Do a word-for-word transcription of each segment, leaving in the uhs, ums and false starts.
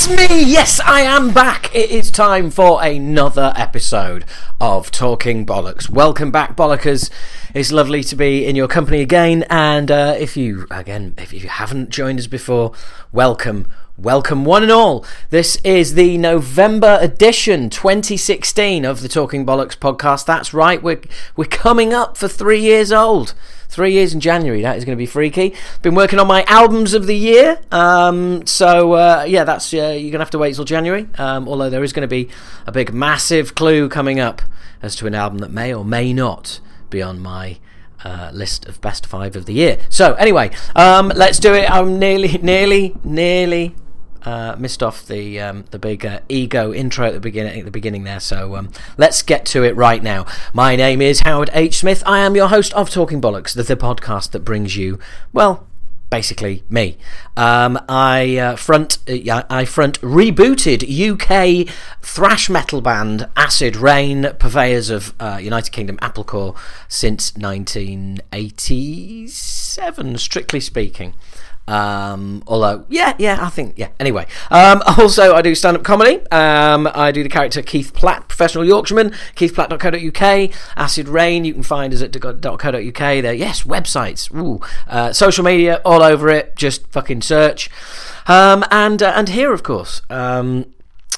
It's me! Yes, I am back! It is time for another episode of Talking Bollocks. Welcome back, Bollockers. It's lovely to be in your company again, and uh, if you, again, if you haven't joined us before, welcome, welcome one and all. This is the November edition twenty sixteen of the Talking Bollocks podcast. That's right, we're, we're coming up for three years old. Three years in January, that is going to be freaky. Been working on my albums of the year, um, so uh, yeah, that's uh, you're going to have to wait till January, um, although there is going to be a big, massive clue coming up as to an album that may or may not be on my uh, list of best five of the year. So anyway, um, let's do it. I'm nearly, nearly, nearly... Uh, missed off the um, the big uh, ego intro at the beginning at the beginning there, so um, let's get to it right now. My name is Howard H. Smith. I am your host of Talking Bollocks, the, the podcast that brings you, well, basically me. Um, I uh, front uh, I front rebooted U K thrash metal band Acid Rain, purveyors of uh, United Kingdom Applecore since nineteen eighty-seven, strictly speaking. Um, although, yeah, yeah, I think, yeah, anyway. Um, also, I do stand-up comedy. Um, I do the character Keith Platt, professional Yorkshireman, keith platt dot co dot U K, Acid Rain, you can find us at .co.uk. There, yes, websites, ooh, uh, social media, all over it, just fucking search. Um, and, uh, and here, of course, um...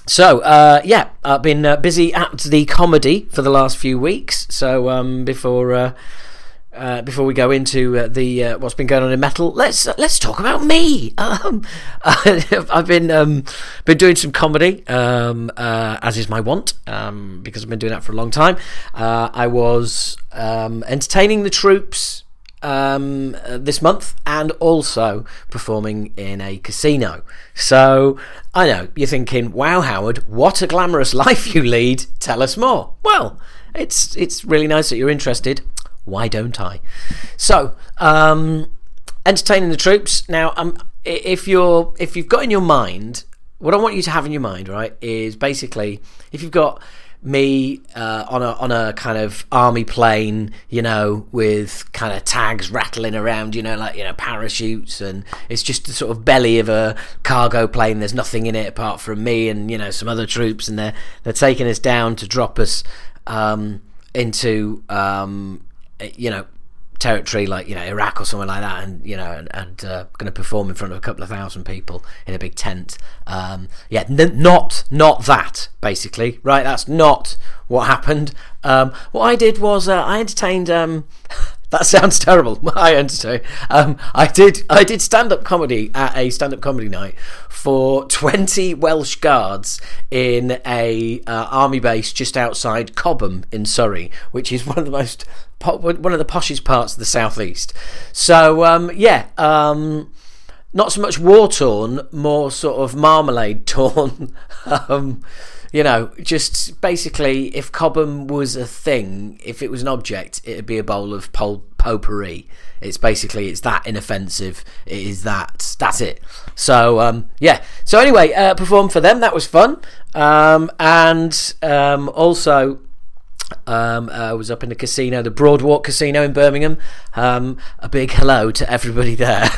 So, uh, yeah, I've been uh, busy at the comedy for the last few weeks, so, um, before, uh... Uh, before we go into uh, the uh, what's been going on in metal, let's uh, let's talk about me. Um, I've been um, been doing some comedy, um, uh, as is my wont, um, because I've been doing that for a long time. Uh, I was um, entertaining the troops um, uh, this month, and also performing in a casino. So I know you're thinking, "Wow, Howard, what a glamorous life you lead! Tell us more." Well, it's it's really nice that you're interested. Why don't I? So, um, entertaining the troops. Now, um, if you're if you've got in your mind, what I want you to have in your mind, right, is basically if you've got me uh, on a on a kind of army plane, you know, with kind of tags rattling around, you know, like you know parachutes, and it's just the sort of belly of a cargo plane. There's nothing in it apart from me and you know some other troops, and they're they're taking us down to drop us um, into. Um, you know, territory like, you know, Iraq or somewhere like that, and, you know, and, and uh, going to perform in front of a couple of thousand people in a big tent. Um, yeah, n- not, not that, basically, right? That's not what happened. Um, what I did was uh, I entertained... Um, that sounds terrible. I entertained... Um, I did, I did stand-up comedy at a stand-up comedy night for twenty Welsh guards in a uh, army base just outside Cobham in Surrey, which is one of the most... one of the poshest parts of the southeast. So um, yeah, um, not so much war torn, more sort of marmalade torn. um, you know, just basically, if Cobham was a thing, if it was an object, it'd be a bowl of pol- potpourri. It's basically it's that inoffensive. It is that that's it. So um, yeah. So anyway, uh, performed for them. That was fun, um, and um, also. Um, I was up in the casino, the Broadwalk Casino in Birmingham. Um, a big hello to everybody there.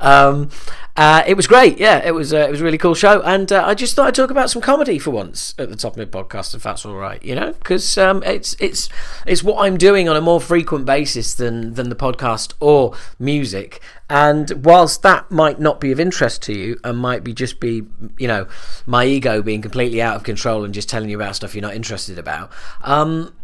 um, uh, it was great, yeah. It was uh, it was a really cool show, and uh, I just thought I'd talk about some comedy for once at the top of my podcast, if that's all right, you know, because um, it's it's it's what I'm doing on a more frequent basis than than the podcast or music. And whilst that might not be of interest to you, and might be just be, you know, my ego being completely out of control and just telling you about stuff you're not interested about, um,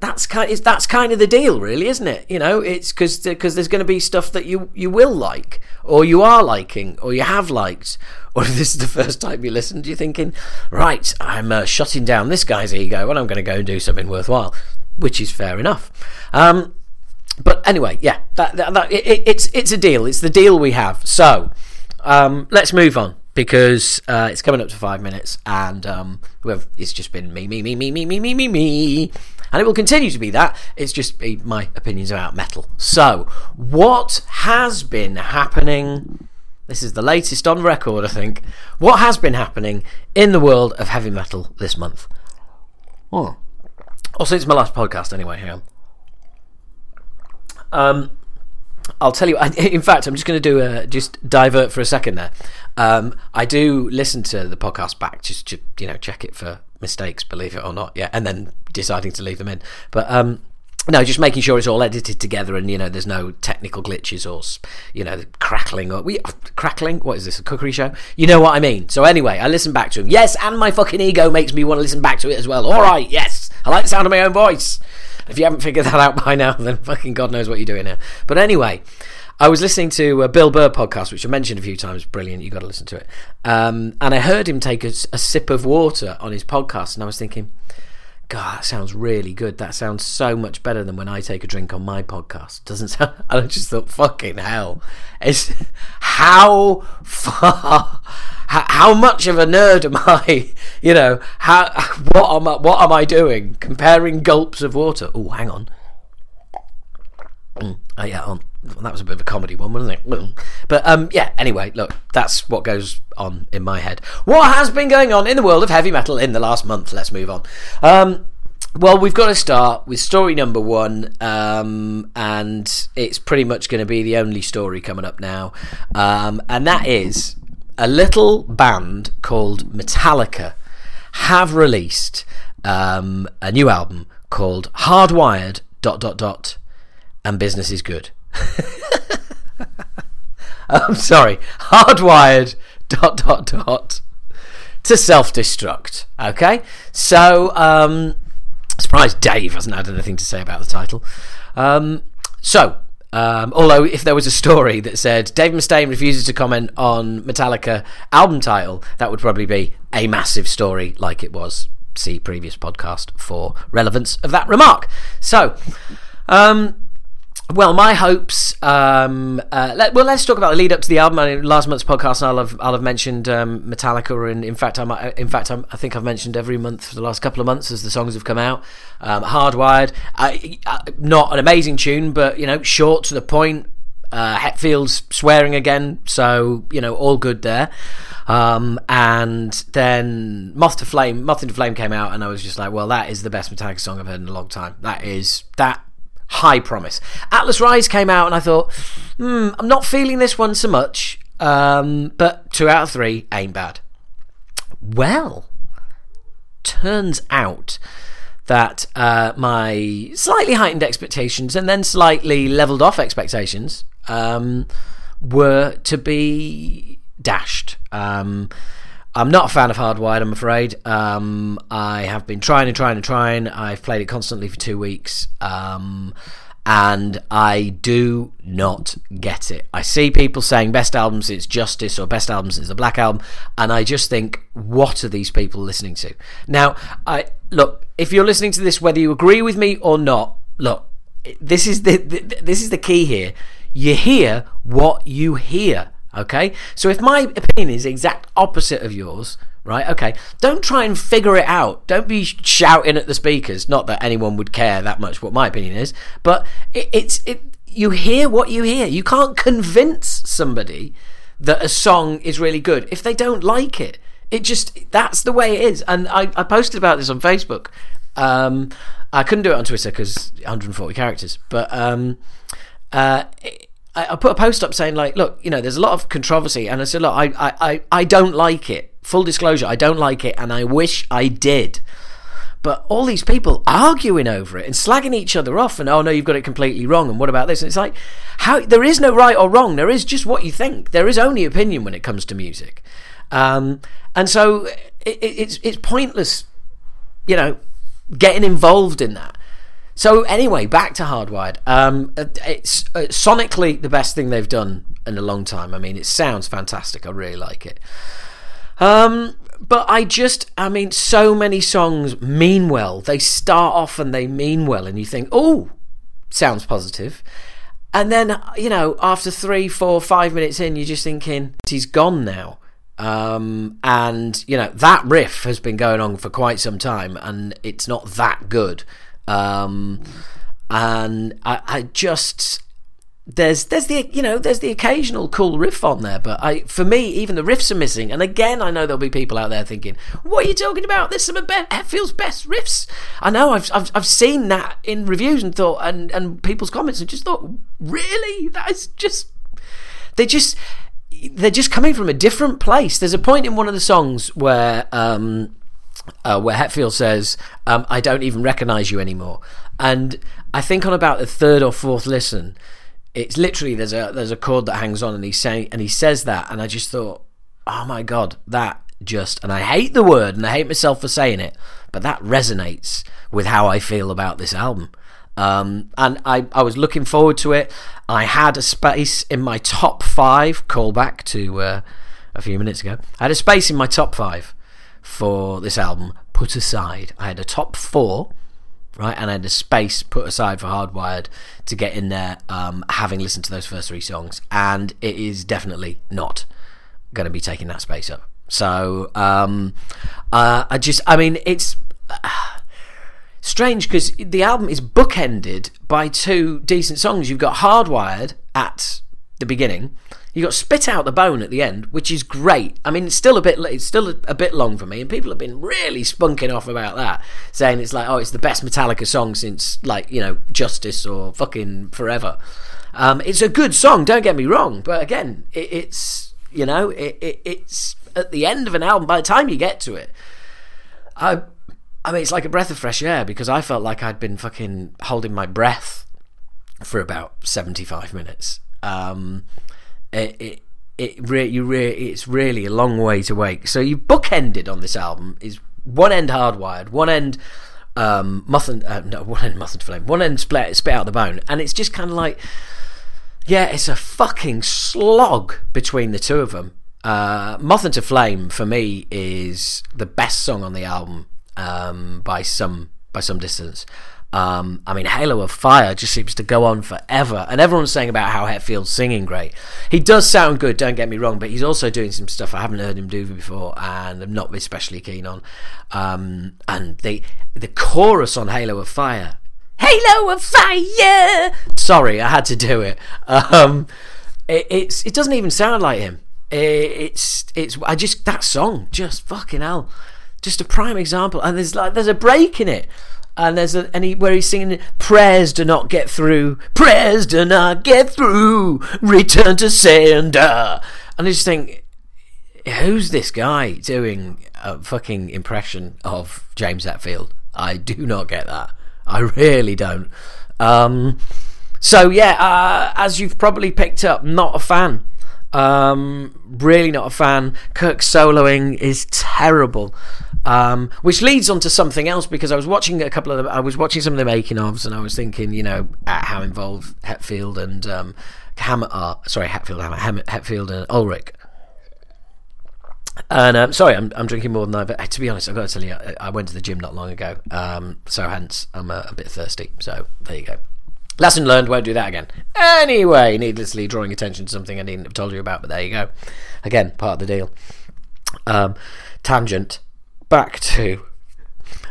that's kind of, that's kind of the deal, really, isn't it? You know, it's because because there's going to be stuff that you you will like, or you are liking, or you have liked, or if this is the first time you listened, you're thinking, right, I'm uh, shutting down this guy's ego, and I'm going to go and do something worthwhile, which is fair enough. Um, But anyway, yeah, that, that, that, it, it's it's a deal. It's the deal we have. So um, let's move on, because uh, it's coming up to five minutes, and um, it's just been me, me, me, me, me, me, me, me, me, and it will continue to be that. It's just my opinions about metal. So what has been happening? This is the latest on record, I think. What has been happening in the world of heavy metal this month? Oh, also, it's my last podcast anyway. Hang on. Um, I'll tell you. In fact, I'm just going to do a just divert for a second there. Um, I do listen to the podcast back, just to, you know, check it for mistakes, believe it or not. Yeah, and then deciding to leave them in. But um, no, just making sure it's all edited together, and you know, there's no technical glitches or you know, crackling or we crackling. What is this? A cookery show? You know what I mean. So anyway, I listen back to them. Yes, and my fucking ego makes me want to listen back to it as well. All right, yes, I like the sound of my own voice. If you haven't figured that out by now, then fucking God knows what you're doing now. But anyway, I was listening to a Bill Burr podcast, which I mentioned a few times. Brilliant, you've got to listen to it. Um, and I heard him take a, a sip of water on his podcast, and I was thinking, God, that sounds really good. That sounds so much better than when I take a drink on my podcast. Doesn't sound... And I just thought, fucking hell. It's... How far... How much of a nerd am I? You know, how what am I, what am I doing? Comparing gulps of water. Oh, hang on. Mm, oh, yeah, on. That was a bit of a comedy one, wasn't it? Mm. But, um, yeah, anyway, look, that's what goes on in my head. What has been going on in the world of heavy metal in the last month? Let's move on. Um, well, we've got to start with story number one, um, and it's pretty much going to be the only story coming up now, um, and that is... A little band called Metallica have released um, a new album called Hardwired dot dot dot and Business is Good. I'm sorry, Hardwired dot dot dot to self-destruct. Okay, so um, surprised Dave hasn't had anything to say about the title. Um, so. Um, although if there was a story that said Dave Mustaine refuses to comment on Metallica album title, that would probably be a massive story, like it was. See previous podcast for relevance of that remark. So um, well, my hopes um, uh, let, well let's talk about the lead up to the album. I mean, last month's podcast I'll have, I'll have mentioned um, Metallica, and in fact, I'm, in fact I'm, I think I've mentioned every month for the last couple of months as the songs have come out. um, Hardwired, I, I, not an amazing tune, but you know, short to the point. uh, Hetfield's swearing again, so you know, all good there. Um, and then Moth to Flame Moth into Flame came out, and I was just like, well, that is the best Metallica song I've heard in a long time. That is that high promise. Atlas Rise came out, and I thought, hmm, I'm not feeling this one so much, um, but two out of three ain't bad. Well, turns out that uh, my slightly heightened expectations and then slightly levelled off expectations um, were to be dashed. Um, I'm not a fan of Hardwired, I'm afraid. Um, I have been trying and trying and trying. I've played it constantly for two weeks, um, and I do not get it. I see people saying best album since Justice or best album since the Black Album, and I just think, what are these people listening to? Now, I look, if you're listening to this, whether you agree with me or not, look, this is the, the this is the key here. You hear what you hear. Okay, so if my opinion is exact opposite of yours, right, okay, don't try and figure it out. Don't be shouting at the speakers. Not that anyone would care that much what my opinion is, but it, it's it. You hear what you hear. You can't convince somebody that a song is really good if they don't like it. It just, that's the way it is. And I, I posted about this on Facebook. Um, I couldn't do it on Twitter because one hundred forty characters, but um, uh. It, I put a post up saying, like, look, you know, there's a lot of controversy, and I said, look, I, I, I don't like it. Full disclosure, I don't like it, and I wish I did. But all these people arguing over it and slagging each other off, and oh no, you've got it completely wrong, and what about this? And it's like, how there is no right or wrong. There is just what you think. There is only opinion when it comes to music, um, and so it, it's it's pointless, you know, getting involved in that. So anyway, back to Hardwired. Um, it's uh, sonically the best thing they've done in a long time. I mean, it sounds fantastic. I really like it. Um, but I just, I mean, so many songs mean well. They start off and they mean well, and you think, oh, sounds positive. And then, you know, after three, four, five minutes in, you're just thinking, he's gone now. Um, and, you know, that riff has been going on for quite some time, and it's not that good. Um, and I, I just, there's there's the you know there's the occasional cool riff on there, but I for me even the riffs are missing. And again, I know there'll be people out there thinking, "What are you talking about? There's some of Be- Hetfield's best riffs." I know I've, I've I've seen that in reviews and thought and and people's comments and just thought, really, that is just they just they're just coming from a different place. There's a point in one of the songs where um uh, where Hetfield says, um, "I don't even recognise you anymore," and I think on about the third or fourth listen. It's literally there's a there's a chord that hangs on, and he's saying and he says that, and I just thought, oh my god, that just and I hate the word, and I hate myself for saying it, but that resonates with how I feel about this album. Um, and I, I was looking forward to it. I had a space in my top five. Call back to uh, a few minutes ago. I had a space in my top five for this album put aside. I had a top four. Right, and I had a space put aside for Hardwired to get in there, um, having listened to those first three songs, and it is definitely not going to be taking that space up. So um, uh, I just, I mean, it's uh, strange because the album is bookended by two decent songs. You've got Hardwired at the beginning, you got Spit Out the Bone at the end, which is great. I mean, it's still a bit it's still a, a bit long for me, and people have been really spunking off about that, saying it's like, oh, it's the best Metallica song since, like, you know, Justice or fucking Forever. Um, it's a good song, don't get me wrong, but again, it, it's you know, it, it it's at the end of an album. By the time you get to it, I I mean, it's like a breath of fresh air, because I felt like I'd been fucking holding my breath for about seventy-five minutes. Um, it it, it re- you re- it's really a long way to wait. So you bookended on this album is one end Hardwired, one end um, Moth and uh, no, one end Moth and Flame, one end Split Spit Out the Bone, and it's just kind of like, yeah, it's a fucking slog between the two of them. Uh, Moth and to Flame for me is the best song on the album um, by some by some distance. Um, I mean, Halo of Fire just seems to go on forever, and everyone's saying about how Hetfield's singing great. He does sound good, don't get me wrong, but he's also doing some stuff I haven't heard him do before, and I'm not especially keen on. Um, and the the chorus on Halo of Fire, Halo of Fire. Sorry, I had to do it. Um, it it's it doesn't even sound like him. It, it's it's I just that song just fucking hell, just a prime example. And there's like there's a break in it. And there's a, and he, where he's singing, prayers do not get through, prayers do not get through, return to sender. And I just think, who's this guy doing a fucking impression of James Hetfield? I do not get that. I really don't. Um, so, yeah, uh, as you've probably picked up, not a fan. Um, really not a fan. Kirk's soloing is terrible. Um, which leads on to something else, because I was watching a couple of the, I was watching some of the making ofs, and I was thinking, you know, how involved Hetfield and um, Hammett are. Sorry, Hetfield, Hammett, Hetfield and Ulrich. And um, sorry, I'm I'm drinking more than I. But to be honest, I've got to tell you, I, I went to the gym not long ago, um, so hence I'm a, a bit thirsty. So there you go. Lesson learned, won't do that again. Anyway, needlessly drawing attention to something I needn't have told you about, but there you go. Again, part of the deal. Um, tangent. Back to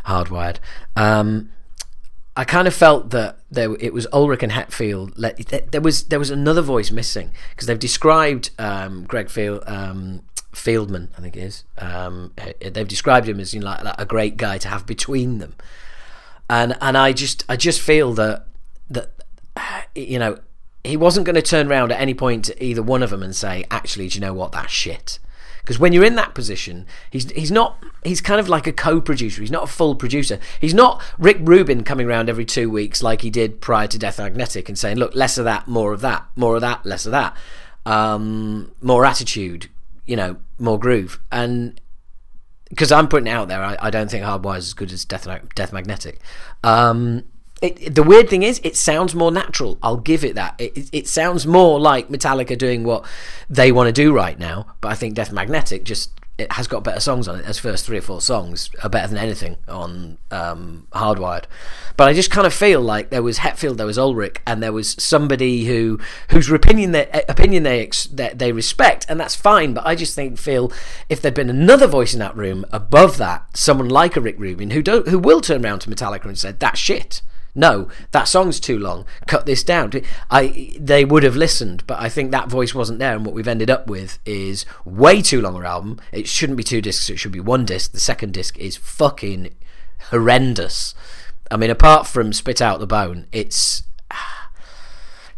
Hardwired. Um, I kind of felt that there it was Ulrich and Hetfield. There was there was another voice missing, because they've described um, Greg Field, um, Fieldman, I think it is. Um, they've described him as, you know, like, like a great guy to have between them, and and I just I just feel that that you know he wasn't going to turn around at any point to either one of them and say, actually, do you know what, that's shit. Because when you're in that position, he's he's not he's kind of like a co-producer. He's not a full producer. He's not Rick Rubin coming around every two weeks like he did prior to Death Magnetic and saying, look, less of that, more of that, more of that, less of that, um, more attitude, you know, more groove. And because I'm putting it out there, I, I don't think Hardwired is as good as Death Death Magnetic. Um, it, it, the weird thing is, it sounds more natural. I'll give it that. It, it, it sounds more like Metallica doing what they want to do right now. But I think Death Magnetic just it has got better songs on it. Those first three or four songs are better than anything on um, Hardwired. But I just kind of feel like there was Hetfield, there was Ulrich, and there was somebody who whose opinion they opinion they ex, they, they respect, and that's fine. But I just think feel if there'd been another voice in that room above that, someone like a Rick Rubin who don't who will turn around to Metallica and say, that's shit. no, that song's too long, cut this down. I they would have listened, but I think that voice wasn't there, and what we've ended up with is way too long an album. It shouldn't be two discs, it should be one disc. The second disc is fucking horrendous. I mean, apart from Spit Out the Bone, it's,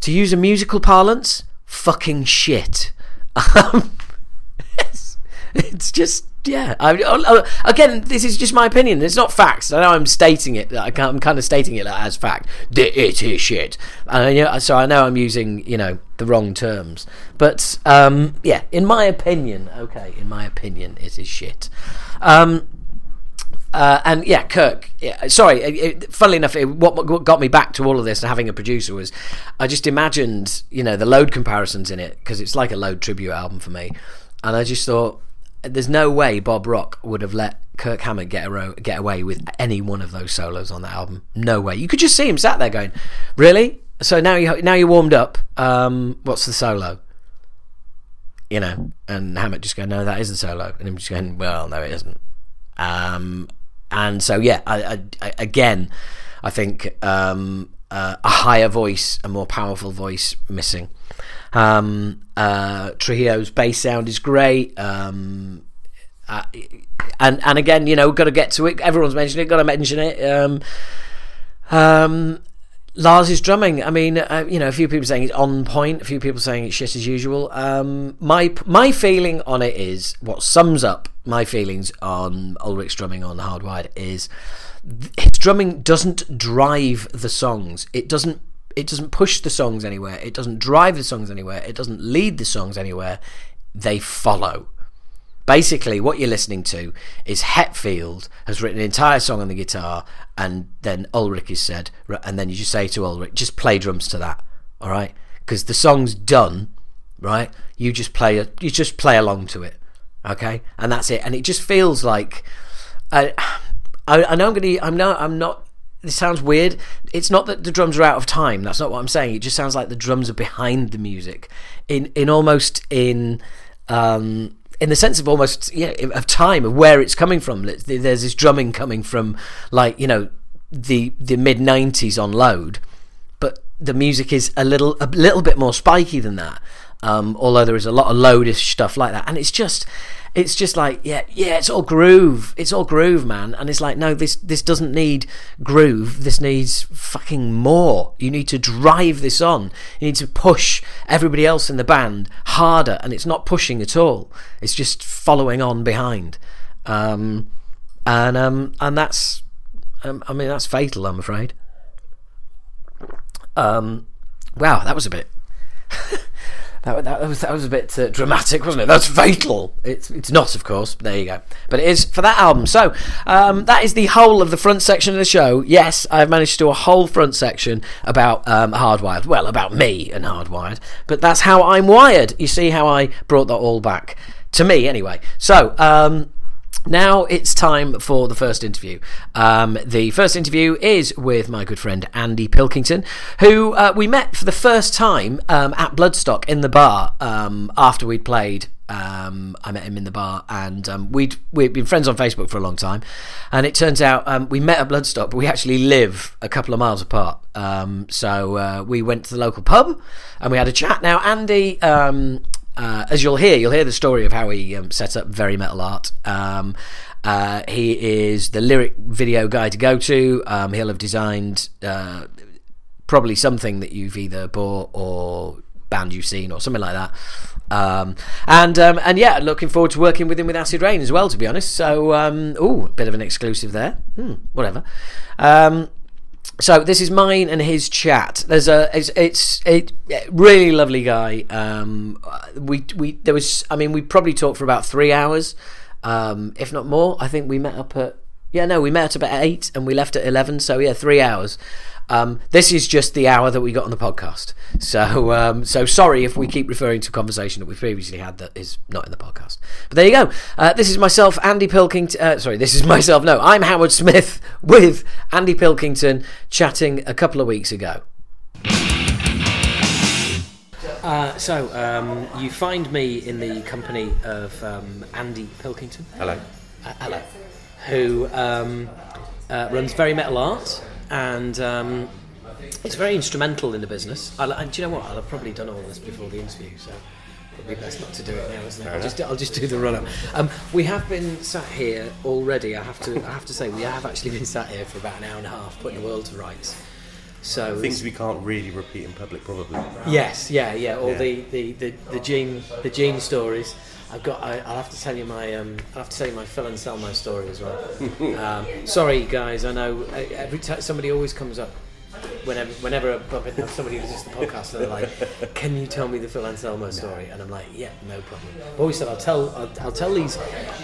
to use a musical parlance, fucking shit. Um, it's, it's just, yeah. I, again, this is just my opinion. It's not facts. I know I'm stating it. I'm kind of stating it as fact. It is shit. I know, so I know I'm using, you know, the wrong terms. But, um, yeah, in my opinion, okay, in my opinion, it is shit. Um... Uh, and yeah, Kirk. Yeah, sorry, it, it, funnily enough, it, what, what got me back to all of this and having a producer was, I just imagined, you know, the Load comparisons in it, because it's like a Load tribute album for me, and I just thought, there's no way Bob Rock would have let Kirk Hammett get, a row, get away with any one of those solos on that album. No way. You could just see him sat there going, "Really? So now you now you're warmed up. Um, what's the solo?" You know, and Hammett just going, "No, that is the solo," and him just going, "Well, no, it isn't." Um. And so, yeah, I, I, again, I think um, uh, a higher voice, a more powerful voice missing. Um, uh, Trujillo's bass sound is great. Um, uh, and, and again, you know, we've got to get to it. Everyone's mentioned it, got to mention it. Um, um, Lars's drumming. I mean, uh, you know, a few people saying it's on point, a few people saying it's shit as usual. Um, my, my feeling on it is, what sums up my feelings on Ulrich's drumming on Hardwired is, his drumming doesn't drive the songs. It doesn't. It doesn't push the songs anywhere. It doesn't drive the songs anywhere. It doesn't lead the songs anywhere. They follow. Basically, what you're listening to is Hetfield has written an entire song on the guitar, and then Ulrich is said, and then you just say to Ulrich, "Just play drums to that." All right, because the song's done. Right, you just play. A, you just play along to it. Okay, and that's it, and it just feels like I, I, I know I'm gonna. I'm not. I'm not. This sounds weird. It's not that the drums are out of time. That's not what I'm saying. It just sounds like the drums are behind the music, in in almost in, um, in the sense of almost yeah of time of where it's coming from. There's this drumming coming from, like, you know, the the mid nineties on Load, but the music is a little a little bit more spiky than that. Um, although there is a lot of Loadish stuff like that, and it's just, it's just like yeah, yeah, it's all groove, it's all groove, man. And it's like, no, this this doesn't need groove. This needs fucking more. You need to drive this on. You need to push everybody else in the band harder, and it's not pushing at all. It's just following on behind, um, and um, and that's, um, I mean, that's fatal, I'm afraid. Um, wow, that was a bit. That, that, was, that was a bit uh, dramatic, wasn't it? That's fatal. It's it's not, of course. There you go. But it is for that album. So um, that is the whole of the front section of the show. Yes, I've managed to do a whole front section about um, Hardwired. Well, about me and Hardwired. But that's how I'm wired. You see how I brought that all back to me anyway. So... Um, now it's time for the first interview. Um, the first interview is with my good friend Andy Pilkington, who uh, we met for the first time um, at Bloodstock in the bar um, after we'd played. Um, I met him in the bar, and um, we'd we'd been friends on Facebook for a long time. And it turns out um, we met at Bloodstock, but we actually live a couple of miles apart. Um, so uh, we went to the local pub and we had a chat. Now Andy. Um, Uh, as you'll hear, you'll hear the story of how he um, set up Very Metal Art. Um, uh, he is the lyric video guy to go to. Um, he'll have designed uh, probably something that you've either bought or band you've seen or something like that. Um, and um, and yeah, looking forward to working with him with Acid Rain as well, to be honest. So, um, ooh, a bit of an exclusive there. Hmm, whatever. Um So this is mine and his chat. There's a it's it's a really lovely guy. Um, we we there was I mean we probably talked for about three hours, um, if not more. I think we met up at yeah no we met up at eight and we left at eleven. So yeah, three hours. Um, this is just the hour that we got on the podcast. So um, so sorry if we keep referring to a conversation that we previously had that is not in the podcast. But there you go. Uh, this is myself, Andy Pilkington. Uh, sorry, this is myself. No, I'm Howard Smith with Andy Pilkington chatting a couple of weeks ago. Uh, so um, you find me in the company of um, Andy Pilkington. Hello. Uh, hello. Who um, uh, runs Very Metal Art. and um, it's very instrumental in the business. I'll, I, do you know what? I'll have probably done all this before the interview, so probably best not to do it now, isn't it? I'll just, I'll just do the run-up. Um, we have been sat here already. I have to, I have to say, we have actually been sat here for about an hour and a half, putting the world to rights. So things we can't really repeat in public, probably. Yes, yeah, yeah. All yeah. The, the, the, the Gene the Gene stories. I've got. I, I'll have to tell you my. Um, I'll have to tell you my Phil and Selmo story as well. um, sorry, guys. I know every t- somebody always comes up. Whenever, whenever I somebody visits the podcast, and they're like, "Can you tell me the Phil Anselmo no. story?" And I'm like, "Yeah, no problem." I've always said I'll tell, I'll, I'll tell these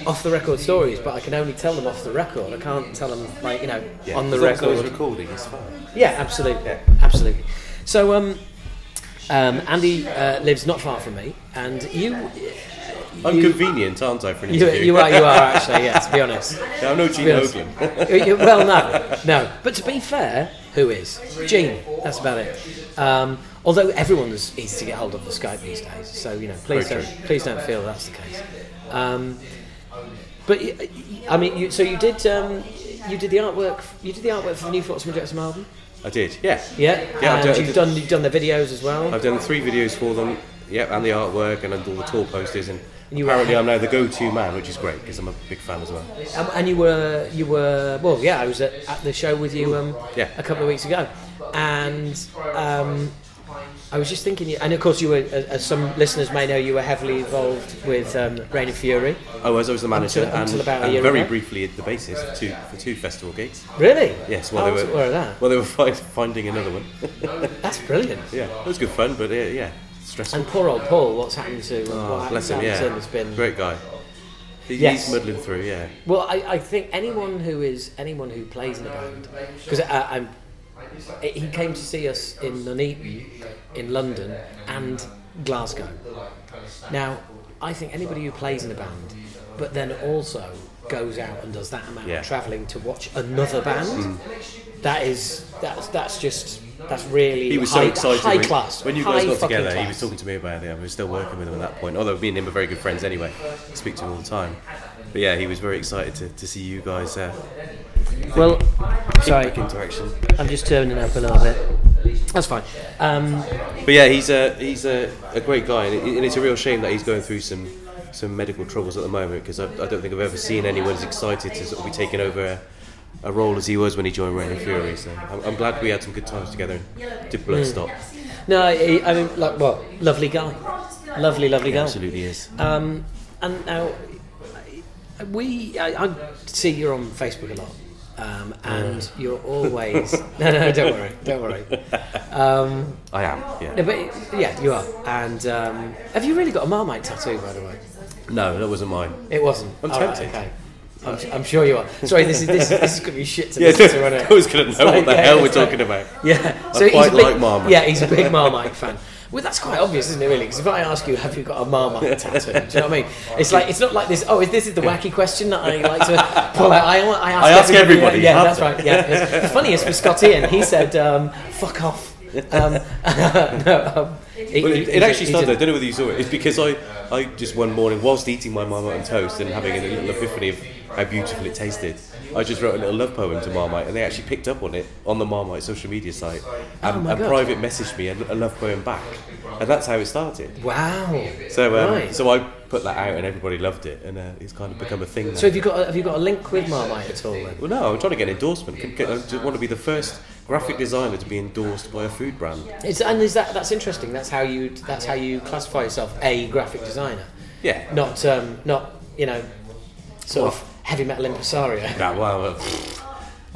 off-the-record stories, but I can only tell them off the record. I can't tell them, like, you know, yeah, on the record. It's recording, it's fine. Yeah, absolutely, yeah. absolutely. So, um, um, Andy uh, lives not far from me, and you. I'm you, convenient, aren't I, for an interview? You, you are, you are actually, yeah, to be honest. Yeah, I'm no Gene Hogland. Well, no, no. But to be fair, who is? Gene, that's about it. Um, although everyone is easy to get hold of on Skype these days, so, you know, please don't, please don't feel that's the case. Um, but, I mean, you, so you did um, you did the artwork you did the artwork for the New Flotsam and Jetsam album? I did, yeah. Yeah, yeah and done, you've, done, you've done the videos as well? I've done three videos for them, yep, and the artwork and all the tour posters and... And you Apparently, were, I'm now the go-to man, which is great because I'm a big fan as well. Um, and you were, you were, well, yeah. I was at, at the show with you um, yeah. a couple of weeks ago, and um, I was just thinking. And of course, you were, as some listeners may know, you were heavily involved with um, Reign of Fury. I was, I was the manager, until, and, until about and a year very ago. briefly the bassist for two, for two festival gigs. Really? Yes. While oh, they were, aware of that. Well, they were find, finding another one. That's brilliant. Yeah, it was good fun, but uh, yeah. Stressful. And poor old Paul, what's happened to him? Oh, what bless him, yeah. Has been... Great guy. He's yes. muddling through, yeah. Well, I, I think anyone who is anyone who plays in a band, because I'm, he came to see us in Nuneaton, in London, and Glasgow. Now, I think anybody who plays in a band, but then also goes out and does that amount yeah. of travelling to watch another band, mm. that is that's that's just. That's really he was so high, excited high when, class. When you guys high got together, class. He was talking to me about it. I was still working with him at that point. Although me and him are very good friends anyway. I speak to him all the time. But yeah, he was very excited to, to see you guys. Uh, well, sorry. Interaction. I'm just turning up a little bit. That's fine. Um, but yeah, he's a he's a, a great guy, and, it, and it's a real shame that he's going through some some medical troubles at the moment because I, I don't think I've ever seen anyone as excited to sort of be taking over. A, a role as he was when he joined Reign of Fury, so I'm, I'm glad we had some good times together and did Bloodstock. Mm. No, I, I mean, like, what? Lovely guy. Lovely, lovely guy. He absolutely is. Um, and now, we, I, I see you're on Facebook a lot, um, and mm. you're always... no, no, don't worry, don't worry. Um, I am, yeah. No, but, yeah, you are. And um, have you really got a Marmite tattoo, by the way? No, that wasn't mine. It wasn't? I'm All tempted. Right, okay. I'm, I'm sure you are. Sorry, this is this, this is going to be shit to listen yeah, to, isn't it? I was going to know like, what the yeah, hell we're talking about. Yeah, so I quite big, like Marmite. Yeah, he's a big Marmite fan. Well, that's quite obvious, isn't it, really? Because if I ask you, have you got a Marmite tattoo? Do you know what I mean? It's like it's not like this, oh, this is the wacky question that I like to pull out. I, I ask, I ask everybody. everybody. Yeah, yeah that's right. Yeah, the funniest was Scott Ian. He said, um, fuck off. Um, no, um, it, well, it, it actually started, I don't know whether you saw it, it's because I, I just one morning, whilst eating my Marmite and toast and having a little epiphany of how beautiful it tasted, I just wrote a little love poem to Marmite, and they actually picked up on it on the Marmite social media site and, oh and private messaged me a, a love poem back, and that's how it started. Wow. So um, right. so I put that out and everybody loved it, and uh, it's kind of become a thing now. So have you got a, have you got a link with Marmite at all then? Well, no, I'm trying to get an endorsement. I just want to be the first graphic designer to be endorsed by a food brand. It's, and is that that's interesting. That's how you that's how you classify yourself, a graphic designer. Yeah. Not um, not you know sort well, of heavy metal impresario. Nah, well,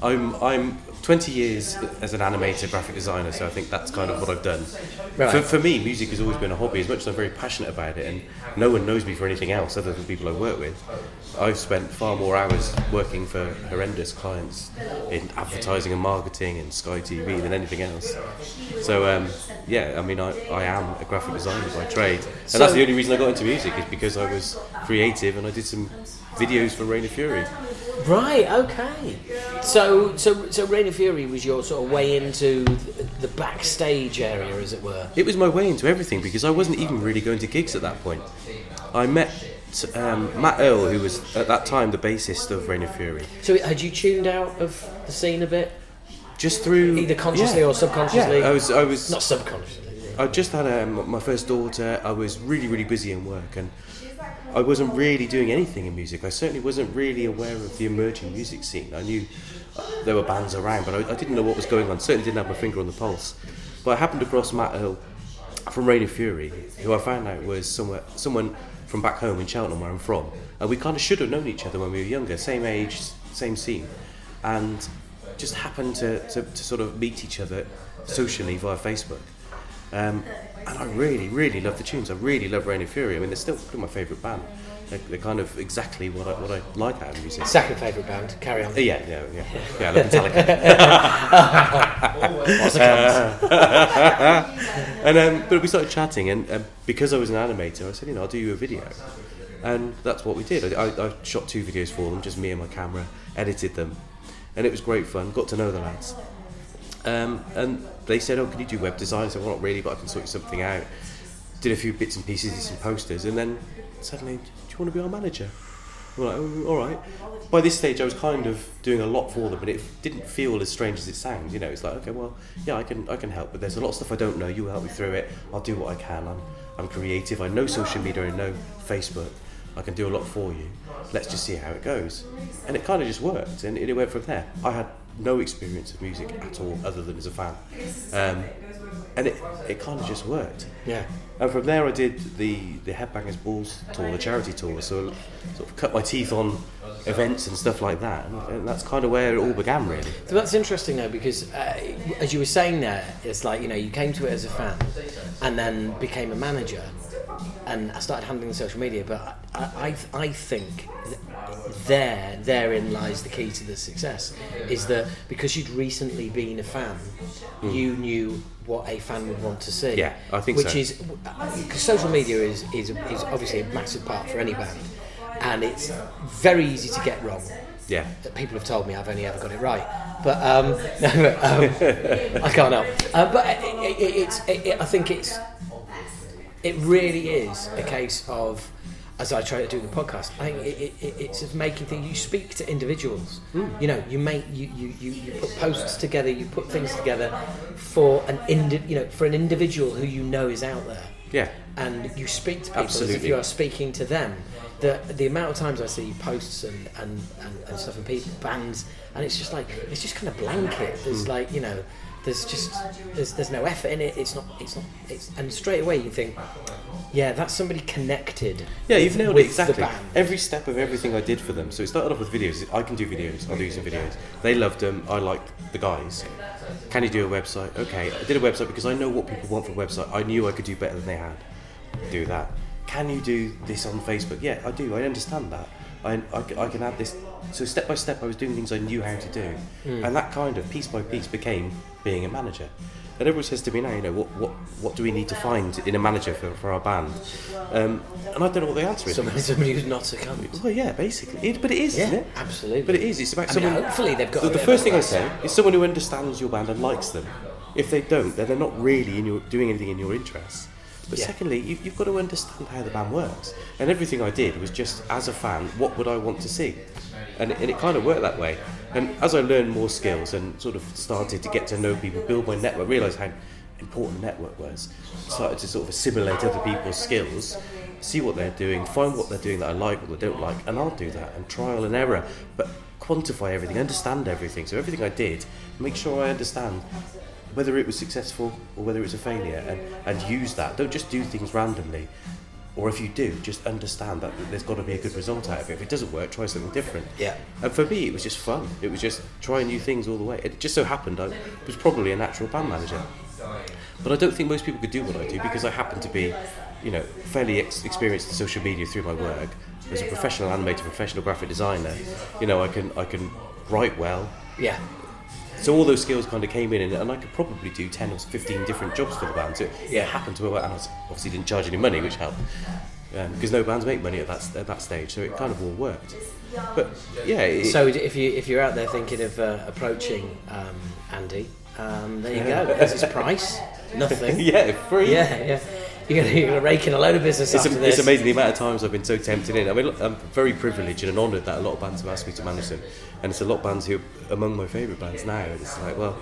I'm I'm twenty years as an animator, graphic designer, so I think that's kind of what I've done. Right. For, for me, music has always been a hobby. As much as I'm very passionate about it, and no one knows me for anything else other than people I work with, I've spent far more hours working for horrendous clients in advertising and marketing and Sky T V than anything else. So, um, yeah, I mean, I, I am a graphic designer by trade, and so, that's the only reason I got into music is because I was creative and I did some videos for Reign of Fury. Right, okay. So, so, so Reign of Fury was your sort of way into the backstage area, as it were. It was my way into everything because I wasn't even really going to gigs at that point. I met um, Matt Earl, who was at that time the bassist of Reign of Fury. So, had you tuned out of the scene a bit? just through either consciously yeah. or subconsciously. Yeah, I was, I was not subconsciously. I just had a, my first daughter. I was really, really busy in work, and I wasn't really doing anything in music. I certainly wasn't really aware of the emerging music scene. I knew there were bands around, but I, I didn't know what was going on. Certainly didn't have my finger on the pulse. But I happened across Matt Earl from Reign of Fury, who I found out was somewhere, someone from back home in Cheltenham, where I'm from. And we kind of should have known each other when we were younger, same age, same scene. And just happened to, to, to sort of meet each other socially via Facebook. Um, and I really, really love the tunes. I really love Reign of Fury. I mean, they're still my favourite band. They're, they're kind of exactly what I what I like out of music. Second favourite band. Carry on. Yeah, yeah, yeah. Yeah, I love Metallica. What's the And um, but we started chatting, and um, because I was an animator, I said, you know, I'll do you a video, and that's what we did. I, I, I shot two videos for them, just me and my camera, edited them, and it was great fun. Got to know the lads. Um, and they said, oh, can you do web design? I said, well, not really, but I can sort something out. Did a few bits and pieces, did some posters, and then suddenly, do you want to be our manager? We're like, oh, all right. By this stage, I was kind of doing a lot for them, but it didn't feel as strange as it sounds. You know, it's like, okay, well, yeah, I can I can help, but there's a lot of stuff I don't know. You help me through it. I'll do what I can. I'm, I'm creative. I know social media. I know Facebook. I can do a lot for you. Let's just see how it goes. And it kind of just worked, and it went from there. I had no experience of music at all, other than as a fan, um, and it, it kind of just worked. Yeah. And from there, I did the, the Headbangers Balls tour, the charity tour. So I sort of cut my teeth on events and stuff like that, and, and that's kind of where it all began, really. So that's interesting, though, because uh, as you were saying there, it's like, you know, you came to it as a fan, and then became a manager, and I started handling social media. But I I, I think. There, therein lies the key to the success, is that because you'd recently been a fan, mm. you knew what a fan would want to see. Yeah, I think which so. Is, because social media is, is is obviously a massive part for any band, and it's very easy to get wrong. Yeah, people have told me I've only ever got it right, but um, no, um, I can't help. Uh, but it, it, it's, it, it, I think it's, it really is a case of. As I try to do the podcast, I think it, it, it's just making things. You speak to individuals. Mm. You know, you make you, you, you, you put posts together, you put things together for an indi- you know for an individual who you know is out there. Yeah. And you speak to people Absolutely. As if you are speaking to them. The the amount of times I see posts and, and, and, and stuff and people bands, and it's just like it's just kind of blanket. There's mm. like you know. There's just there's there's no effort in it. It's not it's not it's and straight away you think, yeah, that's somebody connected. Yeah, you've nailed it exactly. Every step of everything I did for them. So it started off with videos. I can do videos. I'll do some videos. They loved them. I liked the guys. Can you do a website? Okay, I did a website because I know what people want from a website. I knew I could do better than they had. Do that. Can you do this on Facebook? Yeah, I do. I understand that. I, I, I can add this. So step by step I was doing things I knew how to do, mm. and that kind of piece by piece became being a manager. And everyone says to me now, you know, what what, what do we need to find in a manager for, for our band? Um, and I don't know what the answer is. Somebody, somebody who's not a cunt. Well, yeah, basically. It, but it is, yeah, isn't it? Absolutely. But it is. It's about I someone... Mean, hopefully they've got... The, the first thing I say is someone who understands your band and likes them. If they don't, then they're not really in your, doing anything in your interests. But yeah. secondly, you've, you've got to understand how the band works. And everything I did was just, as a fan, what would I want to see? And, and it kind of worked that way. And as I learned more skills and sort of started to get to know people, build my network, realised how important network was, started to sort of assimilate other people's skills, see what they're doing, find what they're doing that I like, what they don't like, and I'll do that, and trial and error. But quantify everything, understand everything. So everything I did, make sure I understand whether it was successful or whether it was a failure, and, and use that. Don't just do things randomly. Or if you do, just understand that there's got to be a good result out of it. If it doesn't work, try something different. Yeah. And for me, it was just fun. It was just trying new things all the way. It just so happened I was probably a natural band manager. But I don't think most people could do what I do because I happen to be, you know, fairly ex- experienced in social media through my work. As a professional animator, professional graphic designer, you know, I can I can write well. Yeah. So all those skills kind of came in, and, and I could probably do ten or fifteen different jobs for the band. So yeah, it happened to work, and I obviously didn't charge any money, which helped, because um, no bands make money at that at that stage. So it kind of all worked. But yeah. It, so if you if you're out there thinking of uh, approaching um, Andy, um, there you yeah. go. There's his price. Nothing. yeah, free. Yeah, yeah. You're going to rake in a load of business it's after a, this. It's amazing the amount of times I've been so tempted in. I mean, I'm very privileged and honoured that a lot of bands have asked me to manage them. And it's a lot of bands who are among my favourite bands now. And it's like, well,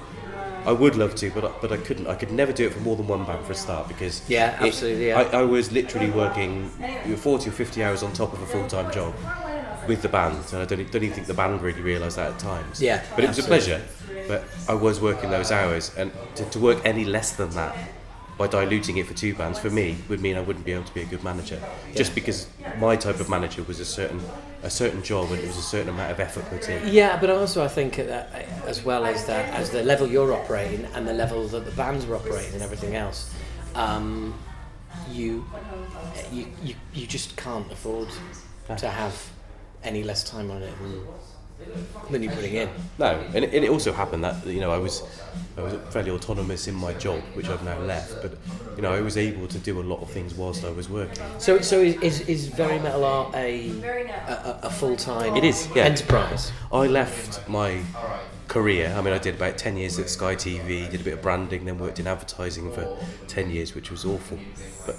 I would love to, but I, but I couldn't. I could never do it for more than one band for a start, because yeah, absolutely. It, yeah. I, I was literally working forty or fifty hours on top of a full-time job with the band, and I don't, don't even think the band really realised that at times. Yeah, but it absolutely. was a pleasure. But I was working those hours, and to, to work any less than that by diluting it for two bands, for me, would mean I wouldn't be able to be a good manager. Yeah. Just because my type of manager was a certain a certain job, and it was a certain amount of effort put in. Yeah, but also I think that as well as that, as the level you're operating and the level that the bands were operating and everything else, um, you, you you you just can't afford to have any less time on it than you're putting in. No, and it, and it also happened that, you know, I was I was fairly autonomous in my job, which I've now left, but, you know, I was able to do a lot of things whilst I was working. So so is is, is Very Metal Art a, a, a full-time it is, yeah. enterprise? I left my career, I mean, I did about ten years at Sky T V, did a bit of branding, then worked in advertising for ten years, which was awful. But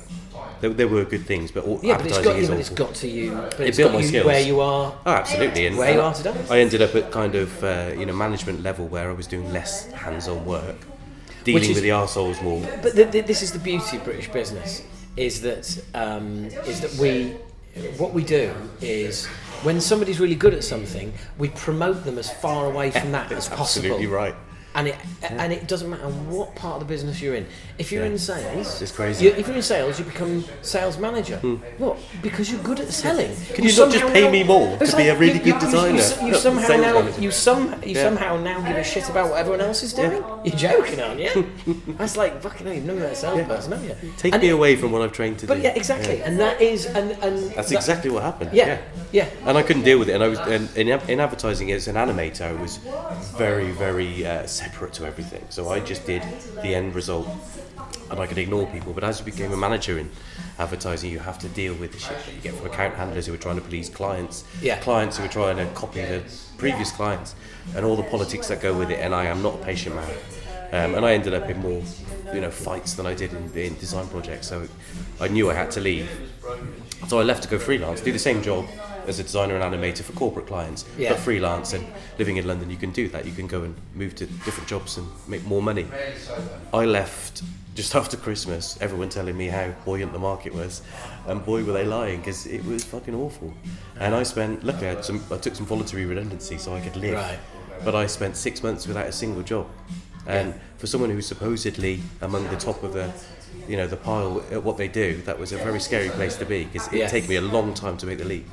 There, there were good things, but all yeah, advertising but it's got, is yeah, but it's got to you. But it it's built got my you skills. Where you are, oh, absolutely, and where you are today. I ended up at kind of uh, you know management level where I was doing less hands-on work, dealing is, with the arseholes more. But the, the, this is the beauty of British business: is that um, is that we what we do is when somebody's really good at something, we promote them as far away from that as possible. Absolutely right. And it yeah. and it doesn't matter what part of the business you're in. If you're yeah. in sales, it's crazy. You, if you're in sales, you become sales manager. Mm. What? Because you're good at selling. Can you, you not just pay now, me more to like, be a really you, good designer? You, you, you somehow now manager. you some you yeah. somehow now give a shit about what everyone else is doing. Yeah. You're joking, aren't you? That's like fucking hell. You've never met a salesperson, have you? Take and me it, away from what I've trained to but do. But yeah, exactly. Yeah. And that is and, and that's that, exactly what happened. Yeah. yeah, yeah. And I couldn't deal with it. And I was and in, in advertising as an animator, I was very very. Uh, separate to everything, so I just did the end result and I could ignore people. But as you became a manager in advertising, you have to deal with the shit that you get from account handlers who are trying to please clients, yeah. clients who are trying to copy the previous clients, and all the politics that go with it. And I am not a patient man, um, and I ended up in more you know fights than I did in, in design projects, so I knew I had to leave. So I left to go freelance, do the same job as a designer and animator for corporate clients, yeah. but freelance, and living in London, you can do that. You can go and move to different jobs and make more money. I left just after Christmas, everyone telling me how buoyant the market was, and boy were they lying, because it was fucking awful. And I spent, luckily I, had some, I took some voluntary redundancy so I could live, right. but I spent six months without a single job. And yeah. for someone who's supposedly among the top of the you know the pile at what they do, that was a very scary place to be, because it yeah. took me a long time to make the leap.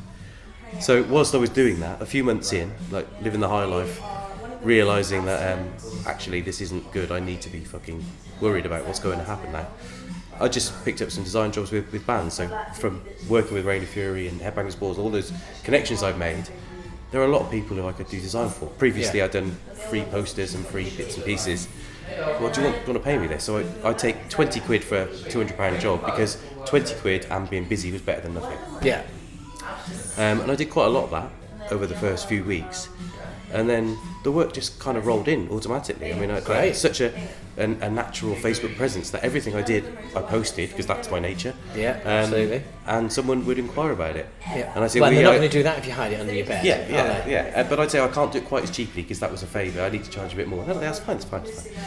So whilst I was doing that, a few months in, like living the high life, realising that um, actually this isn't good, I need to be fucking worried about what's going to happen now. I just picked up some design jobs with, with bands, so from working with Reign of Fury and Headbangers Balls, all those connections I've made, there are a lot of people who I could do design for. Previously yeah. I'd done free posters and free bits and pieces. Well, do you want, do you want to pay me this? So I, I take twenty quid for a two hundred pound job, because twenty quid and being busy was better than nothing. Yeah. Um, and I did quite a lot of that over the first few weeks, and then the work just kind of rolled in automatically. I mean, I, I had such a, an, a natural Facebook presence that everything I did, I posted, because that's my nature. Yeah, um, absolutely. And someone would inquire about it. Yeah. And I say, well, well they're not going to do that if you hide it under your bed. Yeah, yeah, yeah. Uh, but I'd say I can't do it quite as cheaply, because that was a favour. I need to charge a bit more. And that's fine, that's fine, that's fine.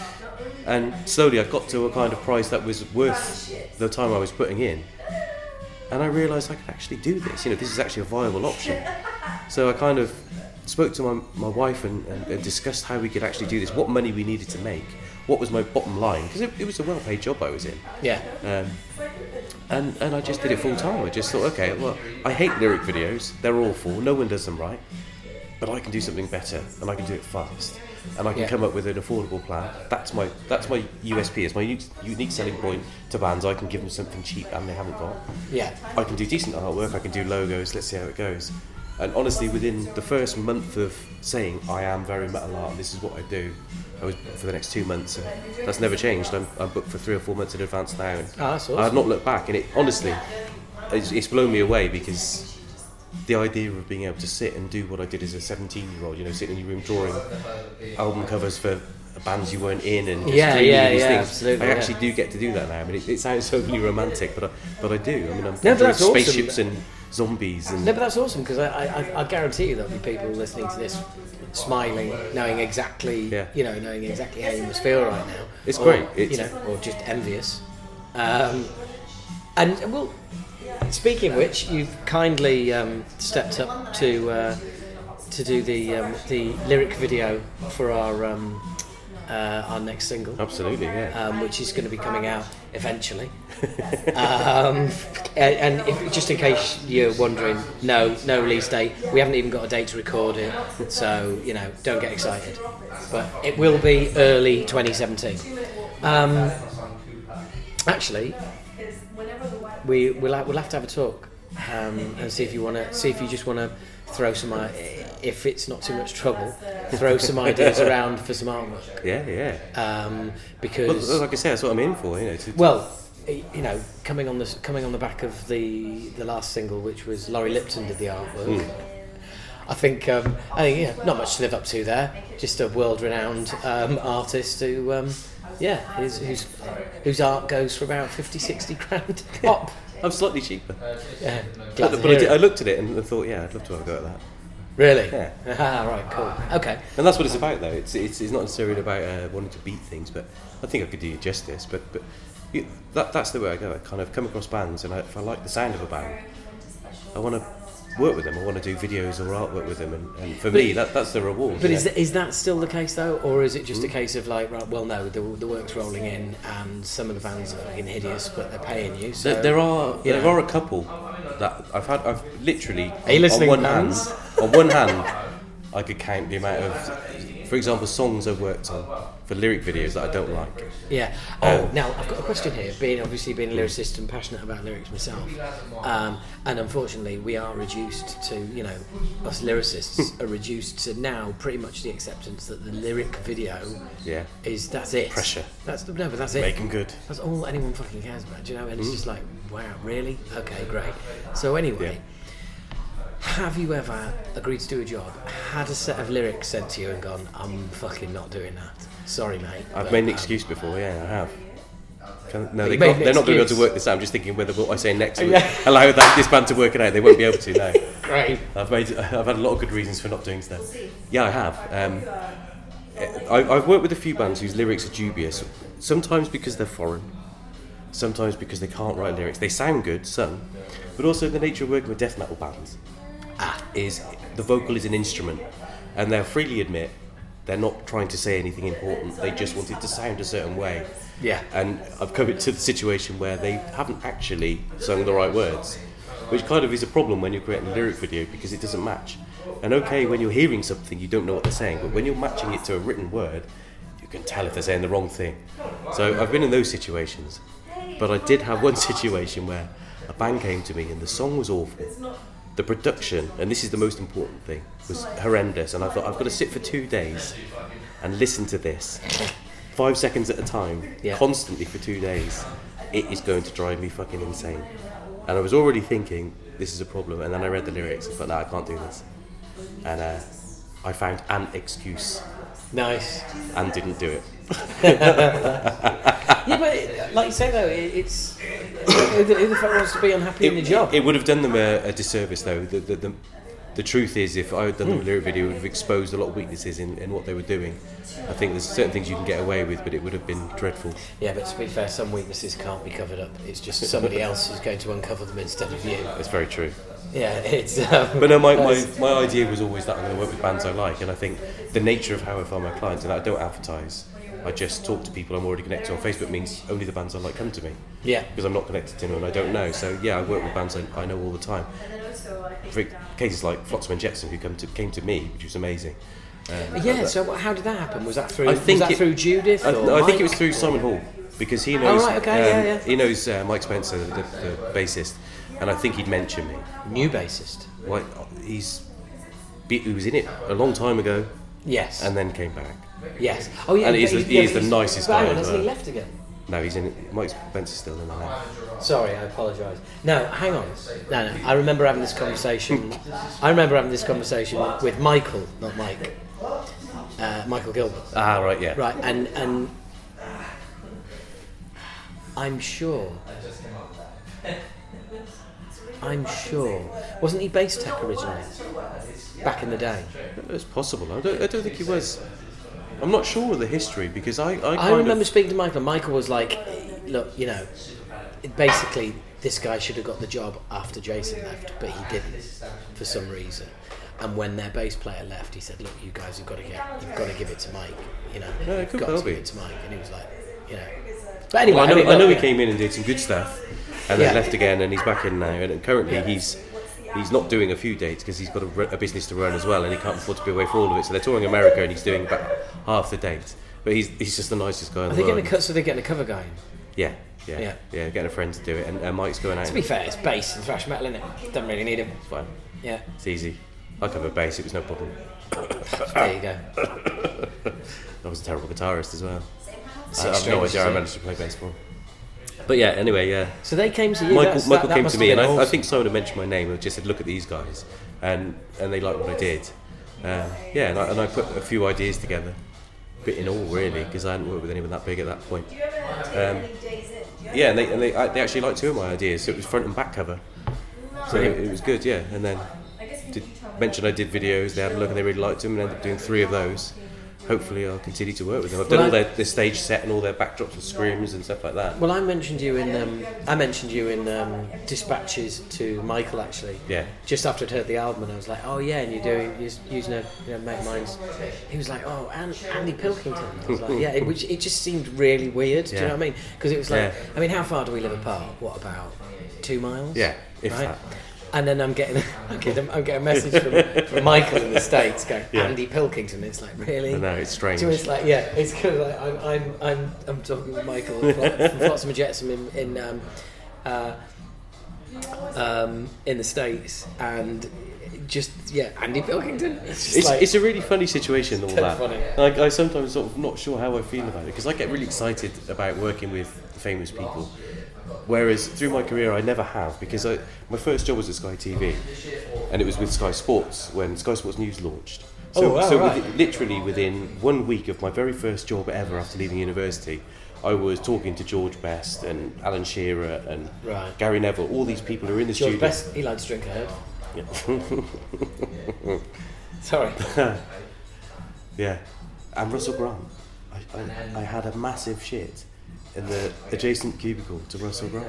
And slowly I got to a kind of price that was worth the time I was putting in. And I realised I could actually do this. You know, this is actually a viable option. So I kind of spoke to my, my wife and, and, and discussed how we could actually do this, what money we needed to make, what was my bottom line, because it, it was a well-paid job I was in. Yeah. Um, and, and I just did it full-time. I just thought, okay, well, I hate lyric videos. They're awful. No one does them right. But I can do something better, and I can do it fast. And I can yeah. come up with an affordable plan. That's my that's my U S P. It's my unique selling point to bands. I can give them something cheap and they haven't got. Yeah. I can do decent artwork. I can do logos. Let's see how it goes. And honestly, within the first month of saying I am Very Metal Art, this is what I do, I was for the next two months. Uh, that's never changed. I'm, I'm booked for three or four months in advance now. And oh, that's awesome. I've not looked back. And it honestly, it's, it's blown me away, because the idea of being able to sit and do what I did as a seventeen-year-old, you know, sitting in your room drawing album covers for the bands you weren't in and just yeah, dreaming yeah, these yeah, things. Absolutely, I actually yeah. do get to do that now. I mean, it, it sounds overly romantic, but I, but I do. I mean, I'm no, doing spaceships awesome. and zombies. And no, but that's awesome, because I, I I guarantee you there'll be people listening to this, smiling, knowing exactly yeah. you know, knowing exactly how you must feel right now. It's or, great, it's, you know, or just envious. Um, and well, speaking of which, you've kindly um, stepped up to. Uh, to do the um, the lyric video for our um, uh, our next single. Absolutely, yeah. Um, which is going to be coming out eventually. um, and if, just in case you're wondering, no, no release date. We haven't even got a date to record it, so you know, don't get excited. But it will be early twenty seventeen. Um, actually, we we'll have, we'll have to have a talk um, and see if you want to see if you just want to. Throw some, if it's not too much trouble, throw some ideas around for some artwork. Yeah, yeah. Um, because, well, like I say, that's what I'm in for, you know. To, to well, you know, coming on the coming on the back of the the last single, which was Laurie Lipton did the artwork. Mm. I think um, I think yeah, not much to live up to there. Just a world-renowned um, artist who, um, yeah, whose who's, whose art goes for about fifty, sixty grand pop. I'm slightly cheaper. Yeah, but I, did, I looked at it and thought, yeah, I'd love to have a go at that. Really? Yeah. Ah, right, cool. Okay. And that's what it's about, though. It's it's, it's not necessarily about uh, wanting to beat things, but I think I could do you justice. But but you, that that's the way I go. I kind of come across bands, and I, if I like the sound of a band, I want to work with them. I want to do videos or artwork with them, and, and for but me, that that's the reward. But yeah. is is that still the case though, or is it just mm. a case of like, right, well, no, the the work's rolling in, and some of the bands are fucking hideous, but they're paying you. So there, there are yeah, there are a couple that I've had. I've literally are you listening on one bands? hand, on one hand, I could count the amount of, for example, songs I've worked on for lyric videos that I don't like. Yeah. Oh, um, now I've got a question here. Being obviously being a lyricist and passionate about lyrics myself, um, and unfortunately we are reduced to, you know, us lyricists are reduced to now pretty much the acceptance that the lyric video yeah. is that's it. Pressure. That's no, but that's it. Make them good. That's all anyone fucking cares about. Do you know? And mm. it's just like, wow, really? Okay, great. So anyway. Yeah. Have you ever agreed to do a job, had a set of lyrics sent to you and gone, I'm fucking not doing that? Sorry, mate. I've but, made an um, excuse before, yeah, I have. Can, no, they got, they're excuse. not going to be able to work this out. I'm just thinking whether what I say next will yeah. allow that, this band to work it out. They won't be able to, no. Right. I've made. I've had a lot of good reasons for not doing stuff. Yeah, I have. Um, I, I've worked with a few bands whose lyrics are dubious, sometimes because they're foreign, sometimes because they can't write lyrics. They sound good, some, but also the nature of working with death metal bands. Ah, is the vocal is an instrument, and they'll freely admit they're not trying to say anything important, they just want it to sound a certain way. Yeah. And I've come to the situation where they haven't actually sung the right words, which kind of is a problem when you're creating a lyric video, because it doesn't match. And okay, when you're hearing something you don't know what they're saying, but when you're matching it to a written word, you can tell if they're saying the wrong thing. So I've been in those situations, but I did have one situation where a band came to me and the song was awful. The production, and this is the most important thing, was horrendous, and I thought, I've got to sit for two days and listen to this, five seconds at a time, yeah. constantly for two days. It is going to drive me fucking insane. And I was already thinking, this is a problem, and then I read the lyrics and thought, no, I can't do this. And uh, I found an excuse. Nice. And didn't do it. Yeah, but like you say though, it's who the, who the fuck wants to be unhappy it, in the job? It would have done them a, a disservice though. The, the, the, the truth is, if I had done mm. the lyric video, it would have exposed a lot of weaknesses in, in what they were doing. I think there's certain things you can get away with, but it would have been dreadful. Yeah, but to be fair, some weaknesses can't be covered up. It's just somebody else is going to uncover them instead of you. That's very true. Yeah, it's. Um, but no, my, my, my idea was always that I'm going to work with bands I like, and I think the nature of how I find my clients, and I don't advertise. I just talk to people I'm already connected to on Facebook, means only the bands I like come to me. Yeah. Because I'm not connected to them and I don't know. So yeah, I work with bands I, I know all the time. For cases like Flotsam and Jetsam, who come to, came to me, which was amazing. Um, yeah. So how did that happen? Was that through? I think was that it, through Judith. I, or no, I think it was through Simon Hall, because he knows. Oh, right, okay, um, yeah, yeah. He knows uh, Mike Spencer, the, the bassist, and I think he'd mentioned me. New bassist. Well, he's he was in it a long time ago. Yes. And then came back. Yes. Oh yeah. And he is the, he yeah, is the nicest guy ever. Has he left again? No, he's in it. Mike Spencer's still in the lab. Sorry, I apologise. No, hang on. No, no. I remember having this conversation. I remember having this conversation with Michael, not Mike. Uh, Michael Gilbert. Ah, right, yeah. Right, and and I'm sure. I'm sure. Wasn't he bass tech originally? Back in the day. It's possible. I don't, I don't think he was. I'm not sure of the history because I. I, kind I remember of... speaking to Michael. Michael was like, "Look, you know, basically, this guy should have got the job after Jason left, but he didn't for some reason." And when their bass player left, he said, "Look, you guys have got to get, you've got to give it to Mike. You know, yeah, you've got to give it to Mike." And he was like, "You know." But anyway, well, I know, I mean, look, I know he yeah. came in and did some good stuff, and then yeah. left again, and he's back in now. And currently, yeah. he's he's not doing a few dates because he's got a, a business to run as well, and he can't afford to be away for all of it. So they're touring America, and he's doing about half the dates. But he's he's just the nicest guy in the world. Are they getting a cut? So they're getting a cover guy in? Yeah. Yeah, yeah, yeah, getting a friend to do it, and uh, Mike's going out. To be fair, it's bass and thrash metal, isn't it? Doesn't really need him. It's fine. Yeah, it's easy. I cover bass; it was no problem. There you go. I was a terrible guitarist as well. I, I have no idea I managed to play bass for. But yeah, anyway, yeah. So they came to you. Michael, Michael that, that came to me, and awesome. I, I think someone had mentioned my name and just said, "Look at these guys," and and they liked what I did. Uh, yeah, and I, and I put a few ideas together, but in all really, because I hadn't worked with anyone that big at that point. Um, Yeah, and they and they, I, they actually liked two of my ideas, so it was front and back cover. So it, it was good, yeah. And then did mention I did videos. They had a look and they really liked them, and ended up doing three of those. Hopefully, I'll continue to work with them. I've done well, all their, their stage set and all their backdrops and screams and stuff like that. Well, I mentioned you in um, I mentioned you in um, dispatches to Michael actually. Yeah. Just after I'd heard the album, and I was like, "Oh yeah," and you're doing you're using a you know, mate of mine's. He was like, "Oh, and Andy Pilkington." I was like, "Yeah," it, which it just seemed really weird. Yeah. Do you know what I mean? Because it was like, yeah. I mean, how far do we live apart? What, about two miles? Yeah, if right? that. And then I'm getting, I'm getting, I'm getting a message from, from Michael in the States going, yeah. Andy Pilkington. It's like, really? No, it's strange. So it's like, yeah, it's kind of like, I'm, I'm, I'm, I'm talking with Michael from Flotsam and Jetsam in, in, um, uh, um, in the States, and just, yeah, Andy Pilkington. It's, it's, like, it's a really funny situation, all that. Funny. Like, I sometimes sort of not sure how I feel about it, because I get really excited about working with famous people. Whereas through my career I never have, because I, my first job was at Sky T V, and it was with Sky Sports when Sky Sports News launched. So, oh, wow, so right. with, literally within one week of my very first job ever after leaving university, I was talking to George Best and Alan Shearer and right. Gary Neville, all these people who are in the George studio. George Best, he likes to drink, I heard. Yeah. Sorry. Yeah. And Russell Grant. I, I, I had a massive shit in the adjacent cubicle to Russell Grant.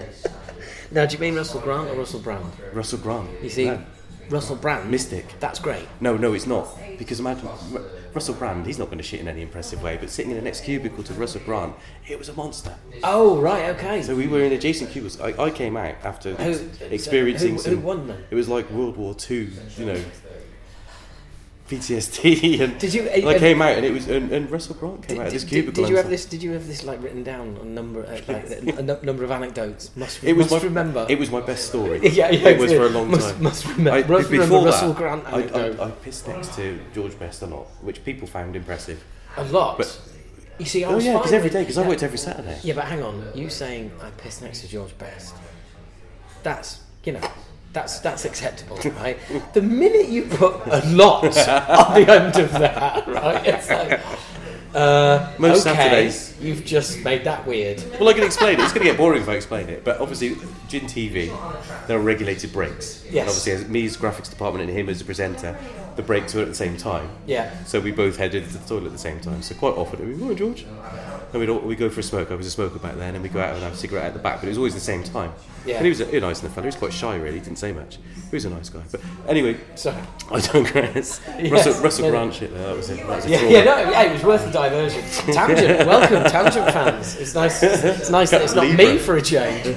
Now, do you mean Russell Grant or Russell Brand? Russell Grant. You see, no. Russell Brand. Mystic. That's great. No, no, it's not. Because imagine, Russell Brand, he's not going to shit in any impressive way, but sitting in the next cubicle to Russell Grant, it was a monster. Oh, right, okay. So we were in adjacent cubicles. I, I came out after who, experiencing so who, who some... Who won then? It was like World War Two, you know... P T S D, and did you, uh, I came out, and it was, and, and Russell Grant came did, out of this cubicle. Did, did you have this? Did you have this like written down on number, uh, like a n- number of anecdotes? Must, it must was my, remember. It was my best story. yeah, yeah, it was for a long must, time. Must remember. I, must remember that, Russell Grant. I, I, I pissed next to George Best a lot, which people found impressive. A lot. But you see, I oh was yeah, because every day, because yeah. I worked every Saturday. Yeah, but hang on, you saying I pissed next to George Best? That's you know. That's that's acceptable, right? The minute you put a lot on the end of that, right? It's like, uh, most okay, Saturdays you've just made that weird. Well, I can explain it. It's going to get boring if I explain it, but obviously, Gin T V, there are regulated breaks. Yes. And obviously, as me as graphics department and him as a presenter, the breaks were at the same time. Yeah. So we both headed to the toilet at the same time. So quite often, we go, oh, George, and we'd all, we'd go for a smoke. I was a smoker back then, and we'd go out and have a cigarette at the back, but it was always the same time. Yeah. And he was a, he was a nice enough fella. He was quite shy, really. He didn't say much. He was a nice guy. But anyway, sorry. I digress. Yes. Russell, Russell no, Grant shit there. That was it. That was yeah, yeah, no, yeah, it was worth the diversion. Tangent, welcome, Tangent fans. It's nice. It's nice that it's not me for a change.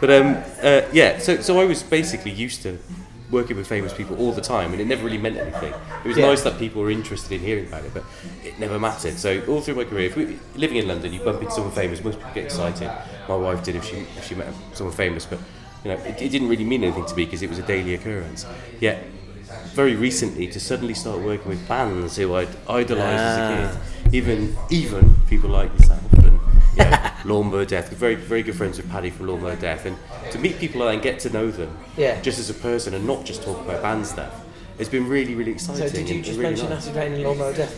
But um, uh, yeah. So so I was basically used to working with famous people all the time, and it never really meant anything. It was yeah. nice that people were interested in hearing about it, but it never mattered. So all through my career, if we, living in London, you bump into someone famous, most people get excited. My wife did if she if she met someone famous, but you know it, it didn't really mean anything to me because it was a daily occurrence. Yet very recently, to suddenly start working with bands who I'd idolised ah. as a kid, even even people like yourself and you know, Lawnmower Death. Very very good friends with Paddy from Lawnmower Death, and to meet people and get to know them yeah. just as a person and not just talk about band stuff, it's been really, really exciting. So did you just really mention nice. Acid Rain and Lawnmower Death?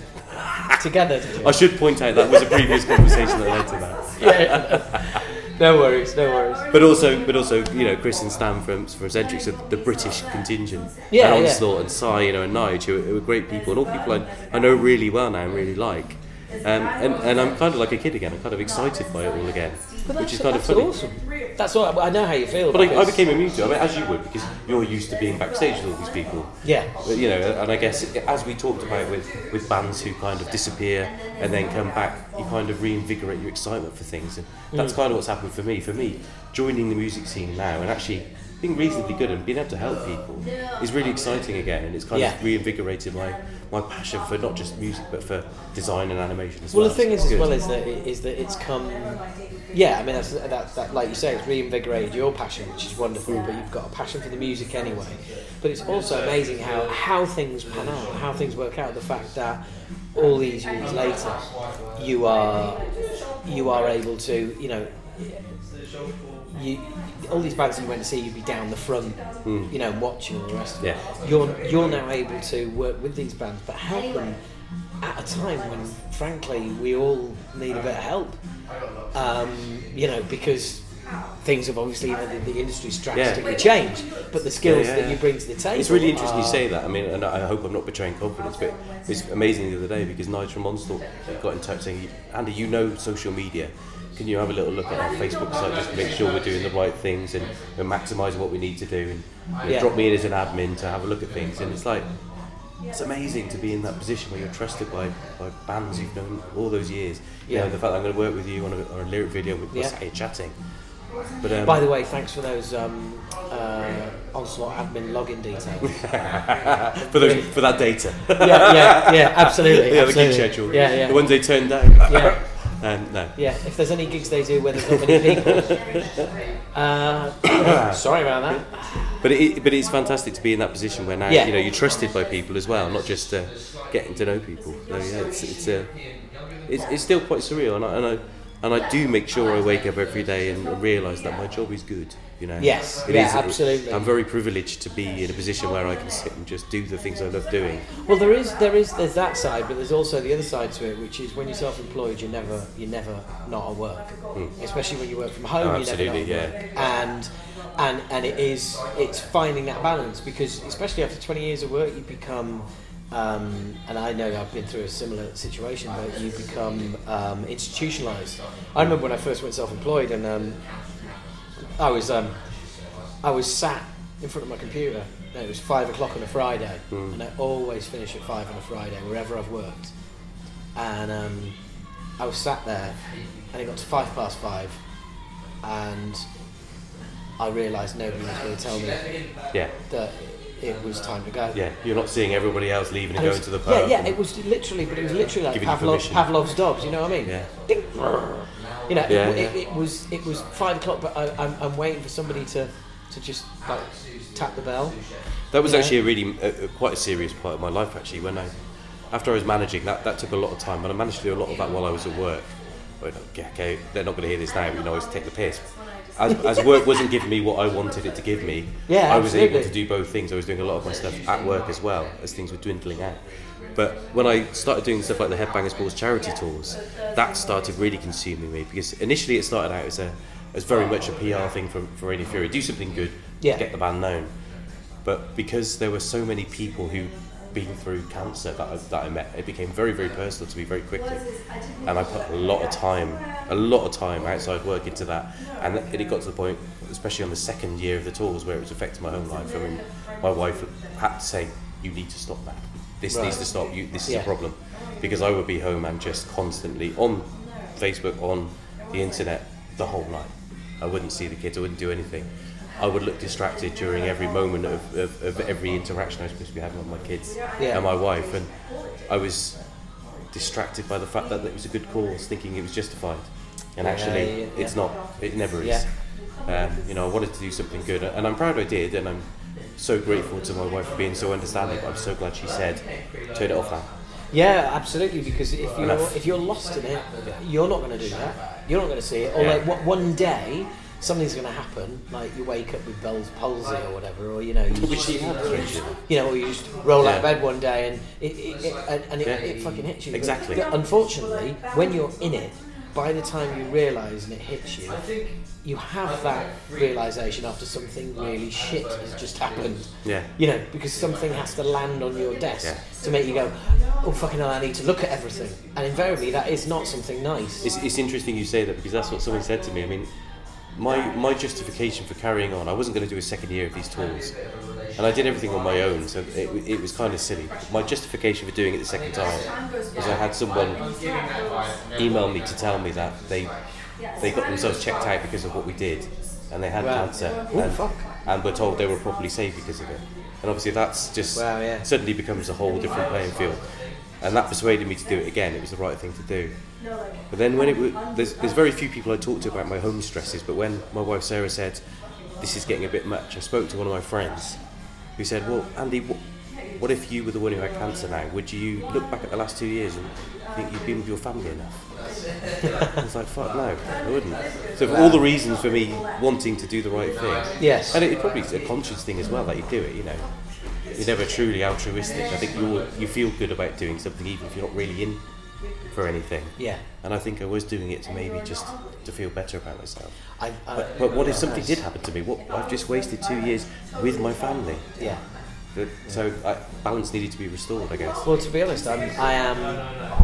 together. Did you? I should point out that was a previous conversation that led to that. Yeah. No worries, no worries. But also, but also, you know, Chris and Stan from from Centric, so the British contingent, yeah, and Onslaught, yeah, and Si, you know, and Nige, who, who were great people, and all people I, I know really well now and really like. Um, and, and I'm kind of like a kid again. I'm kind of excited by it all again, which is kind of funny. Awesome. That's all. I know how you feel. But I, I became immune to it, I mean, as you would, because you're used to being backstage with all these people. Yeah. But, you know, and I guess as we talked about with, with bands who kind of disappear and then come back, you kind of reinvigorate your excitement for things, and that's mm. kind of what's happened for me. For me, joining the music scene now and actually being reasonably good and being able to help people is really exciting again, and it's kind yeah. of reinvigorated my, my passion for not just music but for design and animation as well. Well, the thing is, as well, is that it, is that it's come, yeah. I mean, that's, that, that like you say, it's reinvigorated your passion, which is wonderful. But you've got a passion for the music anyway. But it's also amazing how how things pan out, how things work out. The fact that all these years later, you are you are able to, you know, you. all these bands that you went to see, you'd be down the front, mm. you know, watching all the rest of yeah. it. You're, you're now able to work with these bands, but help them at a time when, frankly, we all need a bit of help. Um, you know, because things have obviously, you know, the, the industry's drastically yeah. changed, but the skills yeah, yeah, yeah. that you bring to the table. It's really interesting are... you say that. I mean, and I hope I'm not betraying confidence, but it's amazing the other day because Nigel from Onslaught got in touch saying, Andy, you know social media. Can you have a little look at our Facebook site just to make sure we're doing the right things and, and maximising what we need to do, and you know, yeah. drop me in as an admin to have a look at things. And it's like, it's amazing to be in that position where you're trusted by, by bands you've known all those years. You yeah. know, the fact that I'm going to work with you on a, on a lyric video with us yeah. chatting. But, um, by the way, thanks for those um, uh, Onslaught admin login details. for, those, for that data. yeah, yeah, yeah, absolutely. The other gig schedule. Yeah, yeah. The ones they turned down. Yeah. Um, no. Yeah, if there's any gigs they do where there's not many people. uh, sorry about that. But it, but it's fantastic to be in that position where now yeah. you know you're trusted by people as well, not just uh, getting to know people. So yeah, it's it's, uh, it's it's still quite surreal, and I and I, and I do make sure I wake up every day and, and realise that my job is good. You know. Yes. It yeah, is, absolutely. It, I'm very privileged to be in a position where I can sit and just do the things I love doing. Well, there is, there is, there's that side, but there's also the other side to it, which is when you're self-employed, you're never, you're never not at work. Mm. Especially when you work from home, oh, you're never not at yeah. work. And and and it is, it's finding that balance, because especially after twenty years of work, you become. Um, and I know I've been through a similar situation, but you become um, institutionalised. I remember when I first went self-employed, and um, I was um, I was sat in front of my computer. And it was five o'clock on a Friday, mm. and I always finish at five on a Friday wherever I've worked. And um, I was sat there, and it got to five past five, and I realised nobody was going to tell me yeah. that. It was time to go. Yeah, you're not seeing everybody else leaving and, and going to the pub. Yeah, yeah, it was literally, but it was literally like Pavlov, Pavlov's dogs. You know what I mean? Yeah. Ding. You know, yeah, it, yeah. It, it was it was five o'clock, but I, I'm I'm waiting for somebody to, to just like tap the bell. That was you actually know? a really a, a, quite a serious part of my life actually. When I, after I was managing, that, that took a lot of time, and I managed to do a lot of that while I was at work. Well, okay, they're not going to hear this now. You know, I always take the piss. As, as work wasn't giving me what I wanted it to give me, yeah, I was absolutely. able to do both things. I was doing a lot of my stuff at work as well, as things were dwindling out. But when I started doing stuff like the Headbangers Balls charity tours, that started really consuming me, because initially it started out as a as very much a P R thing for, for Reign of Fury. Do something good, yeah. get the band known. But because there were so many people who been through cancer that I, that I met, it became very, very personal to me very quickly, and I put a lot of time, a lot of time outside work into that, and it got to the point, especially on the second year of the tours, where it was affecting my whole life. I mean, my wife had to say, "You need to stop that. This right. needs to stop. You, this is yeah. a problem," because I would be home and just constantly on Facebook, on the internet, the whole night. I wouldn't see the kids. I wouldn't do anything. I would look distracted during every moment of, of, of every interaction I was supposed to be having with my kids yeah. and my wife, and I was distracted by the fact that it was a good cause, thinking it was justified, and actually yeah, yeah, yeah. it's not, it never is. Yeah. Um, you know, I wanted to do something good, and I'm proud I did, and I'm so grateful to my wife for being so understanding, but I'm so glad she said, turn it off now. Yeah, absolutely, because if you're, if you're lost in it, you're not going to do that, you're not going to see it, although yeah. one day something's going to happen, like you wake up with Bell's palsy or whatever, or you know, you just, you know, or you just roll out of bed one day and it, it, it and, and it, yeah. it fucking hits you. Exactly. But unfortunately, when you're in it, by the time you realise and it hits you, you have that realisation after something really shit has just happened. Yeah. You know, because something has to land on your desk yeah. to make you go, oh fucking hell, I need to look at everything. And invariably, that is not something nice. It's, it's interesting you say that, because that's what someone said to me. I mean, my my justification for carrying on, I wasn't going to do a second year of these tours. And I did everything on my own, so it, it was kind of silly. My justification for doing it the second time was I had someone email me to tell me that they they got themselves checked out because of what we did, and they had wow. cancer, Ooh, and, fuck. and were told they were probably safe because of it. And obviously that's just wow, yeah. suddenly becomes a whole different playing field. And that persuaded me to do it again. It was the right thing to do. But then when it was, there's, there's very few people I talk to about my home stresses, but when my wife Sarah said, this is getting a bit much, I spoke to one of my friends who said, well, Andy, what, what if you were the one who had cancer now? Would you look back at the last two years and think you've been with your family enough? I was like, fuck no, I wouldn't. So for all the reasons for me wanting to do the right thing. Yes. And it, it probably is a conscious thing as well that you do it, you know. You're never truly altruistic. I think you you feel good about doing something even if you're not really in for anything. Yeah. And I think I was doing it to maybe just to feel better about myself. I, I, but, but what if something did happen to me? What I've just wasted two years with my family. Yeah. The, so I, balance needed to be restored, I guess. Well, to be honest, I'm, I am.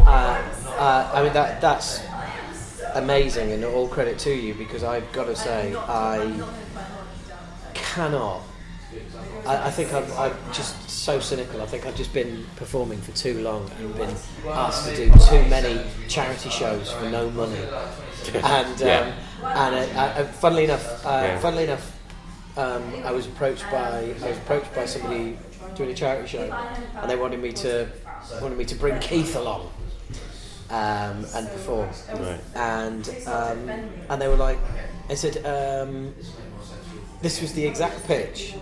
Uh, uh, I mean, that that's amazing, and all credit to you, because I've got to say I cannot. I, I think I've, I've just so cynical. I think I've just been performing for too long and been asked to do too many charity shows for no money. And yeah. um, and I, I, funnily enough, uh, yeah. funnily enough, um, I was approached by I was approached by somebody doing a charity show, and they wanted me to wanted me to bring Keith along um, and perform. Right. And um, and they were like, I said. Um, This was the exact pitch.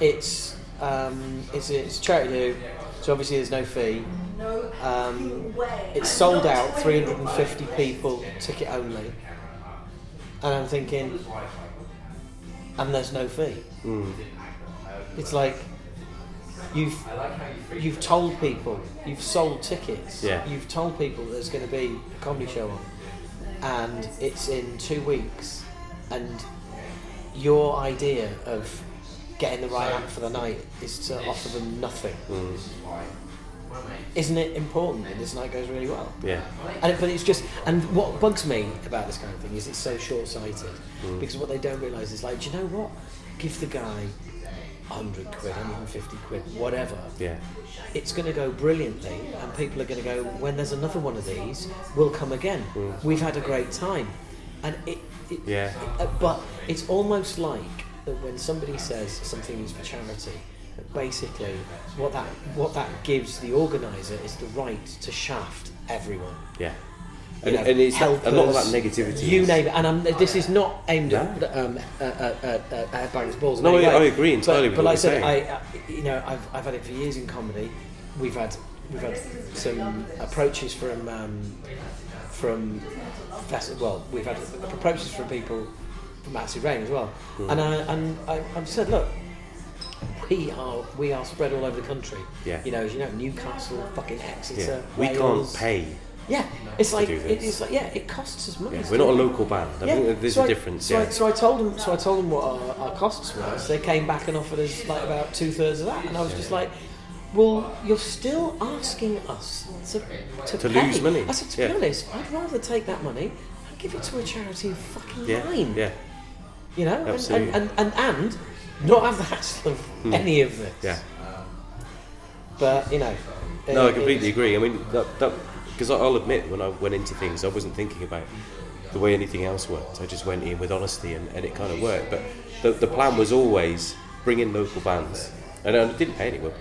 It's um, it's it's charity, so obviously there's no fee. Um, it's sold out, three hundred fifty people, ticket only. And I'm thinking, and there's no fee. Mm. It's like you've you've told people, you've sold tickets, yeah. you've told people there's going to be a comedy show on, and it's in two weeks. And your idea of getting the right act for the night is to offer them nothing. Mm. Isn't it important that this night goes really well? Yeah. And it, but it's just, and what bugs me about this kind of thing is it's so short-sighted. Mm. Because what they don't realise is like, do you know what? Give the guy one hundred quid, one hundred fifty quid, whatever. Yeah. It's going to go brilliantly, and people are going to go, when there's another one of these, we'll come again. Mm. We've had a great time. And it, it yeah. uh, but it's almost like that when somebody says something is for charity, that basically what that what that gives the organizer is the right to shaft everyone. Yeah, and, know, and it's helpers, that, a lot of that negativity. You name it, and I'm, this is not aimed no. at um, uh, uh, uh, uh, at Barry's balls. No, I, I agree entirely. But, with but like I said, I uh, you know I've I've had it for years in comedy. We've had we've had some approaches from um, from. Well, we've had approaches from people from Acid Rain as well, mm. and I and I, I've said, look, we are we are spread all over the country. Yeah. You know, as you know, Newcastle, fucking Exeter. Yeah. We Wales. Can't pay. Yeah, it's like it, it's like yeah, it costs us money. Yeah. We're not a local band. I yeah. think there's so a I, difference. So yeah. I, so I told them, so I told them what our, our costs were. So they came back and offered us like about two thirds of that, and I was yeah. just like. Well, you're still asking us to to, to pay. Lose money. I said, to yeah. be honest, I'd rather take that money and give it to a charity of fucking yeah. mine. Yeah. You know, and and, and and and not have the hassle of hmm. any of this. Yeah. But you know. It, no, I completely agree. I mean, that that because I'll admit, when I went into things, I wasn't thinking about the way anything else worked. I just went in with honesty, and, and it kind of worked. But the the plan was always bring in local bands, and I didn't pay anyone.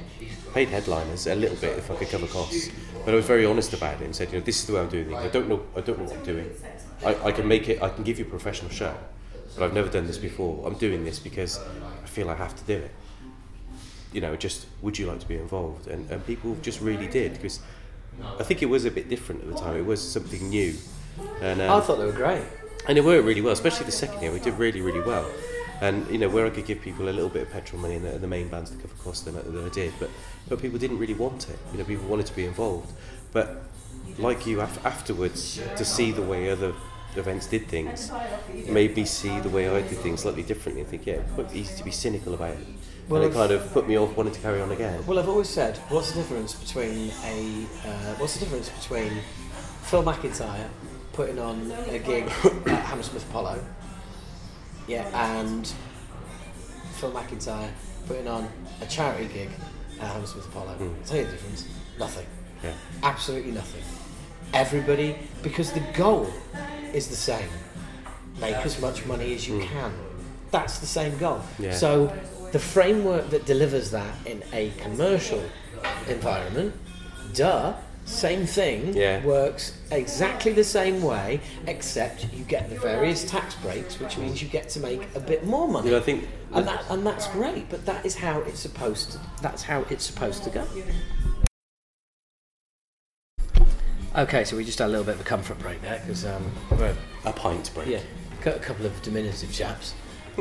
Paid headliners a little bit if I could cover costs, but I was very honest about it and said, you know, this is the way I'm doing things. I don't know, I don't know what I'm doing. I, I can make it. I can give you a professional show, but I've never done this before. I'm doing this because I feel I have to do it. You know, just would you like to be involved? And and people just really did, because I think it was a bit different at the time. It was something new. And um, I thought they were great. And it worked really well, especially the second year. We did really, really well. And, you know, where I could give people a little bit of petrol money and the, the main bands to cover costs, than I, I did. But, but people didn't really want it. You know, people wanted to be involved. But like you, af- afterwards, to see the way other events did things made me see the way I did things slightly differently and think, yeah, it's quite easy to be cynical about it. Well, and it kind of put me off wanting to carry on again. Well, I've always said, what's the difference between a... Uh, what's the difference between Phil McIntyre putting on a gig at Hammersmith Apollo... Yeah, and Phil McIntyre putting on a charity gig at Hammersmith Apollo. Mm. I'll tell you the difference. Nothing. Yeah. Absolutely nothing. Everybody, because the goal is the same. Make as much money as you mm. can. That's the same goal. Yeah. So the framework that delivers that in a commercial environment, duh, same thing, yeah. works exactly the same way, except you get the various tax breaks, which means you get to make a bit more money. Yeah, I think, and that and that's great, but that is how it's supposed to. That's how it's supposed to go. Okay, so we just had a little bit of a comfort break there because um, we're a pint break. Yeah, got a couple of diminutive chaps.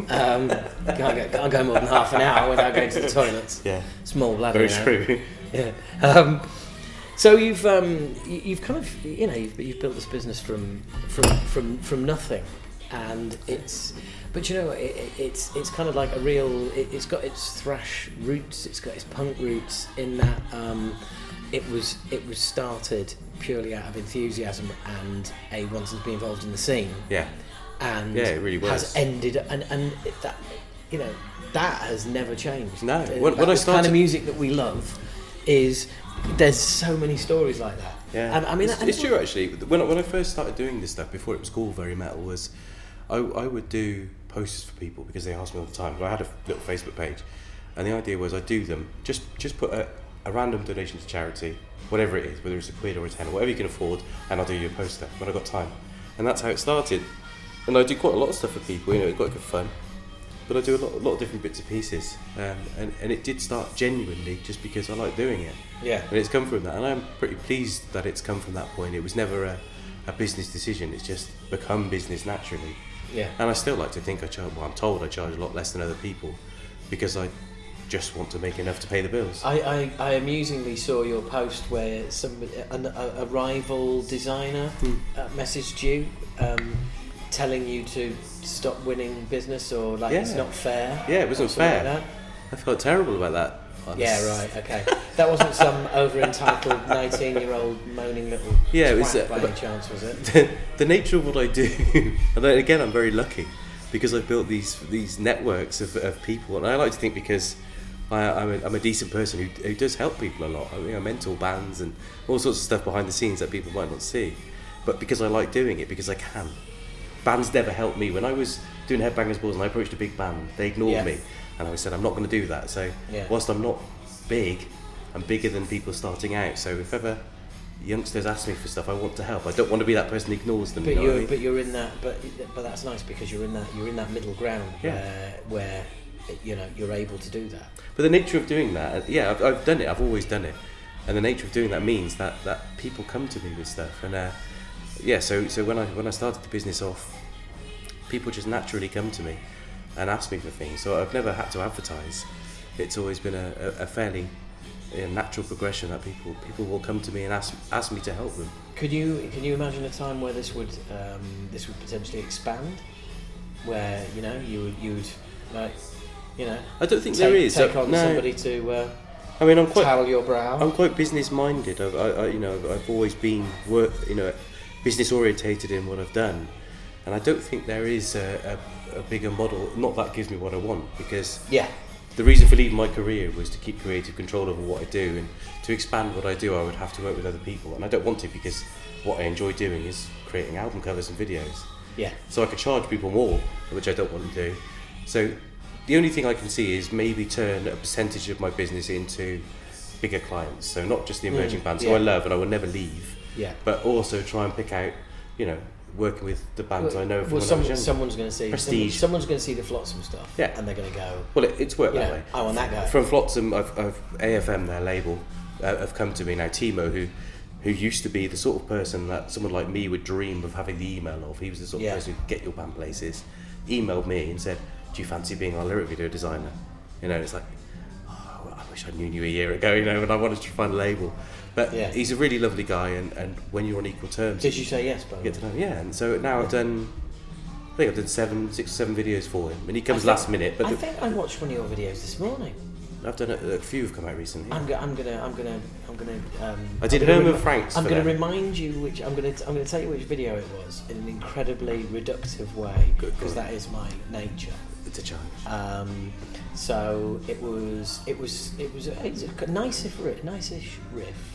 Um, can't, go, can't go more than half an hour without going to the toilets. Yeah, small bladder. Very true. Yeah. Um, So you've um, you've kind of you know you've, you've built this business from from, from from nothing, and it's but you know it, it's it's kind of like a real it, it's got its thrash roots, it's got its punk roots in that um, it was it was started purely out of enthusiasm and a wanting to be involved in the scene. Yeah, and yeah, it really was. Has ended and and it, that you know that has never changed. No, when, when I started, the kind of music that we love is. There's so many stories like that. Yeah, and, I mean, it's, it's true actually. When I, when I first started doing this stuff, before it was called Very Metal, was I, I would do posters for people because they asked me all the time. I had a little Facebook page, and the idea was I'd do them. Just just put a, a random donation to charity, whatever it is, whether it's a quid or a ten, whatever you can afford, and I'll do you a poster when I got time. And that's how it started. And I do quite a lot of stuff for people. You know, it's quite good fun. But I do a lot, a lot of different bits and pieces, um, and, and it did start genuinely just because I like doing it. Yeah. And it's come from that, and I'm pretty pleased that it's come from that point. It was never a, a business decision, it's just become business naturally. Yeah. And I still like to think I charge, well I'm told I charge a lot less than other people, because I just want to make enough to pay the bills. I, I, I amusingly saw your post where somebody, an, a, a rival designer hmm. uh, messaged you, um, telling you to stop winning business or like yeah. it's not fair. Yeah, it wasn't fair. Like I felt terrible about that. Honestly. Yeah, right. Okay, that wasn't some over entitled nineteen-year-old moaning little. Yeah, it was. Uh, by any chance, was it? The, the nature of what I do, and then again, I'm very lucky because I've built these these networks of, of people, and I like to think because I, I'm, a, I'm a decent person who, who does help people a lot. I mean, I mentor bands and all sorts of stuff behind the scenes that people might not see, but because I like doing it, because I can. Bands never helped me. When I was doing Headbangers Balls and I approached a big band, they ignored yeah. me. And I said, I'm not going to do that. So yeah. whilst I'm not big, I'm bigger than people starting out. So if ever youngsters ask me for stuff, I want to help. I don't want to be that person who ignores them. But, you know you're, I mean? but you're in that, but but that's nice because you're in that you're in that middle ground yeah. where, where you know, you're able to do that. But the nature of doing that, yeah, I've, I've done it. I've always done it. And the nature of doing that means that, that people come to me with stuff. And uh, yeah, so so when I when I started the business off, people just naturally come to me and ask me for things. So I've never had to advertise. It's always been a, a, a fairly you know, natural progression that people people will come to me and ask ask me to help them. Could you can you imagine a time where this would um, this would potentially expand, where you know you would you would like you know? I don't think take, there is take on no. somebody to. Uh, I mean, I'm quite towel your brow. I'm quite business minded. I've, I, I you know I've always been work you know business orientated in what I've done. And I don't think there is a, a, a bigger model, not that gives me what I want, because yeah. the reason for leaving my career was to keep creative control over what I do, and to expand what I do I would have to work with other people, and I don't want to because what I enjoy doing is creating album covers and videos. Yeah. So I could charge people more, which I don't want to do. So the only thing I can see is maybe turn a percentage of my business into bigger clients, so not just the emerging mm, bands yeah. who I love and I will never leave, yeah. but also try and pick out, you know, working with the bands well, I know from well, when someone, I was someone's going to see Prestige. Someone, someone's going to see the Flotsam stuff, yeah. and they're going to go. Well, it, it's worked that know, way. I want that guy. From Flotsam, I've, I've A F M, their label, uh, have come to me now. Timo, who who used to be the sort of person that someone like me would dream of having the email of. He was the sort yeah. of person who'd get your band places, emailed me and said, do you fancy being our lyric video designer? You know, and it's like, oh, I wish I knew you a year ago, you know, and I wanted to find a label. But yeah. he's a really lovely guy, and, and when you're on equal terms... Did you say yes, by the way? You get to know him. Yeah, and so now yeah. I've done... I think I've done seven, six or seven videos for him, and he comes think, last minute. But I the, think I watched one of your videos this morning. I've done a, a few have come out recently. I'm, go, I'm gonna, I'm gonna, I'm gonna. Um, I did Herman rem- Franks. I'm gonna them. remind you which. I'm gonna, I'm gonna tell you which video it was in an incredibly reductive way, because that is my nature. It's a challenge. Um, so it was, it was, it was, a, it was a nice riff, nice-ish riff,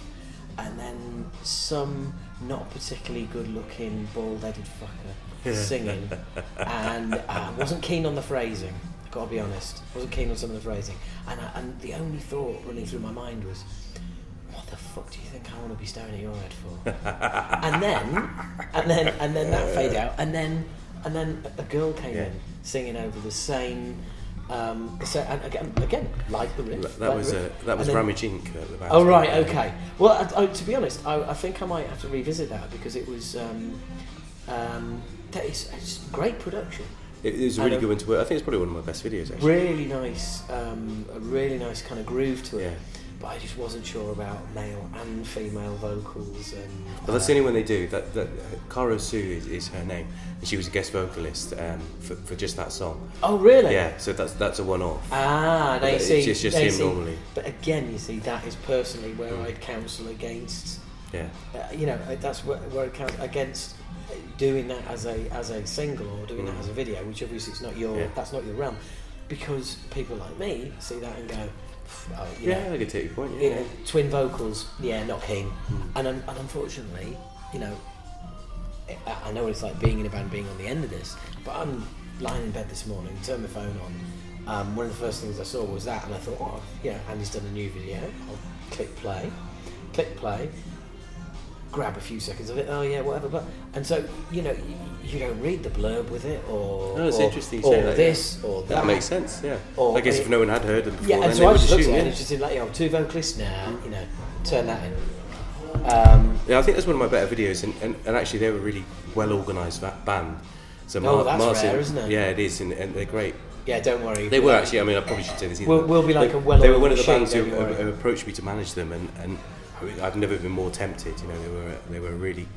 and then some not particularly good-looking bald-headed fucker singing, and I wasn't keen on the phrasing. Gotta be honest, I wasn't keen on some of the phrasing, and, I, and the only thought running through my mind was, what the fuck do you think I want to be staring at your head for? and then, and then, and then that faded out, and then, and then a girl came yeah. in singing over the same. Um, so and again, again, like the riff. That, that like was riff. A, that was then, Ramage Incorporated. The oh right, okay. Well, I, I, to be honest, I, I think I might have to revisit that because it was, um, um, that is, it's great production. It was a really good one to work. I think it's probably one of my best videos, actually. Really nice, um, a really nice kind of groove to it. Yeah. But I just wasn't sure about male and female vocals. And well, uh, that's the only one they do. That, that Karo Sue is, is her name, and she was a guest vocalist um, for, for just that song. Oh, really? Yeah. So that's that's a one-off. Ah, now you see, it's just him see, normally. But again, you see, that is personally where mm. I'd counsel against. Yeah. Uh, you know, that's where, where I'd counsel against. Doing that as a as a single or doing mm. that as a video, which obviously it's not your yeah. that's not your realm, because people like me see that and go, oh, you yeah, know, I could take your point. Yeah, you know, twin vocals, yeah, not keen. Mm. And un- and unfortunately, you know, I know what it's like being in a band, being on the end of this. But I'm lying in bed this morning, turned my phone on. Um, one of the first things I saw was that, and I thought, oh, yeah, Andy's done a new video. I'll click play, click play. Grab a few seconds of it. Oh yeah, whatever. But and so you know, you, you don't read the blurb with it, or no, it's or, interesting. Or that, this, yeah. or that. That makes sense. Yeah. Or I guess it, if no one had heard them before, yeah. And then so I was just looking at it, it's just in like, oh, two vocalists now. You know, turn that in. Um, yeah, I think that's one of my better videos, and, and, and actually they were a really well organised band. So Mar- oh, that's Martin, rare, isn't it? Yeah, it is, and, and they're great. Yeah, don't worry. They were actually. I mean, I probably should say this. Either. We'll, we'll be like they, a well. They were one of the bands who, who approached me to manage them, and. and I've never been more tempted. You know, they were a, they were a really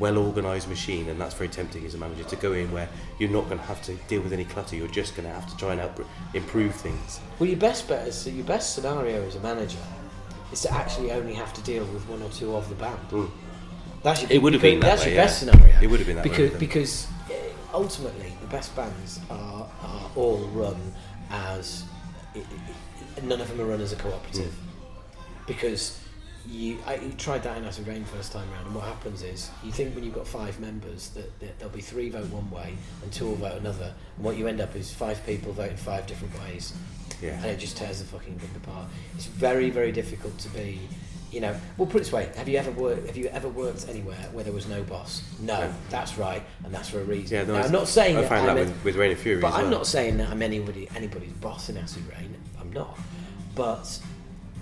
well-organised machine, and that's very tempting as a manager to go in where you're not going to have to deal with any clutter. You're just going to have to try and help improve things. Well, your best bet is, your best scenario as a manager is to actually only have to deal with one or two of the band. Mm. That's your, it would have been that that's way, your yeah. best scenario. It would have been that because way, because ultimately the best bands are are all run as none of them are run as a cooperative mm. because. You, I, you tried that in Acid Rain first time round, and what happens is you think when you've got five members that, that there'll be three vote one way and two will vote another, and what you end up is five people voting five different ways, yeah. and it just tears the fucking thing apart. It's very, very difficult to be, you know. Well, put it this way: have you ever worked? Have you ever worked anywhere where there was no boss? No, yeah. That's right, and that's for a reason. Yeah, no, now, I'm not saying I that found that, that with, with Reign of Fury, but as well. I'm not saying that I'm anybody anybody's boss in Acid Rain. I'm not, but.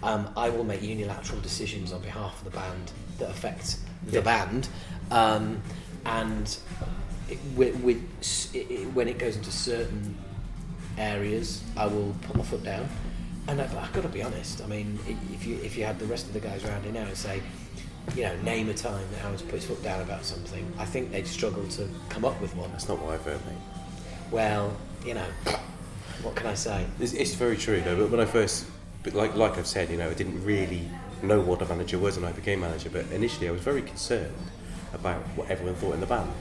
Um, I will make unilateral decisions on behalf of the band that affect the yeah. band, um, and it, with, with, it, when it goes into certain areas, I will put my foot down. And I, I've got to be honest. I mean, if you if you had the rest of the guys around here now and say, you know, name a time that Howard's put his foot down about something, I think they'd struggle to come up with one. That's not what I've heard, mate. Well, you know, what can I say? It's, it's very true, though. But when I first But like like I've said, you know, I didn't really know what a manager was when I became manager, but initially I was very concerned about what everyone thought in the band.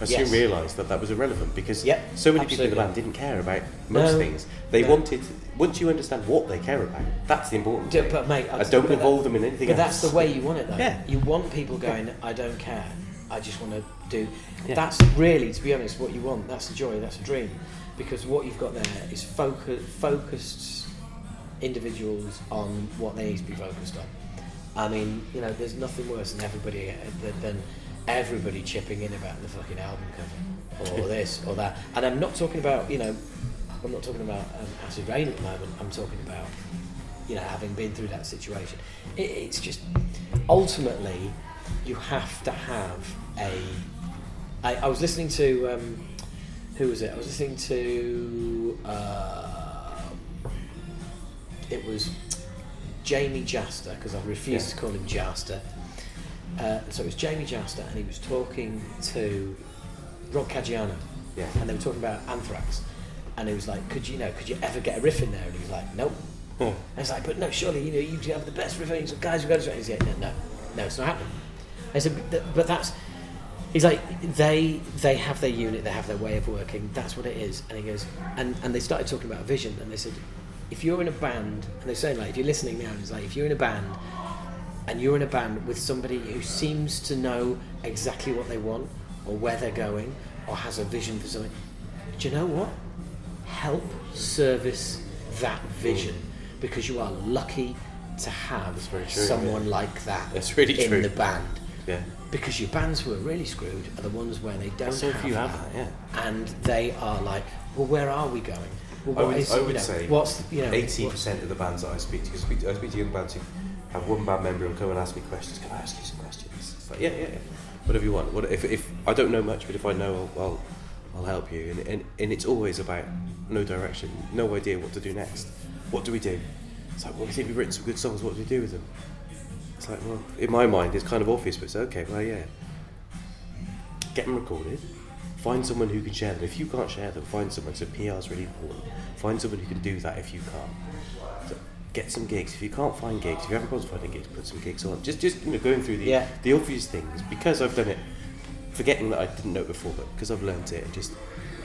I soon yes. realised that that was irrelevant because yep, so many absolutely. people in the band didn't care about most no, things. They no. wanted, once you understand what they care about, that's the important thing. But mate, I don't involve that, them in anything but else. But that's the way you want it though. Yeah. You want people going, yeah. I don't care, I just want to do. Yeah. That's really, to be honest, what you want. That's the joy, that's a dream. Because what you've got there is focus, focused individuals on what they need to be focused on. I mean, you know, there's nothing worse than everybody than, than everybody chipping in about the fucking album cover or this or that. And I'm not talking about, you know, I'm not talking about um, Acid Rain at the moment. I'm talking about, you know, having been through that situation. It, it's just ultimately you have to have a... I, I was listening to... Um, who was it? I was listening to... Uh, it was Jamie Jasta, because I refused yeah. to call him Jasta. Uh, so it was Jamie Jasta, and he was talking to Rob Caggiano. Yeah. And they were talking about Anthrax. And he was like, could you, you know, could you ever get a riff in there? And he was like, nope. Hmm. And it's like, but no, surely, you know, you have the best riff. And he's like, guys, we've got to do it. And he's like, no, no, no, it's not happening. I said, but, but that's, he's like, they they have their unit, they have their way of working, that's what it is. And he goes, and, and they started talking about vision, and they said, if you're in a band, and they're saying, like, if you're listening now, and it's like, if you're in a band, and you're in a band with somebody who seems to know exactly what they want, or where they're going, or has a vision for something, do you know what? Help service that vision, because you are lucky to have true, someone yeah. like that that's really in true. The band. Yeah. Because your bands who are really screwed are the ones where they don't so have, you have that, that yeah. and they are like, well, where are we going? Well, what I would, is, I would you know, say what's, you know, eighty percent what? Of the bands that I speak to, I speak to, I speak to young bands who have one band member who'll come and ask me questions. Can I ask you some questions? It's like, yeah, yeah, yeah. Whatever you want. What, if, if I don't know much, but if I know, I'll, I'll I'll help you, and, and and it's always about no direction, no idea what to do next. What do we do? It's like, well, we think we've written some good songs, what do we do with them? It's like, well, in my mind it's kind of obvious, but it's okay, well yeah. Get them recorded, find someone who can share them. If you can't share them, find someone, so P R's really important. Find someone who can do that if you can't. So get some gigs. If you can't find gigs, if you haven't got finding gigs, put some gigs on. Just just you know, going through the yeah. the obvious things, because I've done it. Forgetting that I didn't know it before, but because I've learnt it, just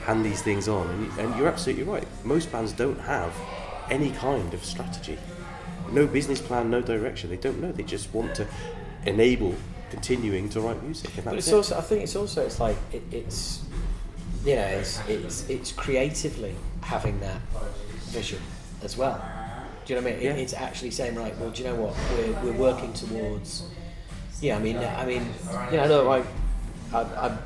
hand these things on. And, you, and you're absolutely right. Most bands don't have any kind of strategy. No business plan, no direction. They don't know. They just want to enable continuing to write music. And that's but it's it. also, I think it's also, it's like, it, it's, you know, it's, it's it's creatively having that vision as well. Do you know what I mean? It, yeah. It's actually saying, right, well, do you know what? We're, we're working towards, yeah, I mean, I mean, you know, I know, like, I, I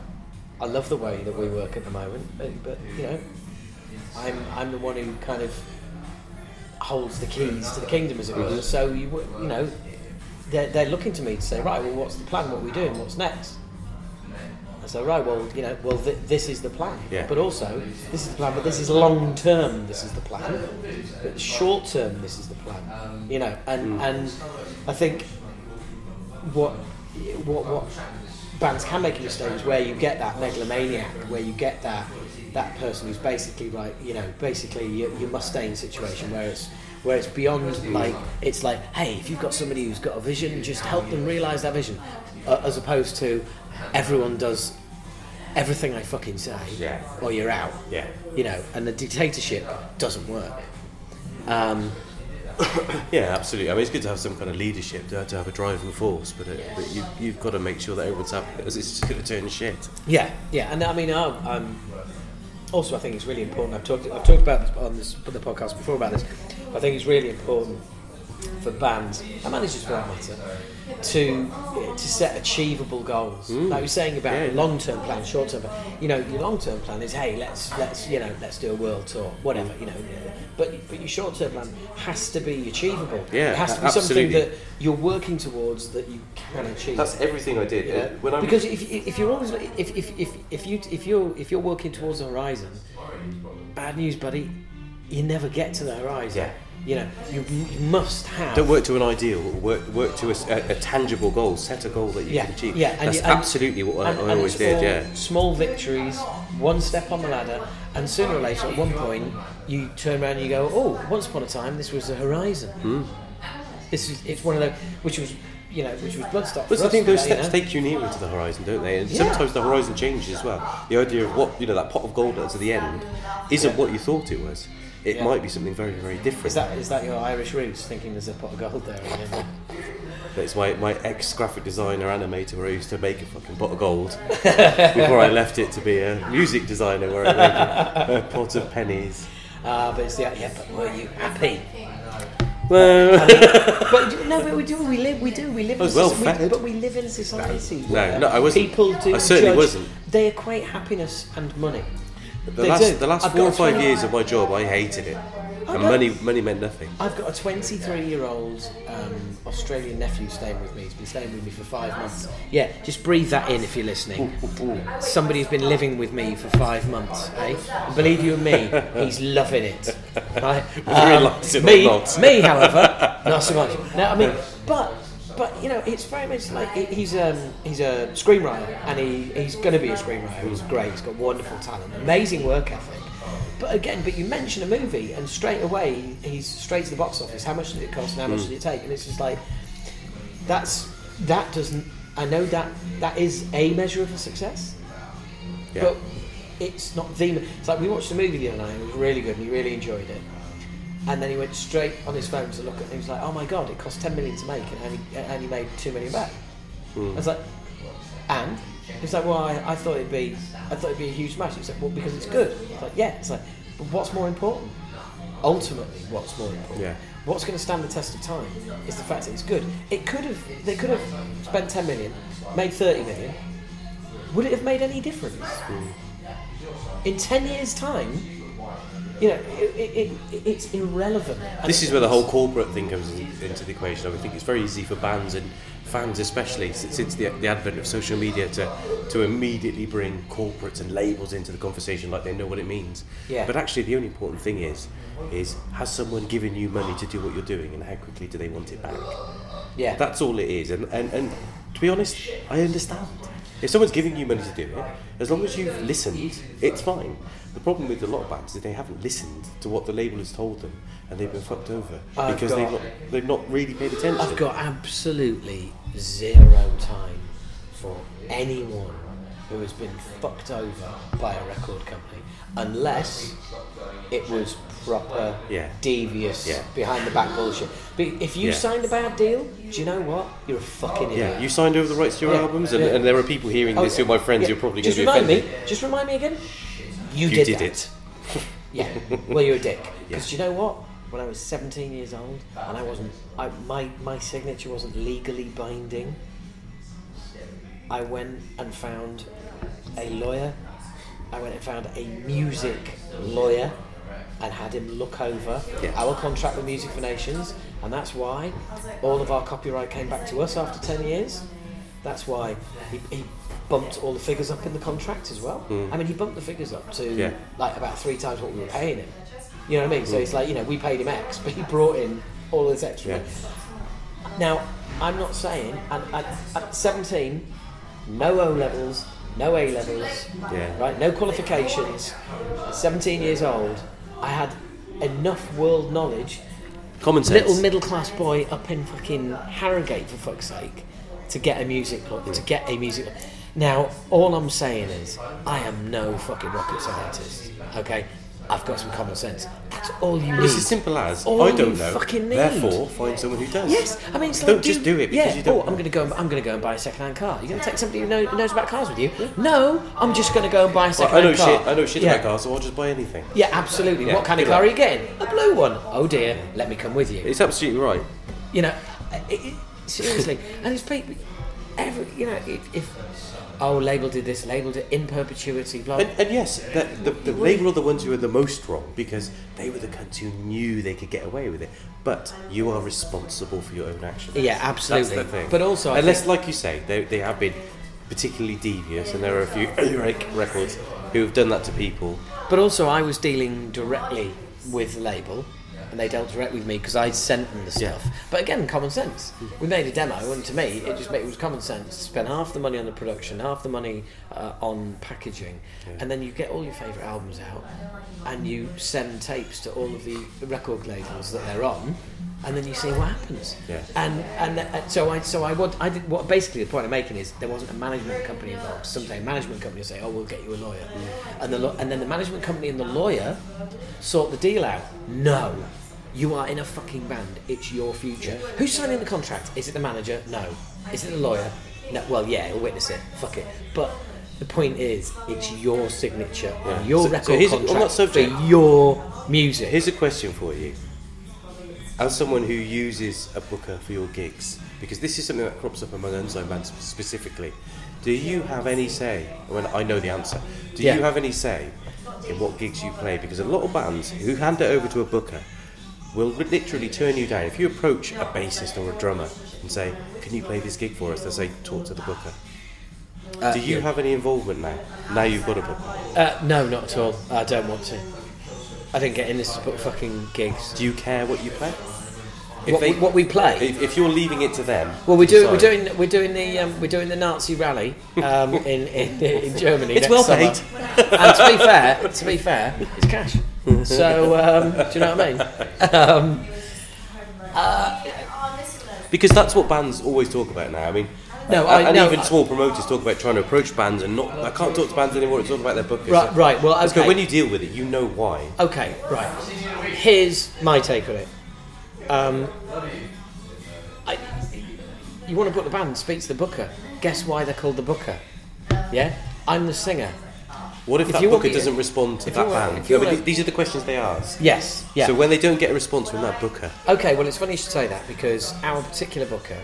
I love the way that we work at the moment, but, but you know, I'm I'm the one who kind of holds the keys to the kingdom, as it were. Mm-hmm. So you you know, they're they're looking to me to say, right, well, what's the plan? What are we doing? What's next? I say, right, well, you know, well, th- this is the plan. Yeah. But also, this is the plan. But this is long term. This is the plan. But short term, this is the plan. You know, and mm. and I think what what what. bands can make mistakes where you get that megalomaniac, where you get that that person who's basically like, you know, basically your, your Mustaine situation, where it's where it's beyond like, it's like, hey, if you've got somebody who's got a vision, just help them realise that vision, uh, as opposed to everyone does everything I fucking say, yeah. or you're out, yeah, you know, and the dictatorship doesn't work. Um, yeah, absolutely. I mean, it's good to have some kind of leadership, to, to have a driving force, but, it, yeah. but you, you've got to make sure that everyone's happy, because it's just going to turn shit. Yeah, yeah, and I mean, I'm, I'm also, I think it's really important. I've talked, I've talked about this on this the podcast before about this. I think it's really important for bands and managers, for that matter, to to set achievable goals. Mm. Like we were saying about yeah, yeah. long-term plan, short-term plan. You know, your long-term plan is, hey, let's let's you know let's do a world tour, whatever. You know, but but your short-term plan has to be achievable. Yeah, it has to be absolutely. Something that you're working towards that you can achieve. That's everything I did. You know? When I'm because if if you're always if if if if you if you're if you're working towards the horizon, bad news, buddy, you never get to the horizon. Yeah. You know, you, you must have. Don't work to an ideal. Work work to a, a, a tangible goal. Set a goal that you yeah, can achieve. Yeah, and that's you, and, absolutely what I, and, I and always did. All, yeah, small victories, one step on the ladder, and sooner or later, at one point, you turn around and you go, "Oh, once upon a time, this was the horizon." Mm. This is it's one of those which was. You know, which was Bloodstock. But I think those steps take you nearer to the horizon, don't they? And yeah. sometimes the horizon changes as well. The idea of what, you know, that pot of gold that's at the end isn't yeah. what you thought it was. It yeah. might be something very, very different. Is that is that your Irish roots, thinking there's a pot of gold there? It's my, my ex-graphic designer animator where I used to make a fucking pot of gold before I left it to be a music designer where I made a, a pot of pennies. Ah, uh, but it's the... Yeah, but were you happy? Well, I mean, but no, but we do. We live. We do. We live. In well society, we, but we live in a society. No, no, I wasn't. People do. I certainly judge, wasn't. They equate happiness and money. The they last, do. the last I've four or five years of my job, I hated it. And many, many meant nothing. I've got a twenty-three-year-old um, Australian nephew staying with me. He's been staying with me for five months. Yeah, just breathe that in if you're listening. Ooh, ooh, ooh. Somebody who's been living with me for five months, eh? And believe you and me, he's loving it. Right? Um, me, me, however, not so much. No, I mean, but... But you know, it's very much like he's um, he's a screenwriter, and he, he's going to be a screenwriter. He's great. He's got wonderful talent, amazing work ethic. But again, but you mention a movie, and straight away he's straight to the box office. How much did it cost, and how much mm. did it take? And it's just like that's that doesn't. I know that that is a measure of a success, yeah. but it's not the. It's like we watched a movie the other night. It was really good, and we really enjoyed it. And then he went straight on his phone to look at it. He was like, oh my God, it cost ten million to make and only, only made two million back. Mm. I was like, and? He was like, well, I, I thought it'd be I thought it'd be a huge smash. He was like, well, because it's good. I was like, yeah. It's like, but what's more important? Ultimately, what's more important? Yeah. What's going to stand the test of time is the fact that it's good. It could have, they could have spent ten million, made thirty million. Would it have made any difference? Mm. In ten years' time, you know, it, it, it, it's irrelevant. And this is where the whole corporate thing comes in, into the equation. I would think it's very easy for bands and fans, especially since the, the advent of social media, to to immediately bring corporates and labels into the conversation, like they know what it means. Yeah. But actually, the only important thing is, is has someone given you money to do what you're doing, and how quickly do they want it back? Yeah. That's all it is. And and, and to be honest, I understand. If someone's giving you money to do it, as long as you've listened, it's fine. The problem with a lot of bands is they haven't listened to what the label has told them, and they've been fucked over I've because they've not, they've not really paid attention. I've got absolutely zero time for anyone who has been fucked over by a record company, unless it was proper, yeah. devious, yeah. behind-the-back bullshit. But if you yeah. signed a bad deal, do you know what? You're a fucking idiot. Yeah, you signed over the rights to your yeah. albums, and, yeah. and there are people hearing oh, this who are my friends yeah. who are probably going to be offended. Me, just remind me again. You, you did, did it. Yeah. Well, you're a dick. Because yeah. you know what? When I was seventeen years old, and I wasn't, I, my my signature wasn't legally binding. I went and found a lawyer. I went and found a music lawyer, and had him look over yeah. our contract with Music for Nations, and that's why all of our copyright came back to us after ten years. That's why he, he bumped all the figures up in the contract as well. Mm. I mean, he bumped the figures up to yeah. like about three times what we were paying him. You know what I mean? Mm. So it's like, you know, we paid him X, but he brought in all this extra. Yeah. Now, I'm not saying, and at, at seventeen, no O levels, no A levels, yeah. right? No qualifications. At seventeen years old, I had enough world knowledge. Common sense. Little middle class boy up in fucking Harrogate, for fuck's sake, to get a music club, to get a music club. Now, all I'm saying is, I am no fucking rocket scientist, okay? I've got some common sense. That's all you need. It's as simple as, all I don't know, fucking need. Therefore find someone who does. Yes, I mean, it's don't like, just do, do it because yeah, you don't. Oh, I'm going to go. And, I'm going to go and buy a second-hand car. You're going to take somebody who know, knows about cars with you? No, I'm just going to go and buy a second-hand well, I know car. Shit, I know shit yeah. about cars, so I'll just buy anything. Yeah, absolutely. Yeah, what kind of car right. are you getting? A blue one. Oh dear, let me come with you. It's absolutely right. You know, it, it, seriously, and it's people. Every, you know, if, if oh, label did this, label did in perpetuity, blah. And, and yes, the, the, the label are the ones who were the most wrong because they were the cunts who knew they could get away with it. But you are responsible for your own actions. Yeah, absolutely. That's the thing. But also, unless, like you say, they they have been particularly devious, and there are a few records who have done that to people. But also, I was dealing directly with the label. And they dealt direct with me because I'd sent them the stuff. Yeah. But again, common sense. We made a demo, and to me, it just made, it was common sense. Spend half the money on the production, half the money uh, on packaging, yeah. and then you get all your favourite albums out, and you send tapes to all of the record labels that they're on, and then you see what happens. Yeah. And and uh, so I so I what I did, what basically the point I'm making is there wasn't a management company involved. Someday a management company will say, oh, we'll get you a lawyer, yeah. and the lo- and then the management company and the lawyer sort the deal out. No. You are in a fucking band. It's your future. Who's signing the contract? Is it the manager? No. Is it the lawyer? No. Well, yeah, he'll witness it. Fuck it. But the point is, it's your signature on yeah. your so, record so here's contract a, on that subject, for your music. Here's a question for you. As someone who uses a booker for your gigs, because this is something that crops up among Unsigned bands specifically, do you have any say? Well, I know the answer. Do yeah. you have any say in what gigs you play? Because a lot of bands who hand it over to a booker will literally turn you down. If you approach a bassist or a drummer and say, can you play this gig for us? They'll say, talk to the booker. Uh, Do you yeah. have any involvement now? Now you've got a booker. Uh, no, not at all. I don't want to. I don't get in this to fucking gigs. Do you care what you play? If what, they, we, what we play? If, if you're leaving it to them. Well, we do. We're doing. We're doing the. Um, we're doing the Nazi rally um, in, in in Germany. It's next well paid. And to be fair, to be fair, it's cash. So um, do you know what I mean? Um, uh, because that's what bands always talk about now. I mean, no, I, and no, even small promoters talk about trying to approach bands and not. I can't talk to bands anymore. It's all about their bookers. Right. Right. Well, okay. When you deal with it, you know why. Okay. Right. Here's my take on it. Um, I, you want to book the band, speak to the booker. Guess why they're called the booker? Yeah? I'm the singer. What if, if that booker doesn't respond to that band? No, but these are the questions they ask. Yes. Yeah. So when they don't get a response from that booker. Okay, well, it's funny you should say that because our particular booker,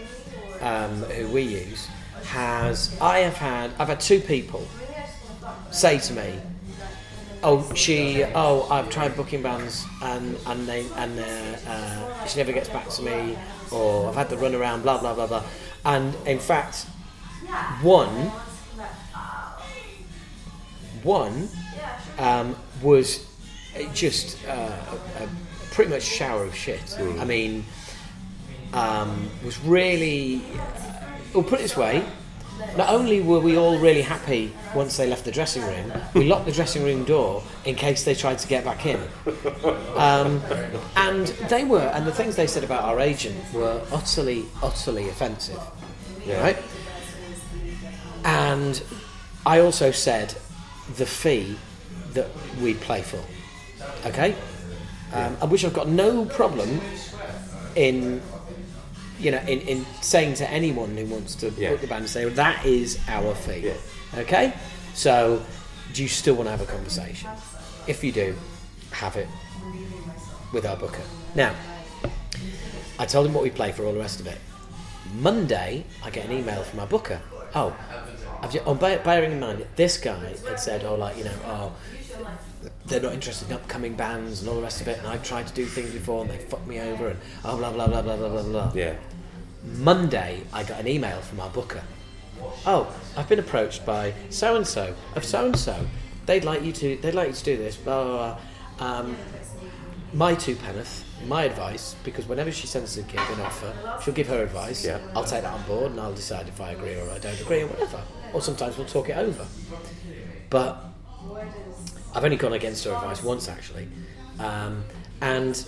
um, who we use, has. I have had. I've had two people say to me, Oh, she. Oh, I've tried booking bands, and and they and uh, uh, she never gets back to me, or I've had the runaround, blah blah blah blah. And in fact, one, one um, was just uh, a, a pretty much shower of shit. Mm. I mean, um, was really. Uh, we'll put it this way. Not only were we all really happy once they left the dressing room, we locked the dressing room door in case they tried to get back in. Um, and they were, and the things they said about our agent were utterly, utterly offensive. Yeah. Right? And I also said the fee that we play for. Okay? Um, yeah. Which I've got no problem in... You know, in, in saying to anyone who wants to yeah. book the band, say, well, that is our fee. Yeah. Okay? So, do you still want to have a conversation? If you do, have it with our booker. Now, I told him what we play for, all the rest of it. Monday, I get an email from our booker. Oh, I've just, oh bearing in mind, this guy had said, oh, like, you know, oh, they're not interested in upcoming bands and all the rest of it, and I've tried to do things before and they fucked me over and oh blah blah blah blah blah blah blah. Yeah. Monday I got an email from our booker. Oh, I've been approached by so and so of so and so. They'd like you to they'd like you to do this, blah blah blah. Um, my two penneth, my advice, because whenever she sends a gig an offer, she'll give her advice. Yeah. I'll take that on board and I'll decide if I agree or I don't agree or whatever. Or sometimes we'll talk it over. But I've only gone against her advice once, actually. Um, and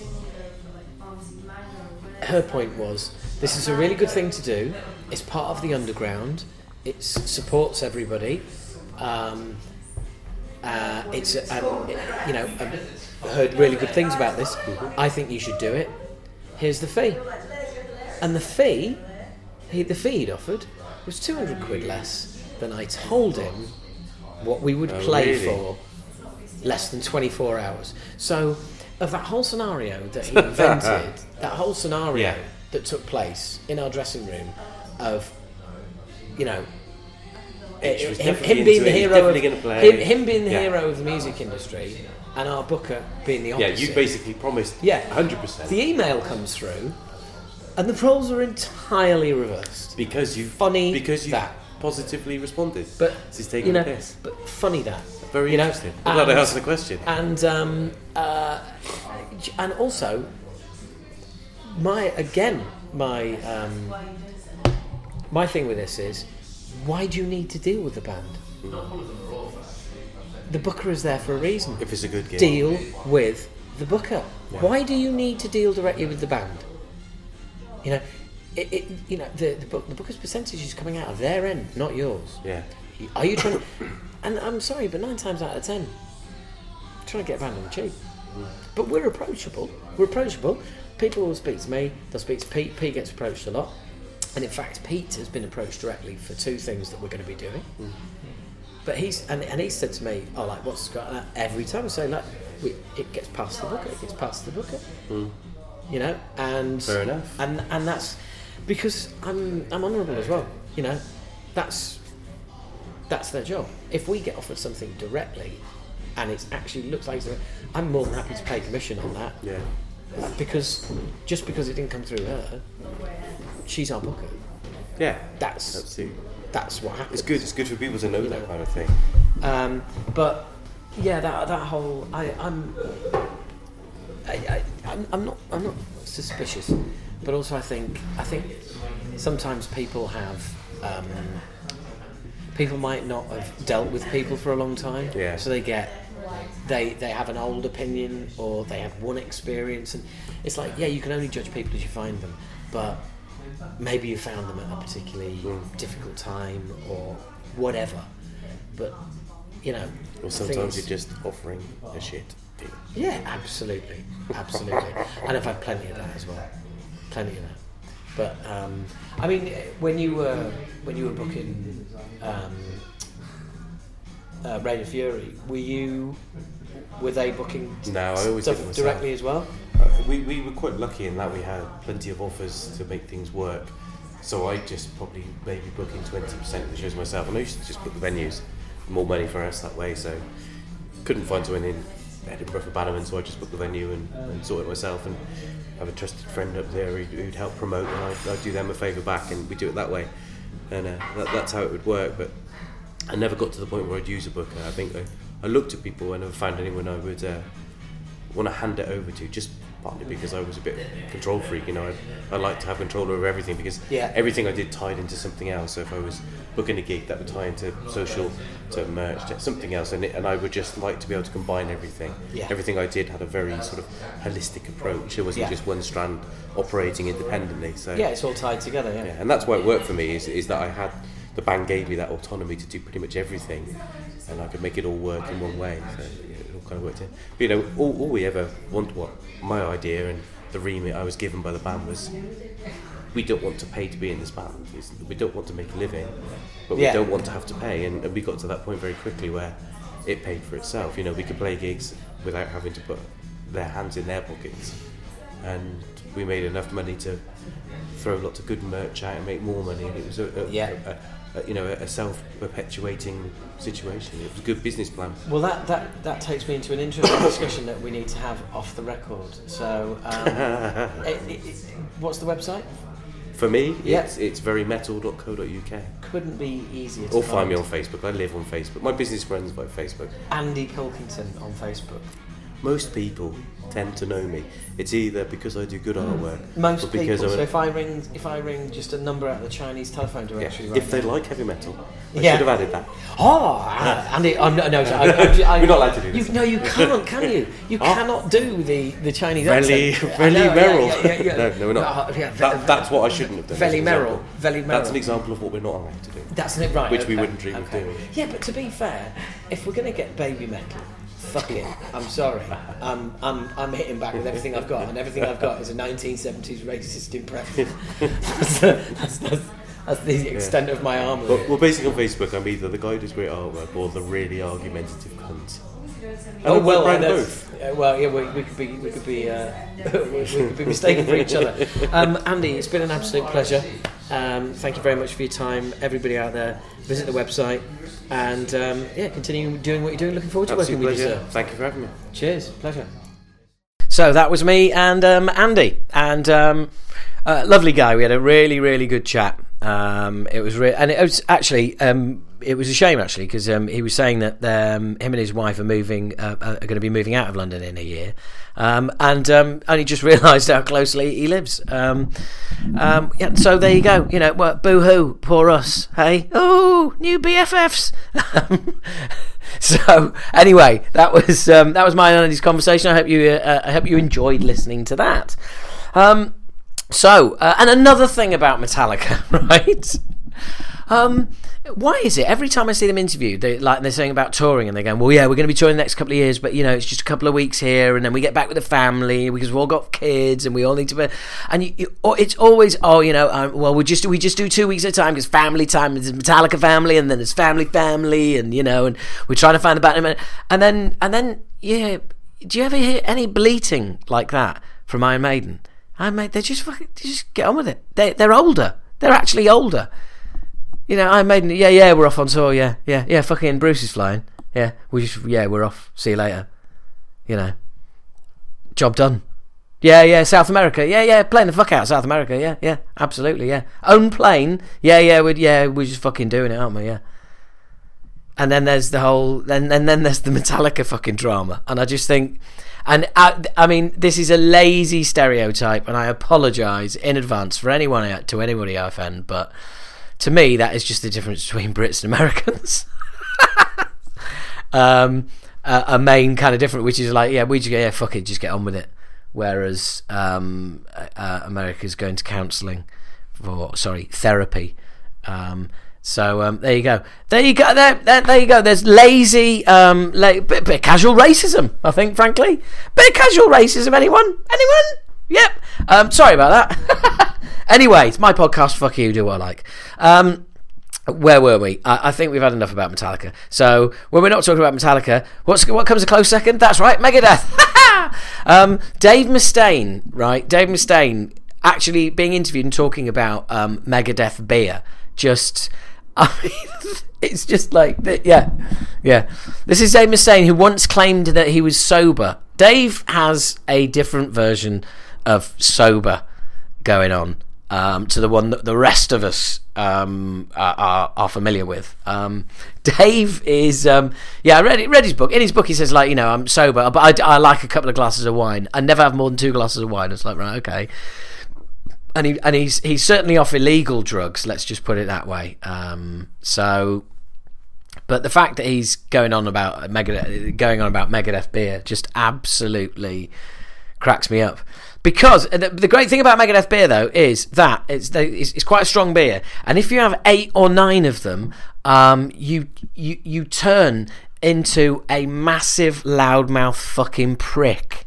her point was, this is a really good thing to do. It's part of the underground. It supports everybody. Um, uh, it's, a, a, it, you know, I've heard really good things about this. I think you should do it. Here's the fee. And the fee, he, the fee he'd offered was two hundred quid less than I told him what we would oh, play really? for. Less than twenty-four hours. So, of that whole scenario that he invented, that whole scenario yeah. that took place in our dressing room, of you know, it, him, him being the hero, of, him, him being the yeah. hero of the music industry, and our booker being the opposite. Yeah, you basically promised. Yeah, one hundred percent. The email comes through, and the roles are entirely reversed. Because you funny because you that. positively responded. But this is taking you know, a piss. But funny that. Very you know, interesting. I'm glad I asked the question. And um, uh, and also, my again, my um, my thing with this is, why do you need to deal with the band? Mm. The booker is there for a reason. If it's a good game, deal with the booker. Yeah. Why do you need to deal directly with the band? You know, it, it, you know the the, book, the booker's percentage is coming out of their end, not yours. Yeah. Are you trying? to... And I'm sorry, but nine times out of ten, I'm trying to get around on the cheap. Mm. But we're approachable. We're approachable. People will speak to me. They'll speak to Pete. Pete gets approached a lot. And in fact, Pete has been approached directly for two things that we're going to be doing. Mm. But he's and, and he said to me, "Oh, like what's got uh, every time I say like we, it gets past the booker. It gets past the booker. Mm. You know." And fair enough. And and that's because I'm I'm honourable as well. You know, that's. That's their job. If we get offered something directly, and it actually looks like, I'm more than happy to pay commission on that. Yeah. because just because it didn't come through her, she's our booker. Yeah, that's absolutely. That's what happens. It's good. It's good for people to know, you know, that kind of thing. Um, but yeah, that that whole I, I'm I, I, I'm I'm not I'm not suspicious, but also I think I think sometimes people have. Um, People might not have dealt with people for a long time, yeah. So they get they they have an old opinion, or they have one experience, and it's like, yeah, you can only judge people as you find them. But maybe you found them at a particularly mm. difficult time, or whatever. But you know, or sometimes you're just offering a shit deal. Yeah, absolutely, absolutely. And I've had plenty of that as well, plenty of that. But um, I mean, when you were when you were booking um, uh, Reign of Fury, were you were they booking t- no, I always stuff did directly as well? Uh, we we were quite lucky in that we had plenty of offers to make things work. So I just probably maybe booking twenty percent of the shows myself. I used to just book the venues, more money for us that way. So couldn't find someone in Edinburgh for Bannerman, so I just booked the venue and, and sort it myself, and have a trusted friend up there who'd help promote, and I'd, I'd do them a favour back, and we do it that way, and uh, that, that's how it would work. But I never got to the point where I'd use a booker. I think I, I looked at people and never found anyone I would uh, want to hand it over to, just partly because I was a bit control freak, you know. I, I like to have control over everything, because yeah. everything I did tied into something else. So if I was booking a gig, that would tie into social, to merch, to something else, and, it, and I would just like to be able to combine everything. Yeah. Everything I did had a very sort of holistic approach. It wasn't yeah. just one strand operating independently. So yeah, it's all tied together. Yeah, yeah. And that's why it worked for me, is is that I had, the band gave me that autonomy to do pretty much everything, and I could make it all work in one way. So yeah, it all kind of worked in. But you know, all, all we ever want, what my idea and the remit I was given by the band was, we don't want to pay to be in this band. It's, we don't want to make a living, but we yeah. don't want to have to pay. And, and we got to that point very quickly where it paid for itself. You know, we could play gigs without having to put their hands in their pockets, and we made enough money to throw lots of good merch out and make more money. And it was a, a, yeah. a, a Uh, you know, a self-perpetuating situation. It was a good business plan. Well, that, that, that takes me into an interesting discussion that we need to have off the record. So, um, it, it, it, what's the website? For me, yeah. it's, it's very metal dot co dot U K. Couldn't be easier to Or find, find me on Facebook. I live on Facebook. My business runs by Facebook. Andy Pilkington on Facebook. Most people tend to know me. It's either because I do good artwork. Most or because people. So if I ring, if I ring just a number out of the Chinese telephone directory, yeah. right if now. They like heavy metal, I yeah. should have added that. Oh, Andy, I'm not. No, I, I, I, we're not allowed to do this. You, no, you can't, can you? You oh. cannot do the the Chinese Velly, accent. Velly know, Merrill. Yeah, yeah, yeah, yeah. No, no, we're not. Uh, yeah, that, that's what I shouldn't have done. Velly Merrill. Velly Merrill. That's an example of what we're not allowed to do. That's it, right? Which okay. we wouldn't dream okay. of doing. Yeah, but to be fair, if we're going to get baby metal. Fuck it. I'm sorry. I'm I'm I'm hitting back with everything I've got, and everything I've got is a nineteen seventies racist impression. that's, that's, that's, that's the extent yeah. of my armour. Well, well, basically on Facebook, I'm either the guy who does great artwork or the really argumentative cunt. And oh well, I know. Uh, well, yeah, we, we could be we could be uh, we could be mistaken for each other. Um, Andy, it's been an absolute pleasure. Um, thank you very much for your time. Everybody out there, visit the website. And um, yeah, continue doing what you're doing. Looking forward to Absolute working pleasure. With you, sir. Thank you for having me. Cheers, pleasure. So that was me and um, Andy, and um, uh, lovely guy. We had a really, really good chat. Um, it was re- and it was actually um, it was a shame actually because um, he was saying that um, him and his wife are moving uh, are going to be moving out of London in a year, um, and um, only just realised how closely he lives. Um, um, yeah, so there you go. You know, well, boo hoo, poor us. Hey, oh, new B F Fs. So anyway, that was um, that was my and Andy's conversation. I hope you uh, I hope you enjoyed listening to that. Um, So, uh, and another thing about Metallica, right? Um, why is it every time I see them interviewed, they, like they're saying about touring, and they're going, "Well, yeah, we're going to be touring the next couple of years, but you know, it's just a couple of weeks here, and then we get back with the family because we've all got kids, and we all need to be." And you, you, it's always, "Oh, you know, um, well, we just we just do two weeks at a time because family time is Metallica family, and then there's family family, and you know, and we're trying to find the Batman." And then and then, yeah, do you ever hear any bleating like that from Iron Maiden? I mate, they just fucking they just get on with it. They they're older. They're actually older. You know, I made yeah yeah we're off on tour yeah yeah yeah fucking Bruce is flying yeah we just yeah we're off see you later. You know, job done. Yeah, yeah, South America. Yeah, yeah, playing the fuck out of South America. Yeah, yeah, absolutely, yeah. Own plane. Yeah, yeah, we're, yeah, we're just fucking doing it, aren't we? Yeah. And then there's the whole... And, and then there's the Metallica fucking drama. And I just think... And, I, I mean, this is a lazy stereotype, and I apologise in advance for anyone to anybody I offend, but to me, that is just the difference between Brits and Americans. um, a, a main kind of difference, which is like, yeah, we just go, yeah, fuck it, just get on with it. Whereas um, uh, America's going to counselling for, sorry, therapy. Um, so um, there you go. There you go. There, there, there you go. There's lazy, um, la- bit, bit of casual racism, I think, frankly. Bit of casual racism, anyone? Anyone? Yep. Um, sorry about that. Anyway, it's my podcast. Fuck you, do what I like. Um, where were we? I, I think we've had enough about Metallica. So when we're not talking about Metallica, what's what comes a close second? That's right, Megadeth. Um, Dave Mustaine, right? Dave Mustaine actually being interviewed and talking about um, Megadeth beer. Just, I mean, it's just like, yeah, yeah. This is Dave Mustaine, who once claimed that he was sober. Dave has a different version of sober going on um, to the one that the rest of us um, are, are familiar with. Um, Dave is, um, yeah, I read, read his book. In his book, he says, like, you know, I'm sober, but I, I like a couple of glasses of wine. I never have more than two glasses of wine. It's like, right, okay. And he and he's he's certainly off illegal drugs. Let's just put it that way. Um, so, but the fact that he's going on about Megadeth, going on about Megadeth beer, just absolutely cracks me up. Because the, the great thing about Megadeth beer, though, is that it's, it's it's quite a strong beer, and if you have eight or nine of them, um, you you you turn into a massive loudmouth fucking prick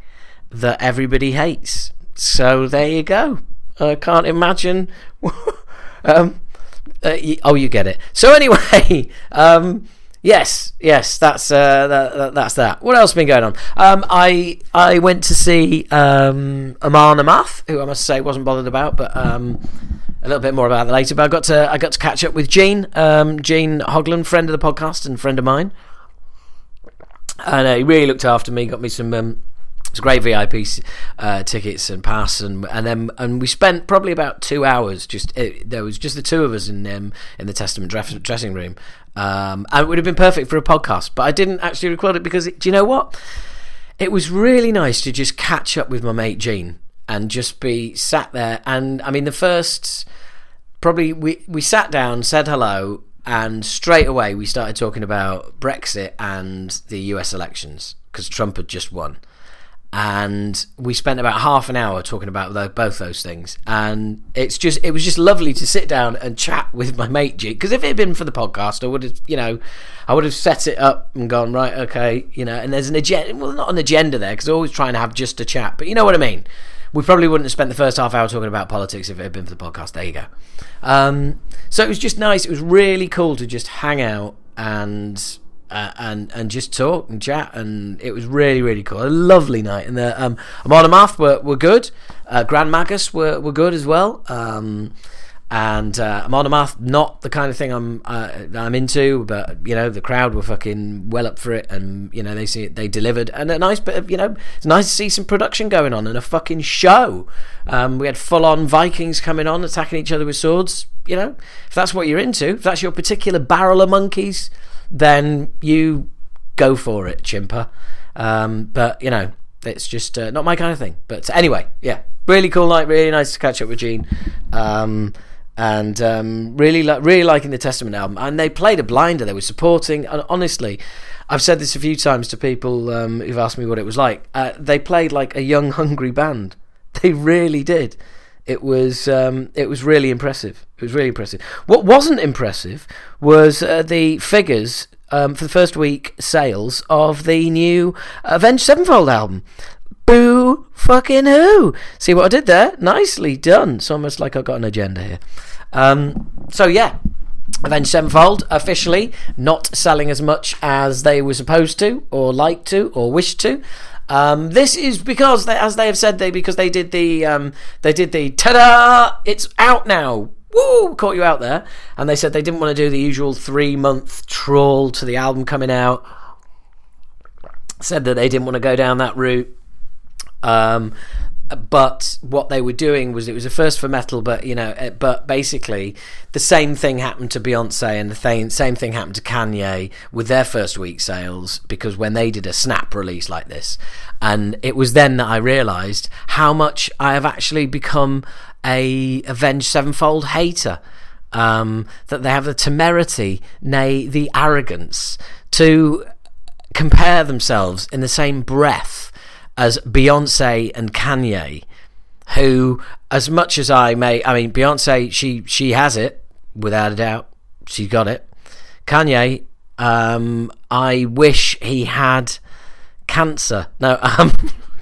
that everybody hates. So there you go. I can't imagine. um, uh, you, oh, you get it. So anyway, um, yes, yes, that's uh, that, that, that's that. What else has been going on? Um, I I went to see um, Amon Amarth, who I must say wasn't bothered about, but um, a little bit more about that later. But I got to I got to catch up with Gene, um, Gene Hogland, friend of the podcast and friend of mine, and uh, he really looked after me, got me some. Um, It's great V I P uh, tickets and pass, and and then and we spent probably about two hours. Just it, there was just the two of us in um, in the Testament dressing room, um, and it would have been perfect for a podcast. But I didn't actually record it because it, do you know what? It was really nice to just catch up with my mate Gene and just be sat there. And I mean, the first probably we we sat down, said hello, and straight away we started talking about Brexit and the U S elections because Trump had just won. And we spent about half an hour talking about the, both those things, and it's just it was just lovely to sit down and chat with my mate G. Because if it had been for the podcast, I would have, you know, I would have set it up and gone right, okay, you know. And there's an agenda, well, not an agenda there, because I always try and have just a chat, but you know what I mean. We probably wouldn't have spent the first half hour talking about politics if it had been for the podcast. There you go. Um, so it was just nice. It was really cool to just hang out and. Uh, and and just talk and chat, and it was really really cool. A lovely night, and the um, Amon Amarth were were good. Uh, Grand Magus were were good as well. Um, and uh, Amon Amarth, not the kind of thing I'm uh, I'm into, but you know the crowd were fucking well up for it, and you know they see they delivered, and a nice bit of you know it's nice to see some production going on and a fucking show. Um, we had full on Vikings coming on attacking each other with swords. You know if that's what you're into, if that's your particular barrel of monkeys. Then you go for it, chimper. Um, but, you know, it's just uh, not my kind of thing. But anyway, yeah, really cool night. Really nice to catch up with Gene. Um, and um, really li- really liking the Testament album. And they played a blinder. They were supporting. And honestly, I've said this a few times to people um, who've asked me what it was like. Uh, they played like a young, hungry band. They really did. It was um, it was really impressive. It was really impressive. What wasn't impressive was uh, the figures um, for the first week sales of the new Avenged Sevenfold album. Boo fucking who? See what I did there? Nicely done. It's almost like I've got an agenda here. Um, so yeah. Avenged Sevenfold officially not selling as much as they were supposed to, or like to, or wish to. Um, this is because, they, as they have said, they because they did the um, they did the ta-da! It's out now. Woo! Caught you out there. And they said they didn't want to do the usual three month trawl to the album coming out. Said that they didn't want to go down that route. Um, but what they were doing was, it was a first for metal, but you know, but basically the same thing happened to Beyonce and the thing, same thing happened to Kanye with their first week sales, because when they did a snap release like this, and it was then that I realised how much I have actually become a Avenged Sevenfold hater, um, that they have the temerity, nay, the arrogance to compare themselves in the same breath as Beyonce and Kanye, who, as much as I may, I mean, Beyonce, she she has it without a doubt, she's got it. Kanye, um, I wish he had cancer. No, um,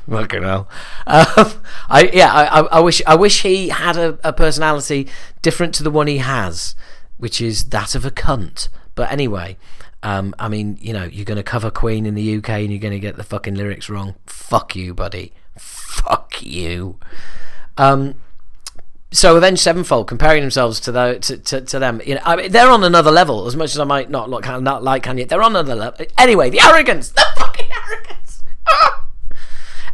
fucking hell. Um, I yeah, I, I wish I wish he had a, a personality different to the one he has, which is that of a cunt. But anyway. Um, I mean, you know, you're going to cover Queen in the U K and you're going to get the fucking lyrics wrong. Fuck you, buddy. Fuck you. Um, so Avenged Sevenfold comparing themselves to, the, to, to, to them, you know, I mean, they're on another level. As much as I might not like, not like Kanye, they're on another level. Anyway, the arrogance, the fucking arrogance. Ah!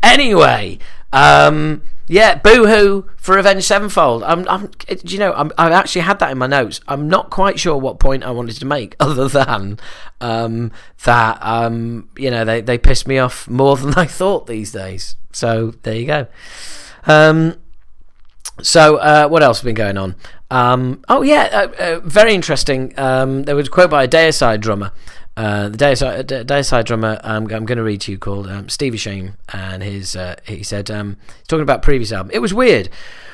Anyway, um, yeah, boo-hoo for Avenged Sevenfold. I'm, I'm, you know, I'm, I've actually had that in my notes. I'm not quite sure what point I wanted to make, other than um, that, um, you know, they, they piss me off more than I thought these days. So there you go. Um, so uh, what else has been going on? Um, oh, yeah, uh, uh, very interesting. Um, there was a quote by a Deicide drummer. Uh, the Deicide drummer, um, I'm going to read to you, called um, Stevie Shane, and his uh, he said, um, he's talking about previous album. It was weird.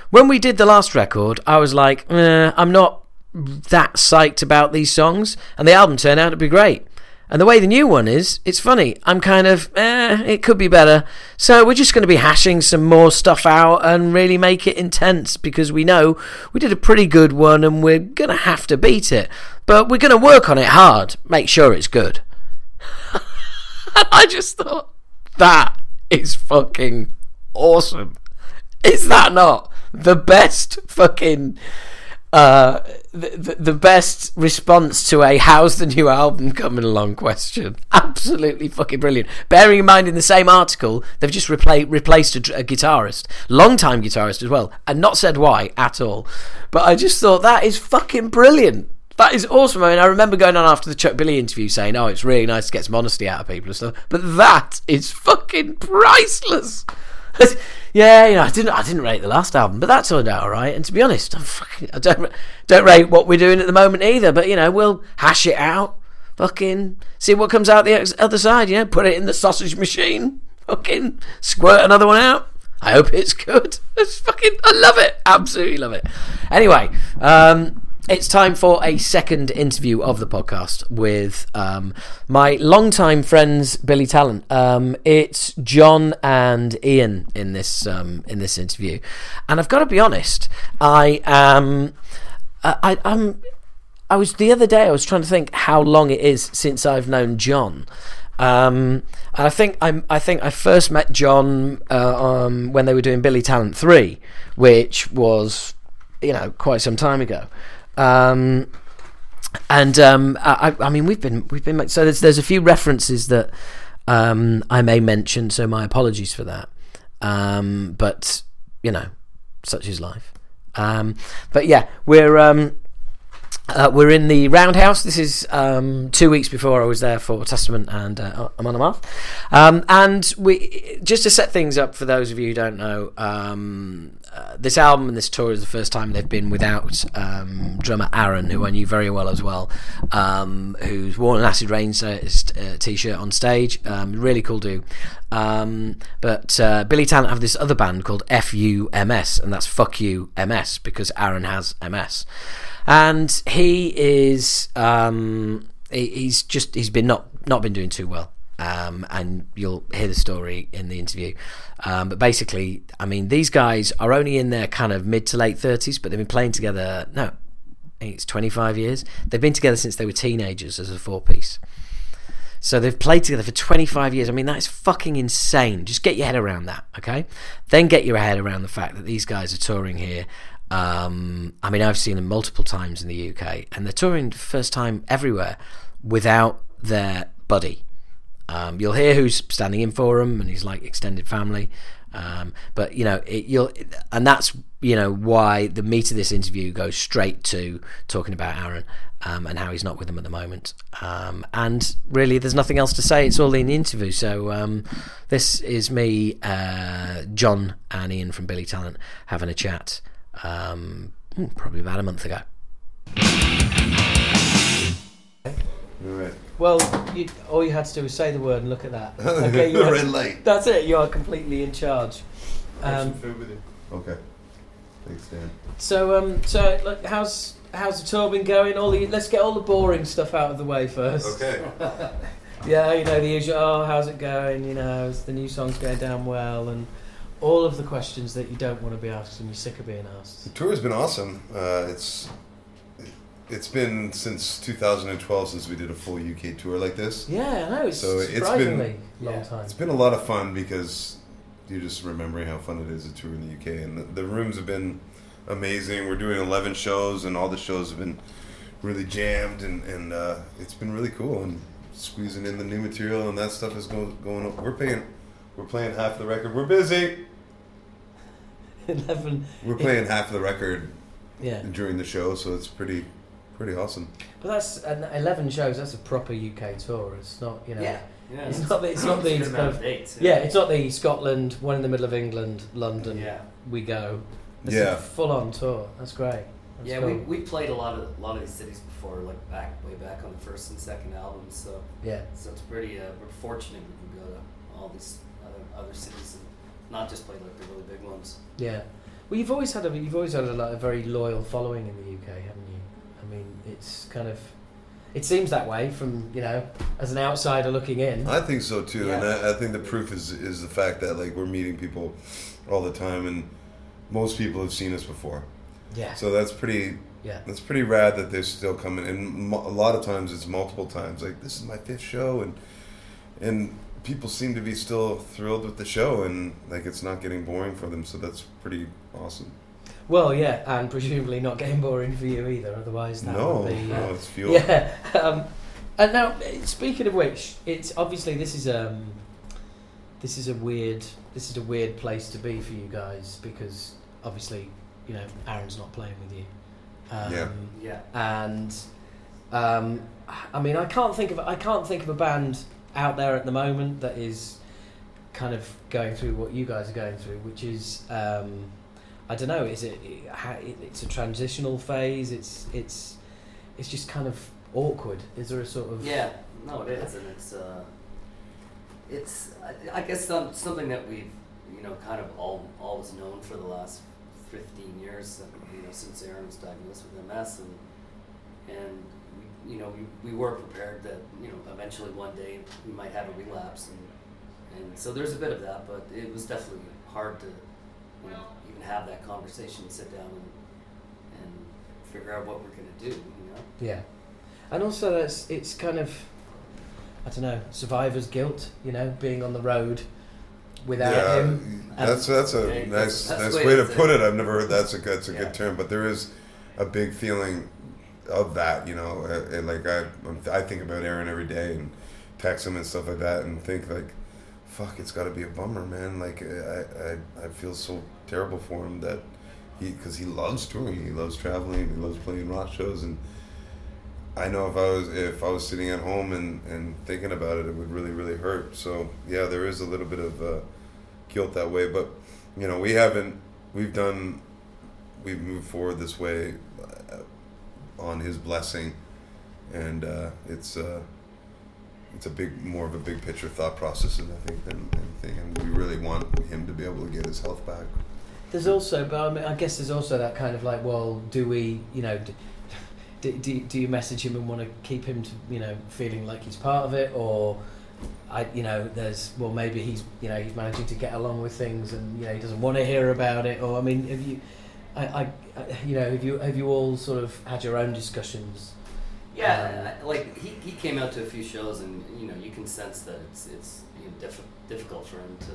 When we did the last record, I was like, eh, I'm not that psyched about these songs, and the album turned out to be great. And the way the new one is, it's funny. I'm kind of, eh, it could be better. So we're just going to be hashing some more stuff out and really make it intense, because we know we did a pretty good one and we're going to have to beat it. But we're going to work on it hard. Make sure it's good. I just thought, that is fucking awesome. Is that not the best fucking... Uh, the, the best response to a how's the new album coming along question? Absolutely fucking brilliant. Bearing in mind, in the same article, they've just repla- replaced a, a guitarist, long-time guitarist as well, and not said why at all. But I just thought, that is fucking brilliant. That is awesome. I mean, I remember going on after the Chuck Billy interview saying, oh, it's really nice to get some honesty out of people and stuff, but that is fucking priceless. Yeah, you know, I didn't. I didn't rate the last album, but that turned out all right. And to be honest, I'm fucking, I don't don't rate what we're doing at the moment either. But you know, we'll hash it out, fucking see what comes out the other side. You know, put it in the sausage machine, fucking squirt another one out. I hope it's good. It's fucking, I love it. Absolutely love it. Anyway, um, it's time for a second interview of the podcast with um, my longtime friends Billy Talent. Um, it's John and Ian in this um, in this interview, and I've got to be honest. I am. I, I'm. I was the other day. I was trying to think how long it is since I've known John. Um, and I think I I think I first met John uh, um, when they were doing Billy Talent three, which was, you know, quite some time ago. Um, and um, I, I mean, we've been we've been so there's there's a few references that um, I may mention, so my apologies for that. Um, but you know, such is life. Um, but yeah, we're um, uh, we're in the Roundhouse. This is um, two weeks before I was there for Testament and uh, Amon Amarth. Um, and we just to set things up for those of you who don't know. Um, Uh, this album and this tour is the first time they've been without um, drummer Aaron, who I knew very well as well, um, who's worn an Acid Rain uh, t-shirt on stage. Um, really cool dude. Um, but uh, Billy Talent have this other band called F U M S, and that's Fuck You M S, because Aaron has M S. And he is, um, he, he's just, he's been not, not been doing too well. Um, and you'll hear the story in the interview. Um, but basically, I mean, these guys are only in their kind of mid to late thirties, but they've been playing together, no, I think it's twenty-five years. They've been together since they were teenagers as a four-piece. So they've played together for twenty-five years. I mean, that is fucking insane. Just get your head around that, okay? Then get your head around the fact that these guys are touring here. Um, I mean, I've seen them multiple times in the U K, and they're touring for the first time everywhere without their buddy. Um, you'll hear who's standing in for him, and he's like extended family. Um, but you know, it, you'll, and that's you know why the meat of this interview goes straight to talking about Aaron um, and how he's not with them at the moment. Um, and really, there's nothing else to say. It's all in the interview. So um, this is me, uh, John, and Ian from Billy Talent having a chat, um, probably about a month ago. Right. Well, you, all you had to do was say the word and look at that. Okay, you We're in late. That's it. You are completely in charge. Have um, some food with you. Okay. Thanks, Dan. So, um, so look, how's how's the tour been going? All the let's get all the boring stuff out of the way first. Okay. Yeah, you know the usual. Oh, how's it going? You know, is the new song's going down well, and all of the questions that you don't want to be asked and you're sick of being asked. The tour's been awesome. Uh, it's. It's been since two thousand twelve since we did a full U K tour like this. Yeah, I know. It's so surprisingly it's been, long yeah, time. It's been a lot of fun because you're just remembering how fun it is to tour in the U K. And the, the rooms have been amazing. We're doing eleven shows, and all the shows have been really jammed. And, and uh, it's been really cool. And squeezing in the new material and that stuff is going, going up. We're paying, we're playing half the record. We're busy. eleven. We're playing half the record yeah. during the show, so it's pretty... Pretty awesome. But that's uh, eleven shows. That's a proper U K tour. It's not, you know. Yeah. yeah. It's not. The, it's not the. It's kind of, dates, yeah. yeah. It's not the Scotland one in the middle of England, London. Yeah. We go. It's yeah. a full-on tour. That's great. That's yeah, cool. we we played a lot of a lot of these cities before, like back way back on the first and second albums. So yeah. So it's pretty. Uh, we're fortunate we can go to all these other other cities and not just play like the really big ones. Yeah. Well, you've always had a you've always had a, like, a very loyal following in the U K, haven't you? I mean, it's kind of, it seems that way from, you know, as an outsider looking in. I think so too, yeah. and I, I think the proof is is the fact that, like, we're meeting people all the time, and most people have seen us before. Yeah. So that's pretty. Yeah. That's pretty rad that they're still coming, and mo- a lot of times it's multiple times. Like, this is my fifth show, and and people seem to be still thrilled with the show, and like it's not getting boring for them. So that's pretty awesome. Well, yeah, and presumably not getting boring for you either. Otherwise, that no, would be, uh, no, it's fuel. Yeah, um, and now speaking of which, it's obviously this is um, this is a weird this is a weird place to be for you guys because obviously you know Aaron's not playing with you. Um, yeah, yeah, and um, I mean I can't think of I can't think of a band out there at the moment that is kind of going through what you guys are going through, which is. Um, I don't know. Is it? It's a transitional phase. It's it's it's just kind of awkward. Is there a sort of yeah? No, it is, and it's uh, it's I, I guess some, something that we've you know kind of all always known for the last fifteen years. You know, since Aaron was diagnosed with M S, and and we, you know we, we were prepared that you know eventually one day we might have a relapse, and and so there's a bit of that, but it was definitely hard to. You know, even have that conversation, sit down and, and figure out what we're going to do, you know? Yeah. And also, that's, it's kind of, I don't know, survivor's guilt, you know, being on the road without yeah, him. That's that's a yeah, nice that's nice way, way to put it. it. I've never heard that's a, that's a yeah. good term, but there is a big feeling of that, you know? I, I, like, I I think about Aaron every day and text him and stuff like that and think, like, fuck, it's got to be a bummer, man. Like, I, I, I feel so terrible for him that he, because he loves touring, he loves traveling, he loves playing rock shows, and I know if I was if I was sitting at home and, and thinking about it, it would really, really hurt. So yeah, there is a little bit of uh, guilt that way, but you know, we haven't, we've done, we've moved forward this way on his blessing, and uh, it's. Uh, It's a big, more of a big picture thought process, and I think than anything. And we really want him to be able to get his health back. There's also, but I mean, I guess there's also that kind of like, well, do we, you know, do do, do you message him and want to keep him, to, you know, feeling like he's part of it, or I, you know, there's well, maybe he's, you know, he's managing to get along with things, and you know, he doesn't want to hear about it, or I mean, have you, I, I, you know, have you, have you all sort of had your own discussions? Yeah, um, like he, he came out to a few shows, and you know you can sense that it's it's you know, diff- difficult for him to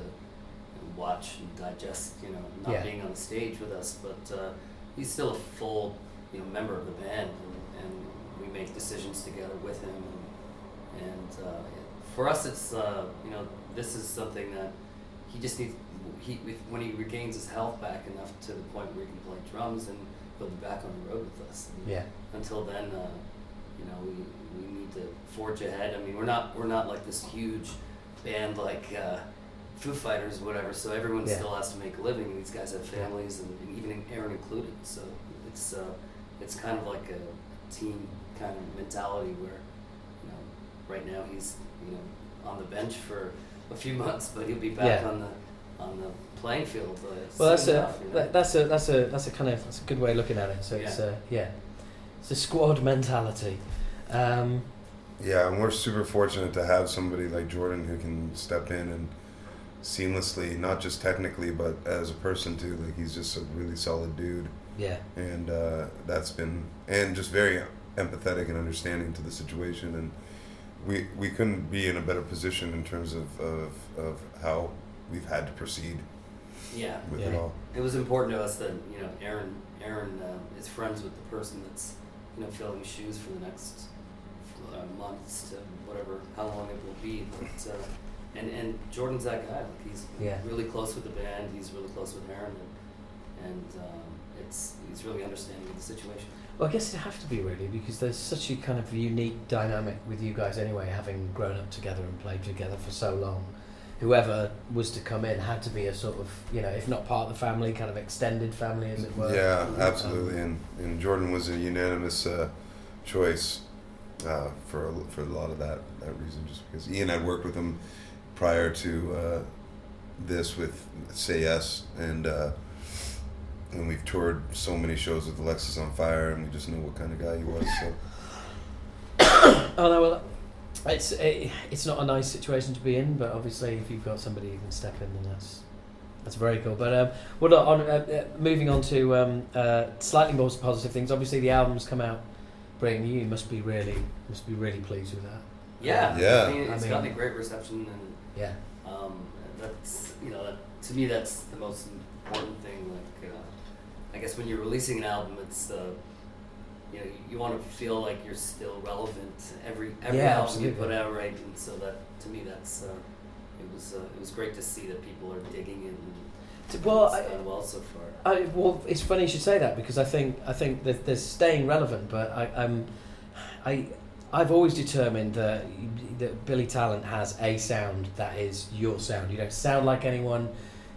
you know, watch and digest, you know, not yeah. being on stage with us. But uh, he's still a full you know member of the band, and, and we make decisions together with him. And, and uh, for us, it's uh, you know this is something that he just needs, he with, when he regains his health back enough to the point where he can play drums, and he'll be back on the road with us. And yeah. Until then, uh, you know, we we need to forge ahead. I mean, we're not we're not like this huge band like uh, Foo Fighters or whatever. So everyone yeah. still has to make a living, and these guys have families, and, and even Aaron included. So it's uh, it's kind of like a team kind of mentality where, you know, right now he's you know on the bench for a few months, but he'll be back yeah. on the on the playing field. Uh, well, that's a off, you know? that's a that's a that's a kind of that's a good way of looking at it. So yeah. it's uh, yeah, it's a squad mentality. Um, yeah, and we're super fortunate to have somebody like Jordan who can step in and seamlessly, not just technically, but as a person too. Like he's just a really solid dude. Yeah, and uh, that's been and just very empathetic and understanding to the situation, and we we couldn't be in a better position in terms of, of, of how we've had to proceed. Yeah, with yeah. it all. It was important to us that you know Aaron Aaron uh, is friends with the person that's you know filling shoes for the next uh, months to whatever how long it will be. But uh, and and Jordan's that guy. Like he's yeah. really close with the band. He's really close with Aaron, and, and um, it's he's really understanding of the situation. Well, I guess it'd have to be really because there's such a kind of unique dynamic with you guys anyway, having grown up together and played together for so long. Whoever was to come in had to be a sort of, you know, if not part of the family, kind of extended family, as it were. Yeah, absolutely. Um, and and Jordan was a unanimous uh, choice uh, for a, for a lot of that that reason, just because Ian had worked with him prior to uh, this with Say Yes and. Uh, And we've toured so many shows with Alexis on Fire, and we just knew what kind of guy he was. So. oh no, well, it's it, it's not a nice situation to be in, but obviously if you've got somebody who can step in, then that's that's very cool. But um, what on uh, moving on to um, uh, slightly more positive things. Obviously, the album's come out. Bring you must be really must be really pleased with that. Yeah, yeah. I mean, it's I mean, gotten a great reception, and yeah, um, that's you know that, to me that's the most important thing. Like. Uh, I guess when you're releasing an album, it's uh, you know you want to feel like you're still relevant. Every every yeah, album absolutely. You put out, right? And so that to me, that's uh, it was uh, it was great to see that people are digging in. And well, it's I, done well so far. I, well, it's funny you should say that because I think I think that there's staying relevant, but I, I'm I I've always determined that that Billy Talent has a sound that is your sound. You don't sound like anyone.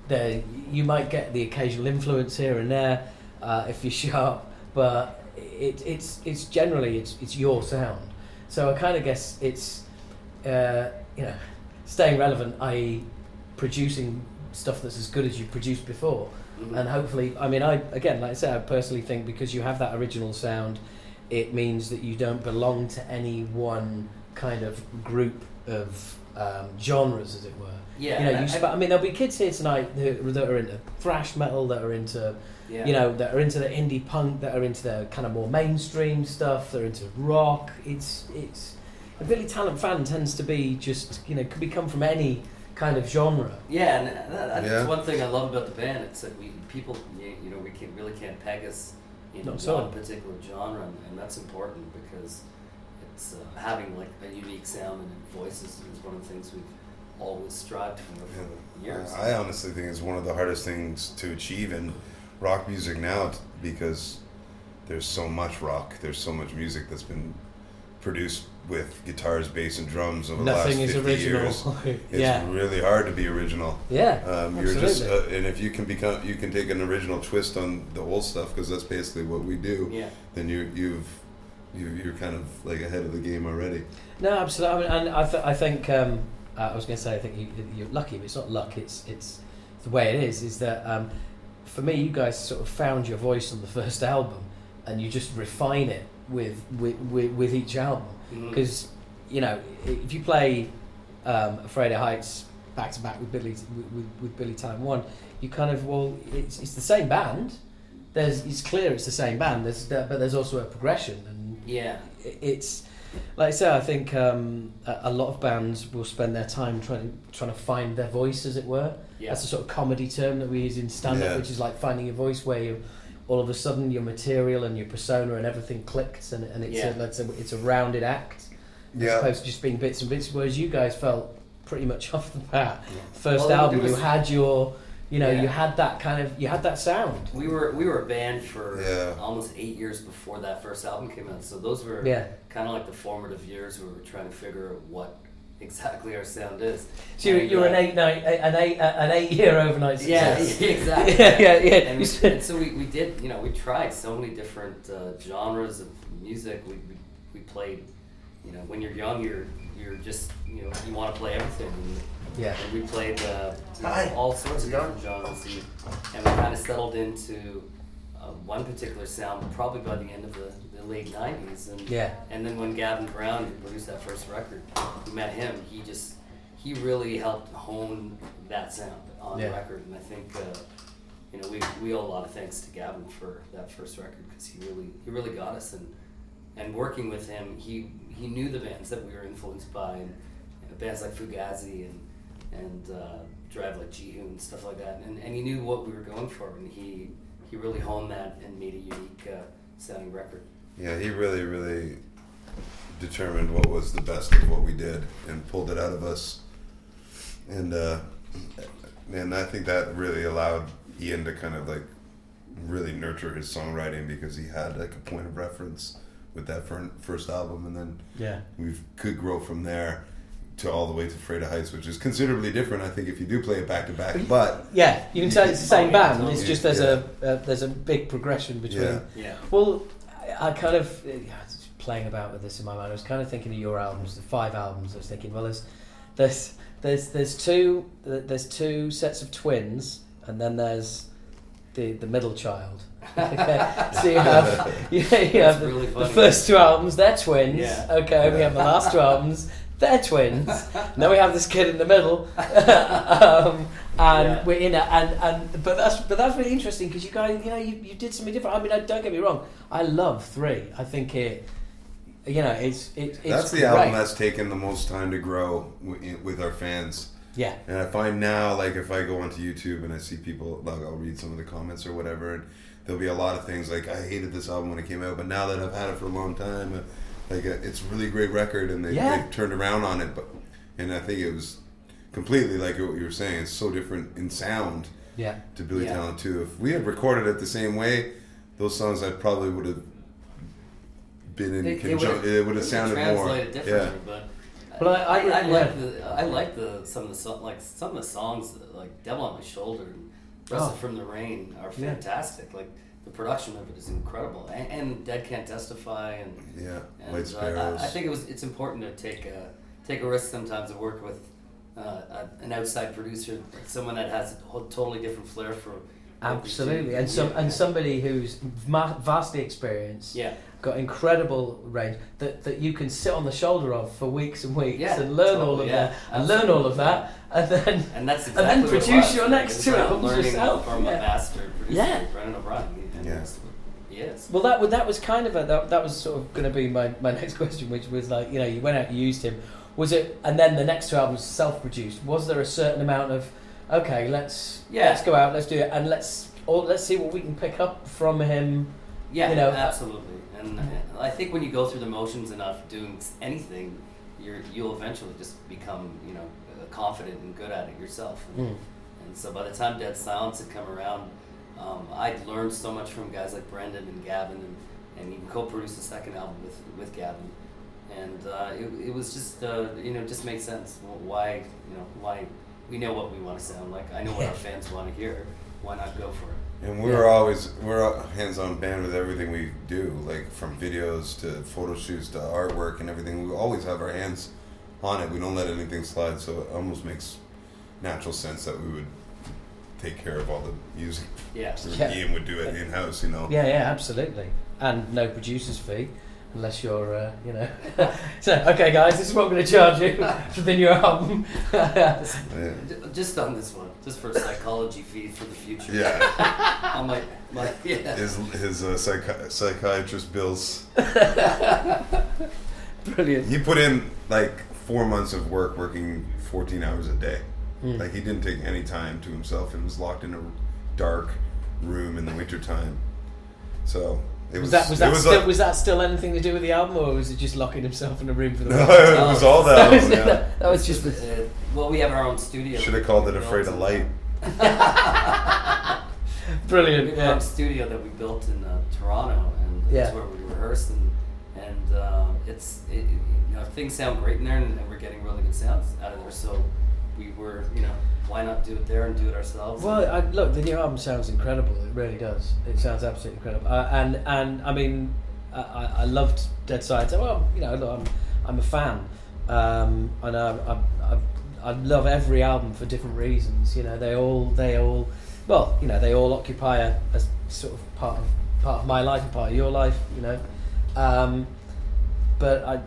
There, you might get the occasional influence here and there uh, if you're sharp, but it, it's it's generally it's it's your sound. So I kind of guess it's uh, you know staying relevant, that is producing stuff that's as good as you produced before, mm-hmm. and hopefully, I mean, I again, like I said, I personally think because you have that original sound, it means that you don't belong to any one kind of group of um, genres, as it were. Yeah, you know, you sp- I mean, there'll be kids here tonight who, that are into thrash metal, that are into, yeah. you know, that are into the indie punk, that are into the kind of more mainstream stuff, they're into rock. It's it's a Billy Talent fan tends to be just you know could be come from any kind of genre. Yeah, and that, that's yeah. one thing I love about the band. It's that we people you know we can really can't peg us in Not one so. particular genre, and that's important because it's uh, having like a unique sound and voices is one of the things we've. Always strived for yeah. years. I honestly think it's one of the hardest things to achieve in rock music now t- because there's so much rock, there's so much music that's been produced with guitars, bass, and drums over Nothing the last fifty years. Nothing is original. It's yeah. really hard to be original. Yeah, um, you're just uh, and if you can become, you can take an original twist on the old stuff because that's basically what we do. Yeah. Then you you've you, you're kind of like ahead of the game already. No, absolutely, I mean, and I th- I think. Um, Uh, I was going to say, I think you, you're lucky, but it's not luck. It's it's the way it is. Is that um, for me, you guys sort of found your voice on the first album, and you just refine it with with, with, with each album. Because mm-hmm. you know, if you play um, Afraid of Heights back to back with Billy with, with Billy Talent One, you kind of well, it's it's the same band. There's it's clear it's the same band. There's uh, but there's also a progression, and yeah, it's. Like I say, I think um, a lot of bands will spend their time trying to, trying to find their voice, as it were. Yeah. That's a sort of comedy term that we use in stand-up, yeah. which is like finding your voice where you, all of a sudden your material and your persona and everything clicks and, and it's, yeah. a, it's, a, it's a rounded act as yeah. opposed to just being bits and bits, whereas you guys felt pretty much off the bat. Yeah. First well, album, was, you had your, you know, yeah. you had that kind of, you had that sound. We were we were a band for yeah. almost eight years before that first album came out. So those were yeah. kind of like the formative years where we were trying to figure out what exactly our sound is. So you, you were an eight night, an eight, an eight year overnight success. Yeah, exactly. yeah, yeah, yeah. And, we, and so we, we did, you know, we tried so many different uh, genres of music. We, we we played, you know, when you're young, you're you're just, you know, you want to play everything. And, yeah. And we played uh, you know, all sorts of different genres, and, and we kind of settled into uh, one particular sound. Probably by the end of the. late nineties, and yeah. and then when Gavin Brown produced that first record, we met him. He just he really helped hone that sound on yeah. the record, and I think uh, you know we we owe a lot of thanks to Gavin for that first record, because he really he really got us, and and working with him, he he knew the bands that we were influenced by, and, and bands like Fugazi and and uh, Drive Like Jehu and stuff like that, and and he knew what we were going for, and he he really honed that and made a unique uh, sounding record. Yeah, he really, really determined what was the best of what we did and pulled it out of us. And uh, and I think that really allowed Ian to kind of like really nurture his songwriting, because he had like a point of reference with that first album, and then yeah. we could grow from there to all the way to Freda Heights, which is considerably different, I think, if you do play it back to back. But yeah, you can tell it's the same band. It's just there's yeah. a, a there's a big progression between. Yeah. yeah. Well. I kind of I was playing about with this in my mind. I was kind of thinking of your albums, the five albums. I was thinking, well, there's there's there's there's two there's two sets of twins, and then there's the the middle child. Okay, so you have you, you have the, really the first two albums, they're twins. Yeah. Okay, yeah. We have the last two albums, they're twins. And then we have this kid in the middle, um, and yeah. we're in it. And, and but that's but that's really interesting, because you guys, you know, you, you did something different. I mean, I, don't get me wrong, I love three. I think it, you know, it's it, it's that's the great. album that's taken the most time to grow w- with our fans. Yeah, and I find now, like if I go onto YouTube and I see people, like I'll read some of the comments or whatever, and there'll be a lot of things like, I hated this album when it came out, but now that I've had it for a long time. Uh, Like a, it's a really great record, and they yeah. they've turned around on it, but and I think it was completely like what you were saying. It's so different in sound, yeah. to Billy yeah. Talent too. If we had recorded it the same way, those songs I probably would have been in. They, conjun- it would have sounded more. Yeah. But, but I, I, I, I yeah. like the I like the some of the so, like some of the songs that, like Devil on My Shoulder and Wrestle oh. from the Rain are fantastic. Yeah. Like. The production of it is incredible, and, and Dead Can't Testify, and yeah, and White Sparrows. I, I think it was. It's important to take a take a risk sometimes to work with uh, a, an outside producer, someone that has a totally different flair for absolutely, and some yeah. and somebody who's vastly experienced, yeah, got incredible range that that you can sit on the shoulder of for weeks and weeks, yeah, and learn totally, all of yeah, that, absolutely. and learn all of that, and then and, that's exactly and then produce your next two albums yourself from yeah. a master producer, yeah. Brendan O'Brien. Yes. Yes. Well, that that was kind of a that, that was sort of going to be my, my next question, which was like, you know, you went out, you used him, was it? And then the next two albums self-produced. Was there a certain amount of okay, let's yeah. let's go out, let's do it, and let's or let's see what we can pick up from him? Yeah, you know, absolutely. And I think when you go through the motions enough, doing anything, you're you'll eventually just become, you know, confident and good at it yourself. And, mm. and so by the time Dead Silence had come around. Um, I'd learned so much from guys like Brendan and Gavin, and, and even co-produced the second album with, with Gavin, and uh, it it was just uh, you know just makes sense. Well, why you know why we know what we want to sound like. I know what our fans want to hear. Why not go for it? And we're yeah. always we're a hands-on band with everything we do, like from videos to photo shoots to artwork and everything. We always have our hands on it. We don't let anything slide. So it almost makes natural sense that we would. Take care of all the music. Yeah. So yeah. Ian would do it in house, you know. Yeah, yeah, absolutely. And no producer's fee, unless you're, uh, you know. So, okay, guys, this is what I'm going to charge you for the new album. just, yeah. just on this one, just for a psychology fee for the future. Yeah. I'm like, like, yeah. His, his uh, psychi- psychiatrist bills. Brilliant. He put in like four months of work, working fourteen hours a day. Mm. Like, he didn't take any time to himself and was locked in a dark room in the wintertime. So, it was... Was that, was that, was still, like, was that still anything to do with the album, or was it just locking himself in a room for the winter? No, it was all that. That was, yeah. that was just... Uh, Well, we have our own studio. Should have called it Afraid of Light. Brilliant. We have yeah. our own studio that we built in uh, Toronto, and that's yeah. where we rehearse, and and uh, it's it, you know, things sound great in there, and, and we're getting really good sounds out of there. So we were, you know, why not do it there and do it ourselves? Well, I, look, the new album sounds incredible. It really does. It sounds absolutely incredible. Uh, and and I mean, I, I loved Dead Side. Well, you know, look, I'm I'm a fan, um, and I I, I I love every album for different reasons. You know, they all they all, well, you know, they all occupy a, a sort of part of part of my life and part of your life. You know, um, but I,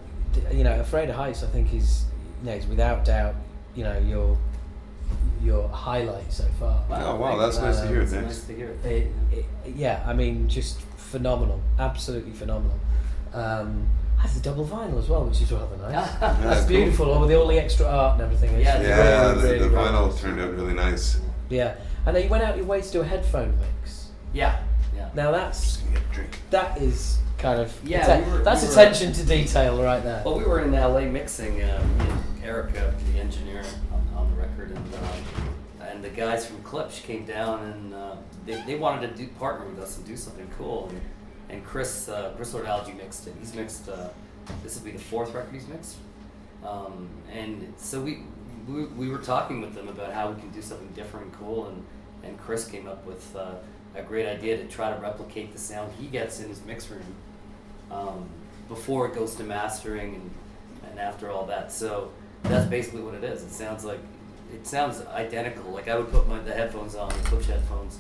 you know, Afraid of Heights, I think is, you know, is without doubt, you know, your your highlight so far. Oh wow, that's nice to hear. That's nice to hear. It, it, yeah, I mean, just phenomenal, absolutely phenomenal. Um, I have the double vinyl as well, which is rather nice. Yeah, that's beautiful, cool. All with all the extra art and everything. Yeah, yeah, really, the, really, the really vinyl nice. Turned out really nice. Yeah, and then you went out your way to do a headphone mix. Yeah, yeah. Now that's that is kind of yeah, atten- we were, that's we attention were, to detail right there. Well, we were in L A mixing. Um, Erica, the engineer on, on the record, and uh, and the guys from Klipsch came down, and uh, they they wanted to do, partner with us and do something cool. And, And Chris, uh, Chris Ordalgi mixed it. He's mixed, uh, this will be the fourth record he's mixed. Um, and so we, we we were talking with them about how we can do something different and cool, and, and Chris came up with uh, a great idea to try to replicate the sound he gets in his mix room um, before it goes to mastering and, and after all that. So that's basically what it is. It sounds like, it sounds identical. Like I would put my the headphones on, the Klipsch headphones,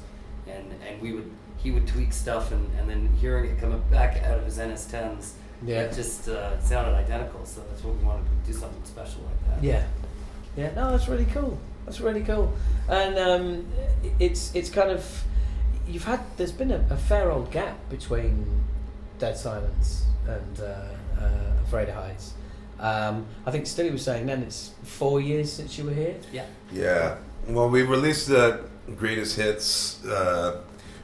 and, and we would... He would tweak stuff, and, and then hearing it coming back out of his N S tens, yeah. it just uh, sounded identical. So that's what we wanted to do, something special like that. Yeah, yeah. No, that's really cool. That's really cool. And um, it's it's kind of you've had there's been a, a fair old gap between Dead Silence and uh, uh, Afraid of Heights. Um, I think Stilly was saying then it's four years since you were here. Yeah. Yeah. Well, we released the greatest hits. Uh,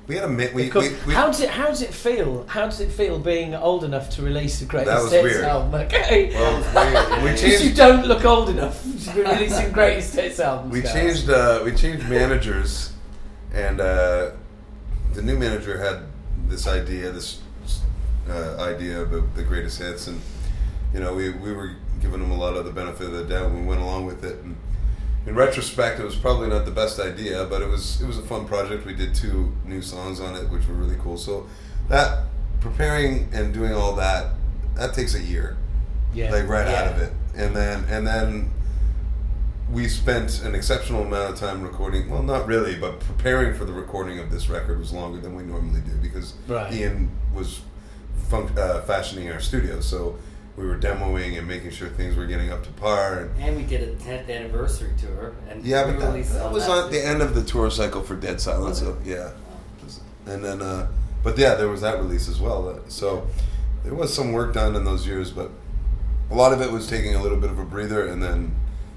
We had a mi- we, we, we how does it how does it feel how does it feel being old enough to release the greatest hits album? Okay, well, weird. We changed, you don't look old enough to be releasing greatest hits albums. We guys. changed uh, we changed managers, and uh, the new manager had this idea this uh, idea of the greatest hits, and you know we, we were giving him a lot of the benefit of the doubt. We went along with it. And in retrospect, it was probably not the best idea, but it was it was a fun project. We did two new songs on it, which were really cool. So that preparing and doing all that, that takes a year, yeah, like right yeah. out of it. And then and then we spent an exceptional amount of time recording. Well, not really, but preparing for the recording of this record was longer than we normally do because right. Ian was fun- uh, fashioning our studio. So. We were demoing and making sure things were getting up to par. And, and we did a tenth anniversary tour. And yeah, but that, that was on the end of the tour cycle for Dead Silence. So, yeah. And then, uh, but yeah, there was that release as well. So there was some work done in those years, but a lot of it was taking a little bit of a breather and then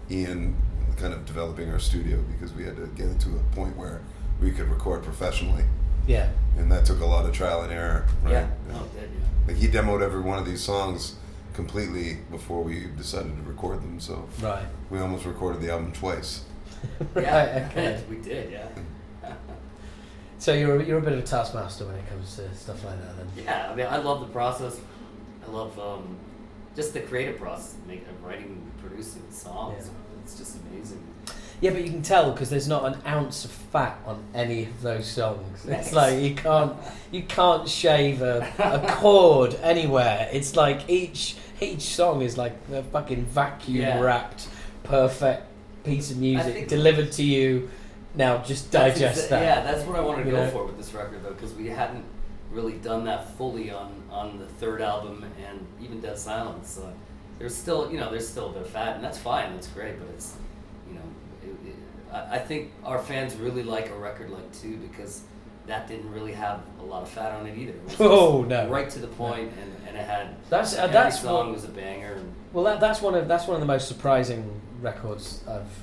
Ian kind of developing our studio because we had to get it to a point where we could record professionally. Yeah. And that took a lot of trial and error, right? Yeah. yeah. Oh, yeah. Like he demoed every one of these songs completely before we decided to record them, so right. we almost recorded the album twice. right, yeah, okay. we did, yeah. So you're a, you're a bit of a taskmaster when it comes to stuff like that, then. Yeah, I mean, I love the process. I love um, just the creative process of, making, of writing and producing songs. Yeah. It's just amazing. Yeah, but you can tell because there's not an ounce of fat on any of those songs. Nice. It's like you can't you can't shave a, a chord anywhere. It's like each each song is like a fucking vacuum wrapped, yeah. perfect piece of music delivered to you. Now just digest exa- that. Yeah, that's what I wanted to you go know? for with this record though, because we hadn't really done that fully on, on the third album and even Dead Silence. So there's still you know there's still a bit of fat, and that's fine. That's great, but it's you know. I think our fans really like a record like Two because that didn't really have a lot of fat on it either. It oh no! Right to the point, no. and, and it had that's every uh, that's song what, was a banger. And, well, that that's one of that's one of the most surprising records I've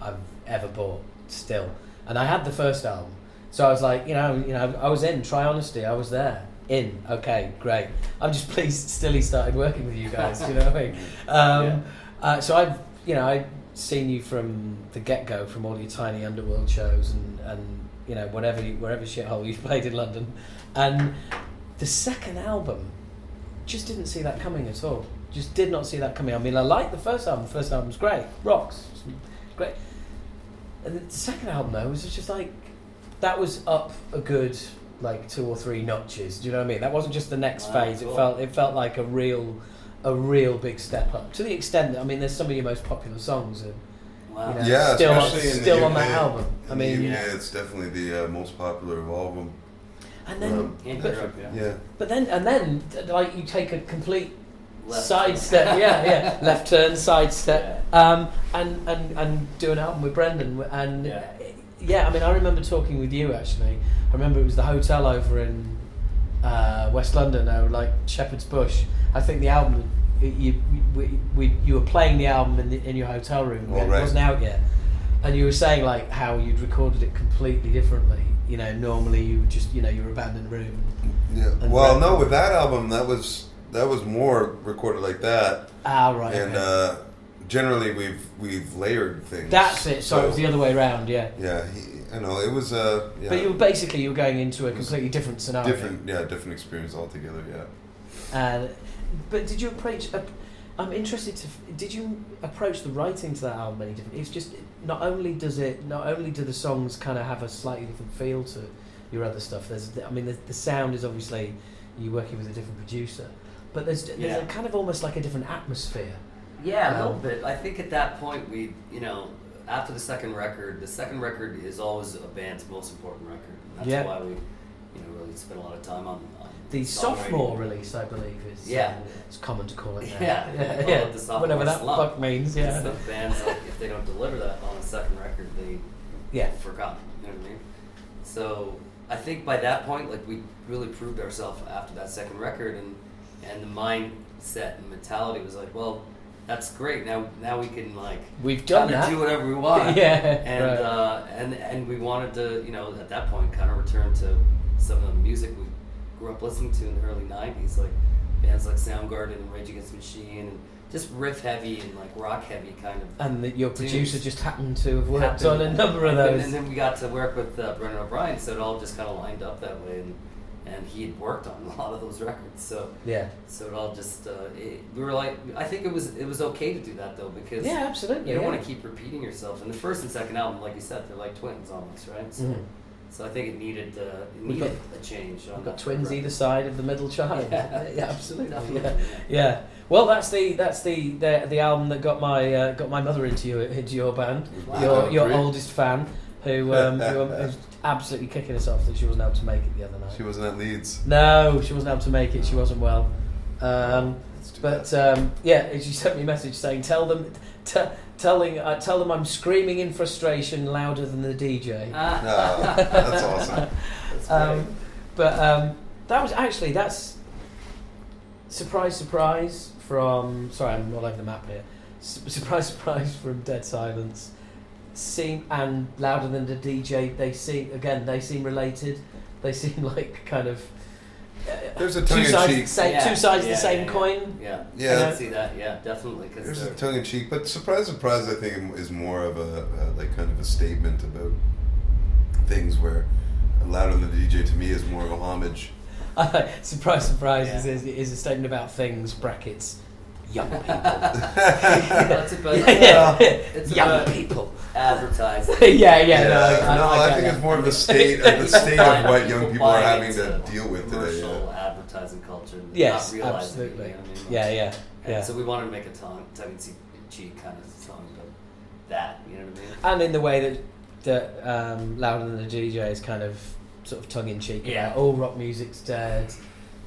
I've ever bought. Still, and I had the first album, so I was like, you know, you know, I was in Try Honesty. I was there. In okay, great. I'm just pleased Stilly started working with you guys. You know what I mean? Um, yeah. uh, so I, you know, I. seen you from the get-go, from all your tiny underworld shows and, and you know, whatever, wherever shithole you've played in London. And the second album, just didn't see that coming at all. Just did not see that coming. I mean, I liked the first album. The first album's great. Rocks. Great. And the second album, though, was just like, that was up a good, like, two or three notches. Do you know what I mean? That wasn't just the next wow, phase. Cool. It felt it felt like a real a real big step up. To the extent that, I mean, there's some of your most popular songs and wow. you know, yeah, still, on, still on that album. I mean, yeah, it's definitely the uh, most popular of all of them. And then, um, but, Europe, yeah. yeah. But then, and then, like, you take a complete sidestep, yeah, yeah, left turn, sidestep, yeah. um, and, and and do an album with Brendan, and yeah. yeah, I mean, I remember talking with you actually. I remember it was the hotel over in uh, West London, or like Shepherd's Bush. I think the album you we, we you were playing the album in the, in your hotel room, oh, right. It wasn't out yet, and you were saying like how you'd recorded it completely differently. You know, normally you would just, you know, your abandoned room. Yeah. Well, no, with that album, that was that was more recorded like that. Ah, right. And okay. uh, generally, we've we've layered things. That's it. So, so it was the other way around. Yeah. Yeah. He, you know, it was a. Uh, yeah. But you were basically you were going into a completely different scenario. Different, yeah, different experience altogether. Yeah. And, but did you approach? I'm interested to. Did you approach the writing to that album any different? It's just. Not only does it, not only do the songs kind of have a slightly different feel to your other stuff. There's, I mean, the, the sound is obviously you working with a different producer, but there's, there's yeah. a kind of almost like a different atmosphere. Yeah, um, a little bit. I think at that point we, you know, after the second record, the second record is always a band's most important record. And that's yeah. why we, you know, really spent a lot of time on. on the sophomore release, I believe, is yeah. uh, it's common to call it that. Yeah, yeah, yeah. yeah. The whatever that slump. Fuck means. Yeah, the bands like, if they don't deliver that on the second record, they yeah forgot. You know what I mean? So I think by that point, like we really proved ourselves after that second record, and and the mindset and mentality was like, well, that's great. Now now we can like we've done that. Do whatever we want. yeah, and right. uh, and and we wanted to, you know, at that point, kind of return to some of the music we. Grew up listening to in the early nineties, like bands like Soundgarden and Rage Against the Machine, and just riff heavy and like rock heavy kind of. And the, your producer just happened to have worked on a number of those. And then we got to work with uh, Brendan O'Brien, so it all just kind of lined up that way. And and he had worked on a lot of those records, so yeah. So it all just uh, it, we were like, I think it was it was okay to do that though because yeah, absolutely. You don't yeah. want to keep repeating yourself. And the first and second album, like you said, they're like twins almost, right? So. Mm-hmm. So I think it needed, uh, it needed got, a change. We've got twins record. Either side of the middle child. Yeah, yeah absolutely. Yeah. yeah. Well, that's the that's the, the the album that got my uh, got my mother into you into your band. Wow. Your your really? oldest fan, who um, who was absolutely kicking us off that she wasn't able to make it the other night. She wasn't at Leeds. No, she wasn't able to make it. She wasn't well. Um, but um, yeah, she sent me a message saying, "Tell them." T- Telling, I tell them I'm screaming in frustration louder than the D J. Ah. No, that's awesome. That's um, but um, that was actually that's surprise, surprise from. Sorry, I'm all over the map here. Su- surprise, surprise from Dead Silence. Seem and Louder Than the D J. They seem again. They seem related. They seem like kind of. There's a tongue two in cheek. Same, yeah. Two sides of yeah, the same yeah, yeah. coin. Yeah, yeah. I can see that. Yeah, definitely. Cause There's they're... a tongue in cheek, but surprise, surprise, I think is more of a uh, like kind of a statement about things. Where Louder Than the D J to me is more of a homage. Uh, surprise, surprise yeah. is is a statement about things. Brackets, young people. That's about yeah, yeah. It's young about people. Advertising. yeah, yeah. No, yeah. I, no, I, I think that. It's more of the state of the state of what young people are having to deal with today. Commercial yeah. advertising culture. And yes, not absolutely. It, you know what I mean? Yeah, yeah, yeah. So we wanted to make a tongue, tongue-in-cheek kind of song, but that, you know what I mean? And in the way that, that um, Louder Than the D J is kind of sort of tongue-in-cheek. Yeah. About, all rock music's dead.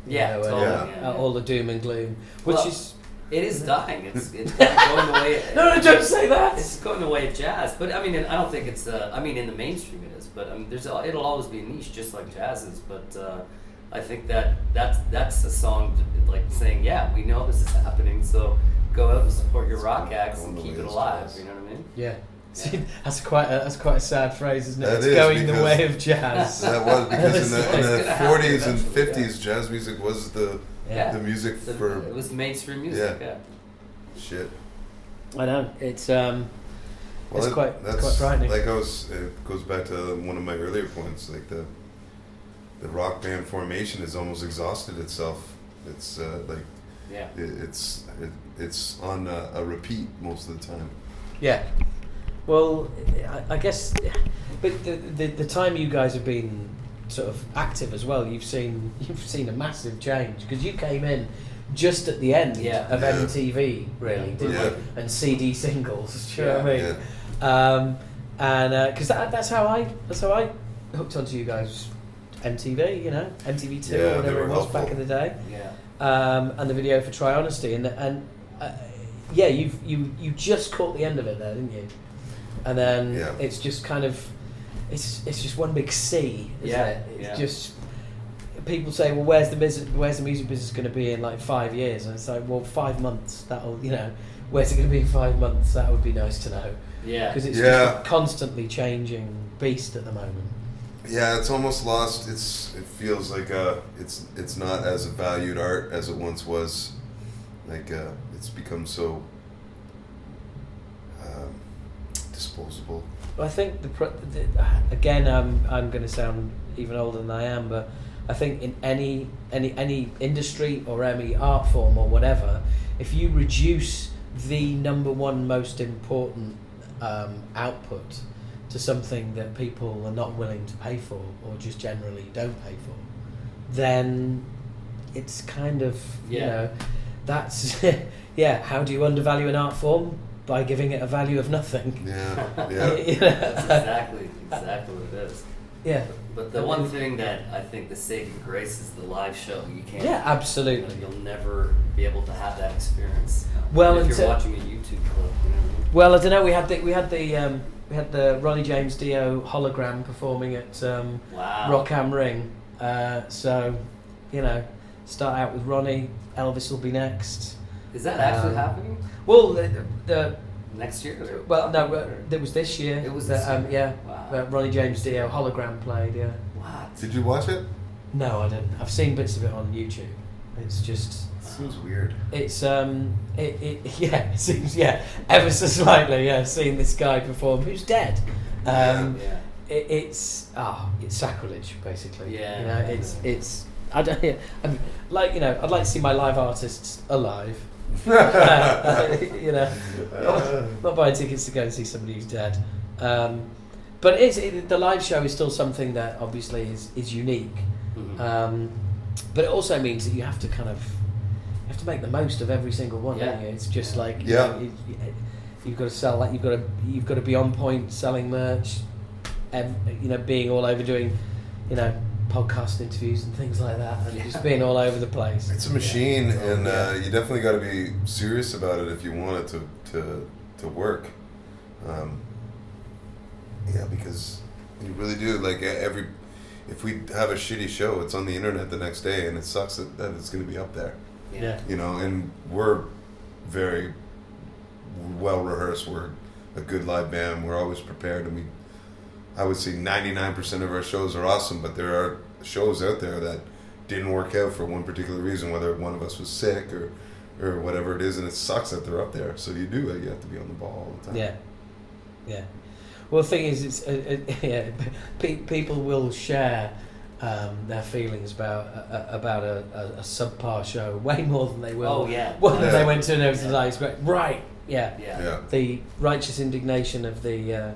Yeah, you know, totally. And, yeah. Uh, all the doom and gloom, which well, is. It is dying. It's it's going the way. no, no, don't say that. It's going the way of jazz, but I mean, I don't think it's. Uh, I mean, in the mainstream it is, but I mean, there's. A, it'll always be a niche, just like jazz is. But uh, I think that that's that's a song like saying, yeah, we know this is happening, so go out and support your rock acts and keep it alive. You know what I mean? Yeah. See, that's quite a, that's quite a sad phrase, isn't it? That it's is going the way of jazz. That was because in the, in the forties and fifties, yeah. jazz music was the yeah. the music for. It was mainstream music. Yeah. yeah. Shit. I know it's um, Well, it's that, quite that's, it's quite frightening. That goes it goes back to one of my earlier points. Like the the rock band formation has almost exhausted itself. It's uh, like yeah, it, it's it, it's on a, a repeat most of the time. Yeah. Well, I, I guess, but the, the the time you guys have been sort of active as well, you've seen you've seen a massive change because you came in just at the end yeah. of yeah. M T V, really, didn't yeah. you? And C D singles, do you yeah. know what I mean? Yeah. Um, and because uh, that, that's how I that's how I hooked onto you guys, M T V, you know, M T V Two, yeah, or whatever it was helpful. Back in the day. Yeah. Um, and the video for Try Honesty, and and uh, yeah, you've you you just caught the end of it there, didn't you? And then yeah. it's just kind of, it's it's just one big sea, isn't yeah, it? It's yeah. just, people say, well, where's the music, where's the music business going to be in like five years? And it's like, well, five months, that'll, you know, where's it going to be in five months? That would be nice to know. Yeah. Because it's yeah. just a constantly changing beast at the moment. Yeah, it's almost lost, it's it feels like uh, it's it's not as a valued art as it once was. Like, uh, it's become so... Um, disposable. I think the, the again I'm I'm going to sound even older than I am, but I think in any any any industry or any art form or whatever, if you reduce the number one most important um, output to something that people are not willing to pay for or just generally don't pay for, then it's kind of yeah. you know, that's yeah how do you undervalue an art form? By giving it a value of nothing. Yeah, yeah. You know? That's exactly, exactly what it is. Yeah. But the one thing that I think the saving grace is the live show. You can't. Yeah, absolutely. You know, you'll never be able to have that experience. You know, well, if you're t- watching a YouTube clip. You know? Well, I don't know. We had the we had the um, we had the Ronnie James Dio hologram performing at um, wow. Rockham Ring. Uh, so, you know, start out with Ronnie. Elvis will be next. Is that actually um, happening? Well, the, the next year. Well, no, it was this year. It was that. Um, yeah, wow. uh, Ronnie James Dio hologram played. Yeah. What? Did you watch it? No, I didn't. I've seen bits of it on YouTube. It's just. It seems weird. It's um, it, it yeah, it seems yeah, ever so slightly yeah, seeing this guy perform who's dead. Um, yeah. yeah. It, it's ah, oh, it's sacrilege basically. Yeah. You know, yeah. it's it's I don't yeah, I mean, like you know I'd like to see my live artists alive. uh, you know, not, not buying tickets to go and see somebody who's dead. Um, but it's, it, the live show is still something that obviously is, is unique. Mm-hmm. Um, but it also means that you have to kind of you have to make the most of every single one. Yeah. Don't you? It's just like yeah. you know, you, you've got to sell that. Like, you've got to you've got to be on point selling merch. And, you know, being all over doing, you know. podcast interviews and things like that, and yeah. just being all over the place. It's a machine, yeah. and uh, you definitely got to be serious about it if you want it to to, to work. Um, yeah, because you really do. Like every, if we have a shitty show, it's on the internet the next day, and it sucks that, that it's going to be up there. Yeah, you know, and we're very well rehearsed. We're a good live band. We're always prepared, and we. I would say ninety-nine percent of our shows are awesome, but there are shows out there that didn't work out for one particular reason, whether one of us was sick or, or whatever it is, and it sucks that they're up there. So you do, you have to be on the ball all the time. Yeah, yeah. Well, the thing is, it's uh, uh, yeah, pe- people will share um, their feelings about uh, about a, a, a subpar show way more than they will. Oh yeah. Well, yeah. They went to and it was yeah. like, right, yeah. yeah, yeah. The righteous indignation of the. Uh,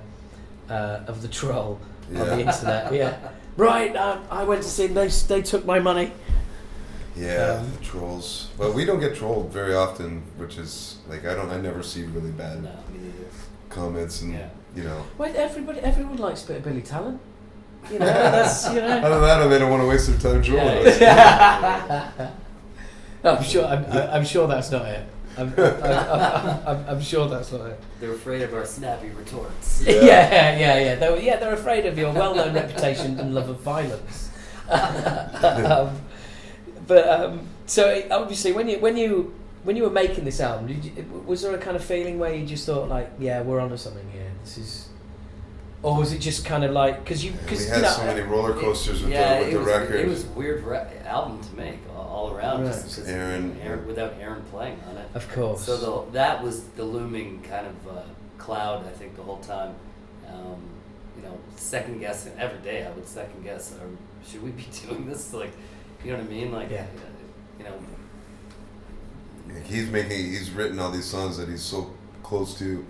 Uh, of the troll yeah. on the internet, yeah. Right, um, I went to see them. They they took my money. Yeah, um, the trolls. Well, we don't get trolled very often, which is like I don't. I never see really bad no, comments, and yeah. you know. Well, everybody, everyone likes a bit of Billy Talent. You know, that's you know. I don't know. They don't want to waste their time trolling us. Yeah. No, I'm sure. I'm, I'm sure that's not it. I'm, I'm, I'm, I'm, I'm sure that's not it. They're afraid of our snappy retorts. Yeah, yeah, yeah. yeah. They're, yeah, they're afraid of your well-known reputation and love of violence. um, but um, so it, obviously, when you when you when you were making this album, did you, was there a kind of feeling where you just thought like, yeah, we're onto something here. This is Or was it just kind of like, because you, cause, yeah, we had you know, so many roller coasters with, yeah, the, with the was, record. It was a weird re- album to make all around, right. just Aaron, Aaron, without Aaron playing on it. Of course. So the, that was the looming kind of uh, cloud, I think, the whole time. Um, you know, second guessing every day. I would second guess, or should we be doing this? Like, you know what I mean? Like, yeah. you know, he's making, he's written all these songs that he's so close to.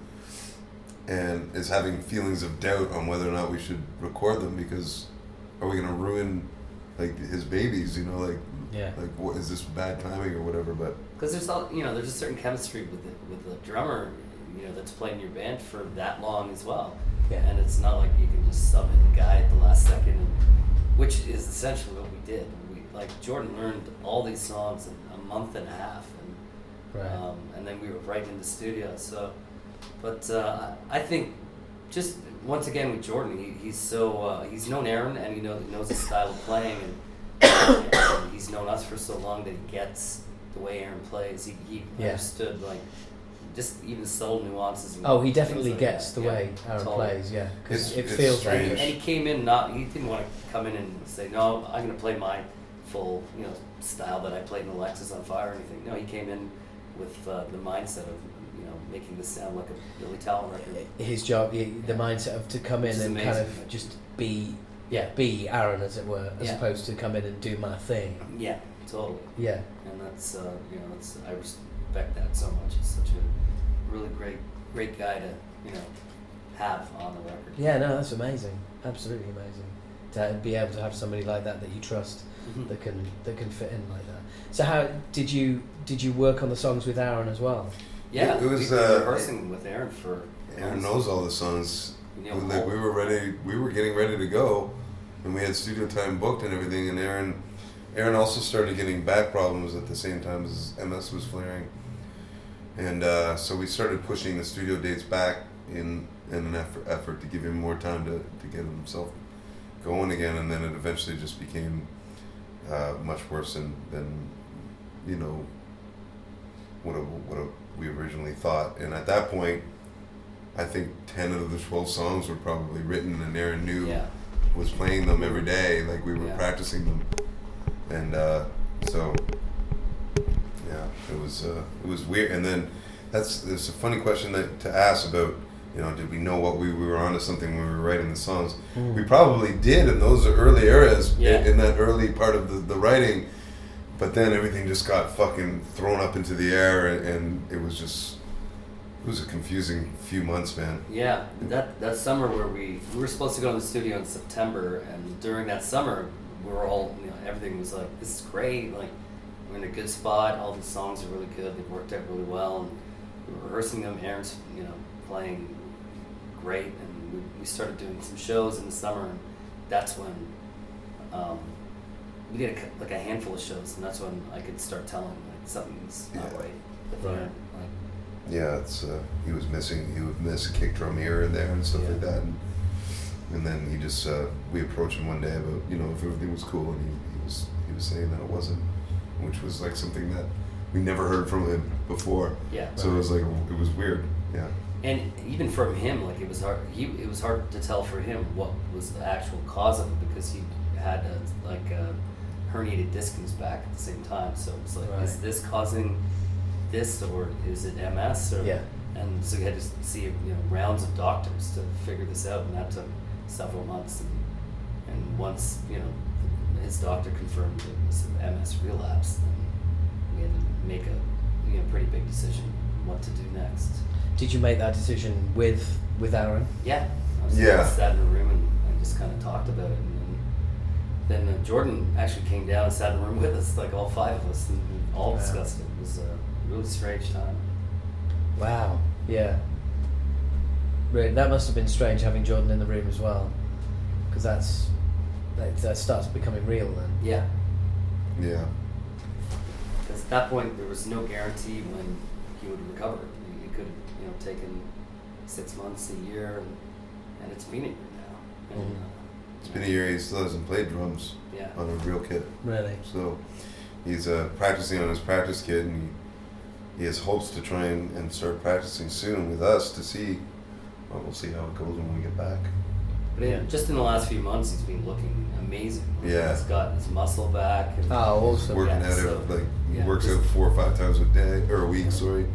And is having feelings of doubt on whether or not we should record them, because are we gonna ruin like his babies? You know, like yeah. like what is this, bad timing or whatever? But because there's all you know, there's a certain chemistry with the, with the drummer, you know, that's playing your band for that long as well. Yeah. And it's not like you can just sub in the guy at the last second, which is essentially what we did. We like Jordan learned all these songs in a month and a half, and right. um, and then we were right in the studio. So. But uh, I think, just once again with Jordan, he, he's so uh, he's known Aaron and he knows, knows his style of playing, and, and he's known us for so long that he gets the way Aaron plays. He, he yeah. understood like just even subtle nuances. And oh, he definitely like gets that. the yeah, way Aaron totally. plays. Yeah, because it feels like. And he came in not he didn't want to come in and say, no, I'm going to play my full you know style that I played in Alexis on Fire or anything. No, he came in with uh, the mindset of. Making this sound like a Billy Talent record. His job, the yeah. mindset of to come in and amazing. kind of just be, yeah, be Aaron as it were, as yeah. opposed to come in and do my thing. Yeah, totally. Yeah, and that's uh, you know, that's, I respect that so much. He's such a really great, great guy to you know have on the record. Yeah, no, that's amazing. Absolutely amazing to be able to have somebody like that that you trust, mm-hmm. that can that can fit in like that. So how did you did you work on the songs with Aaron as well? Yeah, it, it was, we were uh, rehearsing with Aaron for... Aaron knows all the songs. You know, we, like, we were ready, we were getting ready to go, and we had studio time booked and everything, and Aaron Aaron also started getting back problems at the same time as M S was flaring. And uh, so we started pushing the studio dates back in, in an effort, effort to give him more time to, to get himself going again, and then it eventually just became uh, much worse than, than, you know, what a... What a we originally thought. And at that point, I think ten of the twelve songs were probably written, and Aaron knew yeah. was playing them every day. Like we were yeah. practicing them, and uh, so yeah, it was uh, it was weird. And then that's it's a funny question that to ask about. You know, did we know what we, we were onto something when we were writing the songs? Mm. We probably did in those early eras, yeah. in that early part of the, the writing. But then everything just got fucking thrown up into the air, and, and it was just, it was a confusing few months, man. Yeah, that that summer where we, we were supposed to go to the studio in September, and during that summer, we were all, you know, everything was like, this is great, like, we're in a good spot, all the songs are really good, they worked out really well, and we were rehearsing them, Aaron's, you know, playing great, and we, we started doing some shows in the summer, and that's when, um, we did a, like a handful of shows, and that's when I could start telling like something's not yeah. right. Right. Like, yeah, it's uh, he was missing. He would miss a kick drum here and there and stuff yeah. like that, and, and then he just uh, we approached him one day about you know if everything was cool, and he, he was he was saying that it wasn't, which was like something that we never heard from him before. Yeah. So right. it was like it was weird. Yeah. And even from him, like it was hard. He it was hard to tell for him what was the actual cause of it, because he had a, like a. herniated disc in his back at the same time, so it's like, right. is this causing this, or is it M S? Or, yeah. And so we had to see you know, rounds of doctors to figure this out, and that took several months. And, and once you know his doctor confirmed it was an M S relapse, then we had to make a you know pretty big decision what to do next. Did you make that decision with with Aaron? Yeah. I was yeah. sat in a room and, and just kind of talked about it. And, Then uh, Jordan actually came down and sat in the room with us, like all five of us, and we all wow. discussed it. It was a really strange time. Wow. Yeah. Really, that must have been strange having Jordan in the room as well, because that's that, that starts becoming real then. Yeah. Yeah. Because at that point there was no guarantee when he would recover. It could have you know taken six months, a year, and, and it's been a year now. And, mm-hmm. uh, It's been a year, he still hasn't played drums yeah. on a real kit. Really? So he's uh, practicing on his practice kit, and he, he has hopes to try and, and start practicing soon with us to see. Well, we'll see how it goes when we get back. But yeah, just in the last few months, he's been looking amazing. Like, yeah. He's got his muscle back. And oh, awesome. Working yeah, out, so, like, he yeah, works out four or five times a day, or a week, yeah. sorry.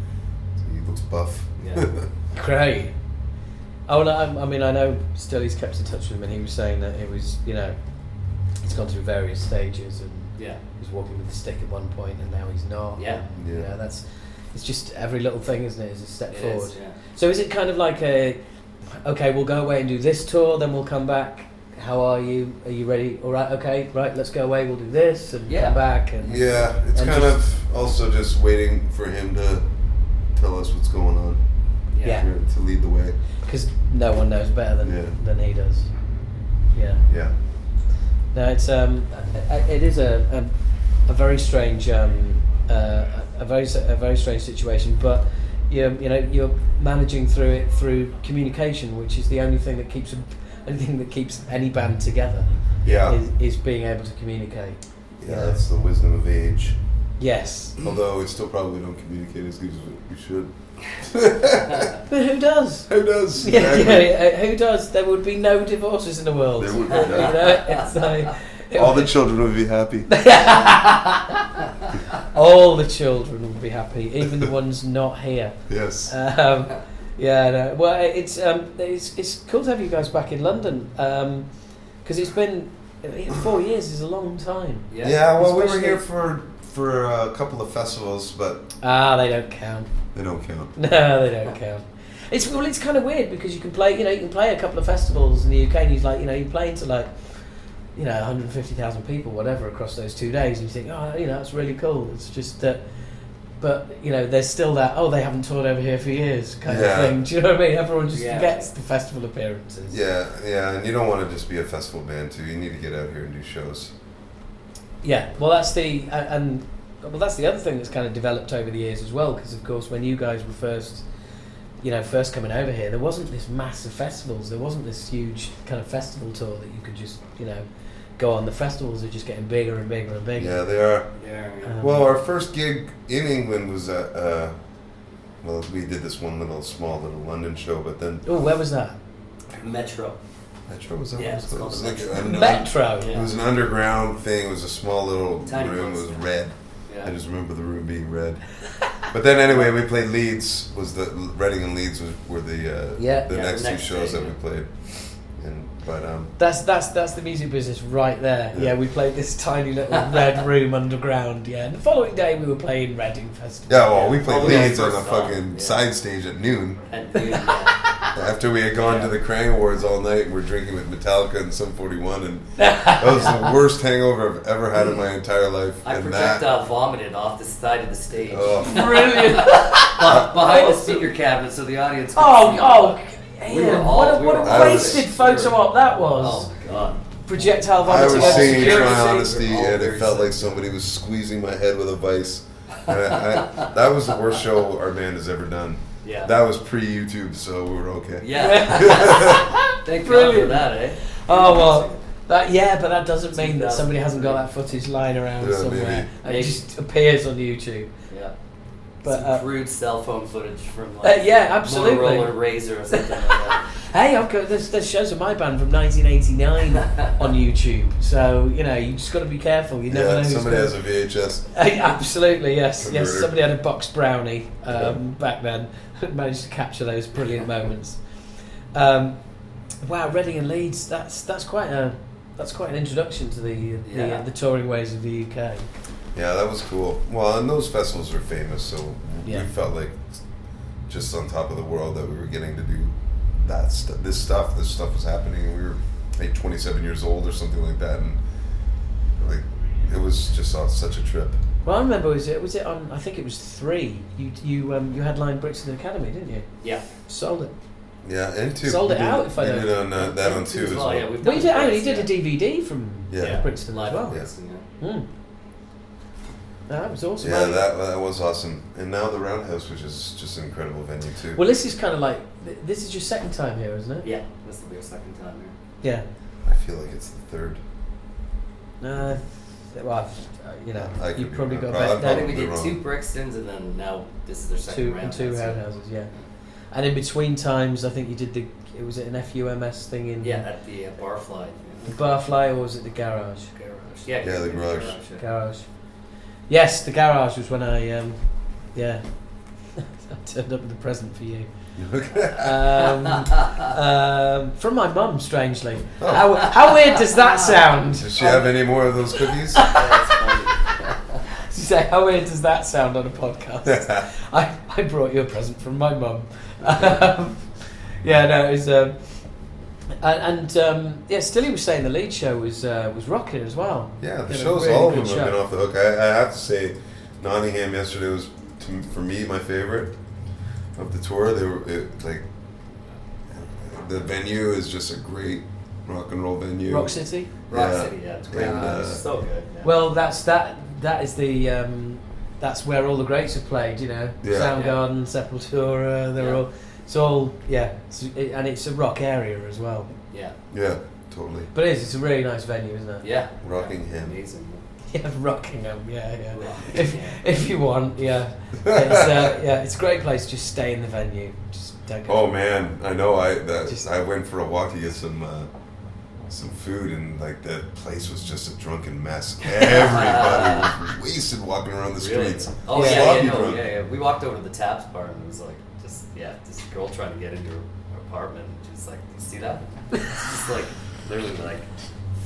So he looks buff. Yeah. Great. Oh, and I, I mean, I know still he's kept in touch with him, and he was saying that it was, you know, he's gone through various stages, and yeah, he was walking with a stick at one point, and now he's not. Yeah. And, yeah. You know, that's, it's just every little thing, isn't it? It's a step it forward. Is, yeah. So is it kind of like a, okay, we'll go away and do this tour, then we'll come back. How are you? Are you ready? All right, okay, right, let's go away, we'll do this, and yeah. come back. And yeah, it's and kind just, of also just waiting for him to tell us what's going on. Yeah. To lead the way. Because no one knows better than yeah. than he does. Yeah. Yeah. No, it's um, it is a a, a very strange um, uh, a very a very strange situation. But you you know you're managing through it through communication, which is the only thing that keeps anything that keeps any band together. Yeah. Is, is being able to communicate. Yeah, you know? That's the wisdom of age. Yes. Although we still probably don't communicate as good as we should. But who does? Who does? Yeah, exactly. yeah, who does? There would be no divorces in the world. There would be no. You know, it's like, it all would the be... children would be happy. All the children would be happy, even the ones not here. Yes. Um, yeah. No, well, it's um, it's it's cool to have you guys back in London because um, it's been four years is a long time. Yeah. Yeah. Well, especially we were here for. For a couple of festivals, but ah, they don't count. They don't count. No, they don't count. It's well, it's kind of weird because you can play, you know, you can play a couple of festivals in the U K, and you like, you know, you play to like, you know, one hundred fifty thousand people, whatever, across those two days, and you think, oh, you know, that's really cool. It's just that, but you know, there's still that. Oh, they haven't toured over here for years, kind yeah. of thing. Do you know what I mean? Everyone just yeah. forgets the festival appearances. Yeah, yeah, and you don't want to just be a festival band too. You need to get out here and do shows. Yeah, well, that's the uh, and well, that's the other thing that's kind of developed over the years as well. Because of course, when you guys were first, you know, first coming over here, there wasn't this mass of festivals. There wasn't this huge kind of festival tour that you could just, you know, go on. The festivals are just getting bigger and bigger and bigger. Yeah, they are. Yeah. yeah. Um, well, our first gig in England was at uh, well, we did this one little small little London show, but then oh, where was that? Metro. Metro was that yeah, it was called like an Metro. Yeah. It was an underground thing. It was a small little tiny room. Place. It was red. Yeah. I just remember the room being red. But then anyway, we played Leeds. Was the Reading and Leeds was, were the uh, yeah. the yeah, next, the next two shows day, that yeah. we played. And but um, that's that's that's the music business right there. Yeah, yeah we played this tiny little red room underground. Yeah, and the following day we were playing Reading Festival. Yeah, well, we played oh, Leeds on the fucking yeah. side stage at noon. At noon. Yeah. After we had gone yeah. to the Krang Awards all night, we were drinking with Metallica and Sum forty-one, and that was the worst hangover I've ever had in my entire life. I and projectile that, vomited off the side of the stage. Oh. Brilliant. Behind the speaker cabinet so the audience could oh, see. Oh, Ian, we were all, what a, what we were, a wasted was, photo op that was. Oh, God. Projectile vomiting. I was singing Try Honesty, and it felt like somebody was squeezing my head with a vice. And I, I, that was the worst show our band has ever done. Yeah. That was pre-YouTube, so we were okay. Yeah. Thank God for that, eh? Oh, well, that, yeah, but that doesn't mean that somebody hasn't got that footage lying around yeah, somewhere. Maybe. It just appears on YouTube. Yeah. But, some uh, crude cell phone footage from, like, uh, yeah, absolutely. Motorola Razor or something like that. Hey, I've got, there's, there's shows of my band from nineteen eighty-nine on YouTube, so, you know, you just got to be careful. You never yeah, know who's somebody has a V H S. Hey, absolutely, yes. Converter. Yes, somebody had a box brownie um, yeah. back then. Managed to capture those brilliant moments. Um, wow, Reading and Leeds. That's that's quite a that's quite an introduction to the yeah. the, uh, the touring ways of the U K. Yeah, that was cool. Well, and those festivals were famous, so yeah. we felt like just on top of the world that we were getting to do that st- this stuff. This stuff was happening, and we were like twenty-seven years old or something like that, and like it was just uh, such a trip. Well, I remember was it was it on? I think it was three. You you um you had headlined Brixton Academy, didn't you? Yeah, sold it. Yeah, and two sold it did, out. If I don't on, uh, that on two as well. well. Yeah, we've well, you did. I mean, you did a D V D from yeah. Yeah, Brixton Live as well. Yeah. Mm. That was awesome. Yeah, that that was awesome. And now the Roundhouse, which is just an incredible venue too. Well, this is kind of like this is your second time here, isn't it? Yeah, this will be your second time here. Yeah, I feel like it's the third. No. Uh, Well, I've, you know, I you've probably got. Probably, I think we did wrong. two Brixtons, and then now this is their second two round. Two roundhouses, yeah. And in between times, I think you did the, it was an F U M S thing in... Yeah, at the uh, Barfly. The Barfly, or was it the Garage? Garage. Yeah, yeah the Garage. Garage, yeah. Garage. Yes, the Garage was when I, um, yeah, I turned up with a present for you. um, um, from my mum, strangely. Oh. How, how weird does that sound? Does she have um, any more of those cookies? She said, how weird does that sound on a podcast? I, I brought you a present from my mum. Um, yeah, no, it was... Um, and, and um, yeah, Stilly was saying the lead show was uh, was rocking as well. Yeah, the show's really all of them show. Have been off the hook. I, I have to say, Nottingham yesterday was, to, for me, my favourite of the tour. They were it, like the venue is just a great rock and roll venue. Rock City. Rock yeah. City, yeah, it's great. And, uh, it's so good. Yeah. Well, that's that. That is the um, that's where all the greats have played. You know, yeah. Soundgarden, yeah. Sepultura. They're yeah. all. It's all, yeah, it's, it, and it's a rock area as well. Yeah. Yeah, totally. But it is, it's a really nice venue, isn't it? Yeah. Rockingham. Amazing. Yeah, Rockingham, yeah, yeah. Rockingham. If if you want, yeah. It's, uh, yeah, it's a great place, just stay in the venue. Just don't go. Oh, man, I know, I that, just, I went for a walk to get some... Uh, some food, and like the place was just a drunken mess. Everybody was wasted walking around the streets. Really? Oh yeah, yeah, no, yeah, yeah. We walked over to the Taps bar, and it was like just yeah, this girl trying to get into her apartment. She's like, you see that? It's just like literally like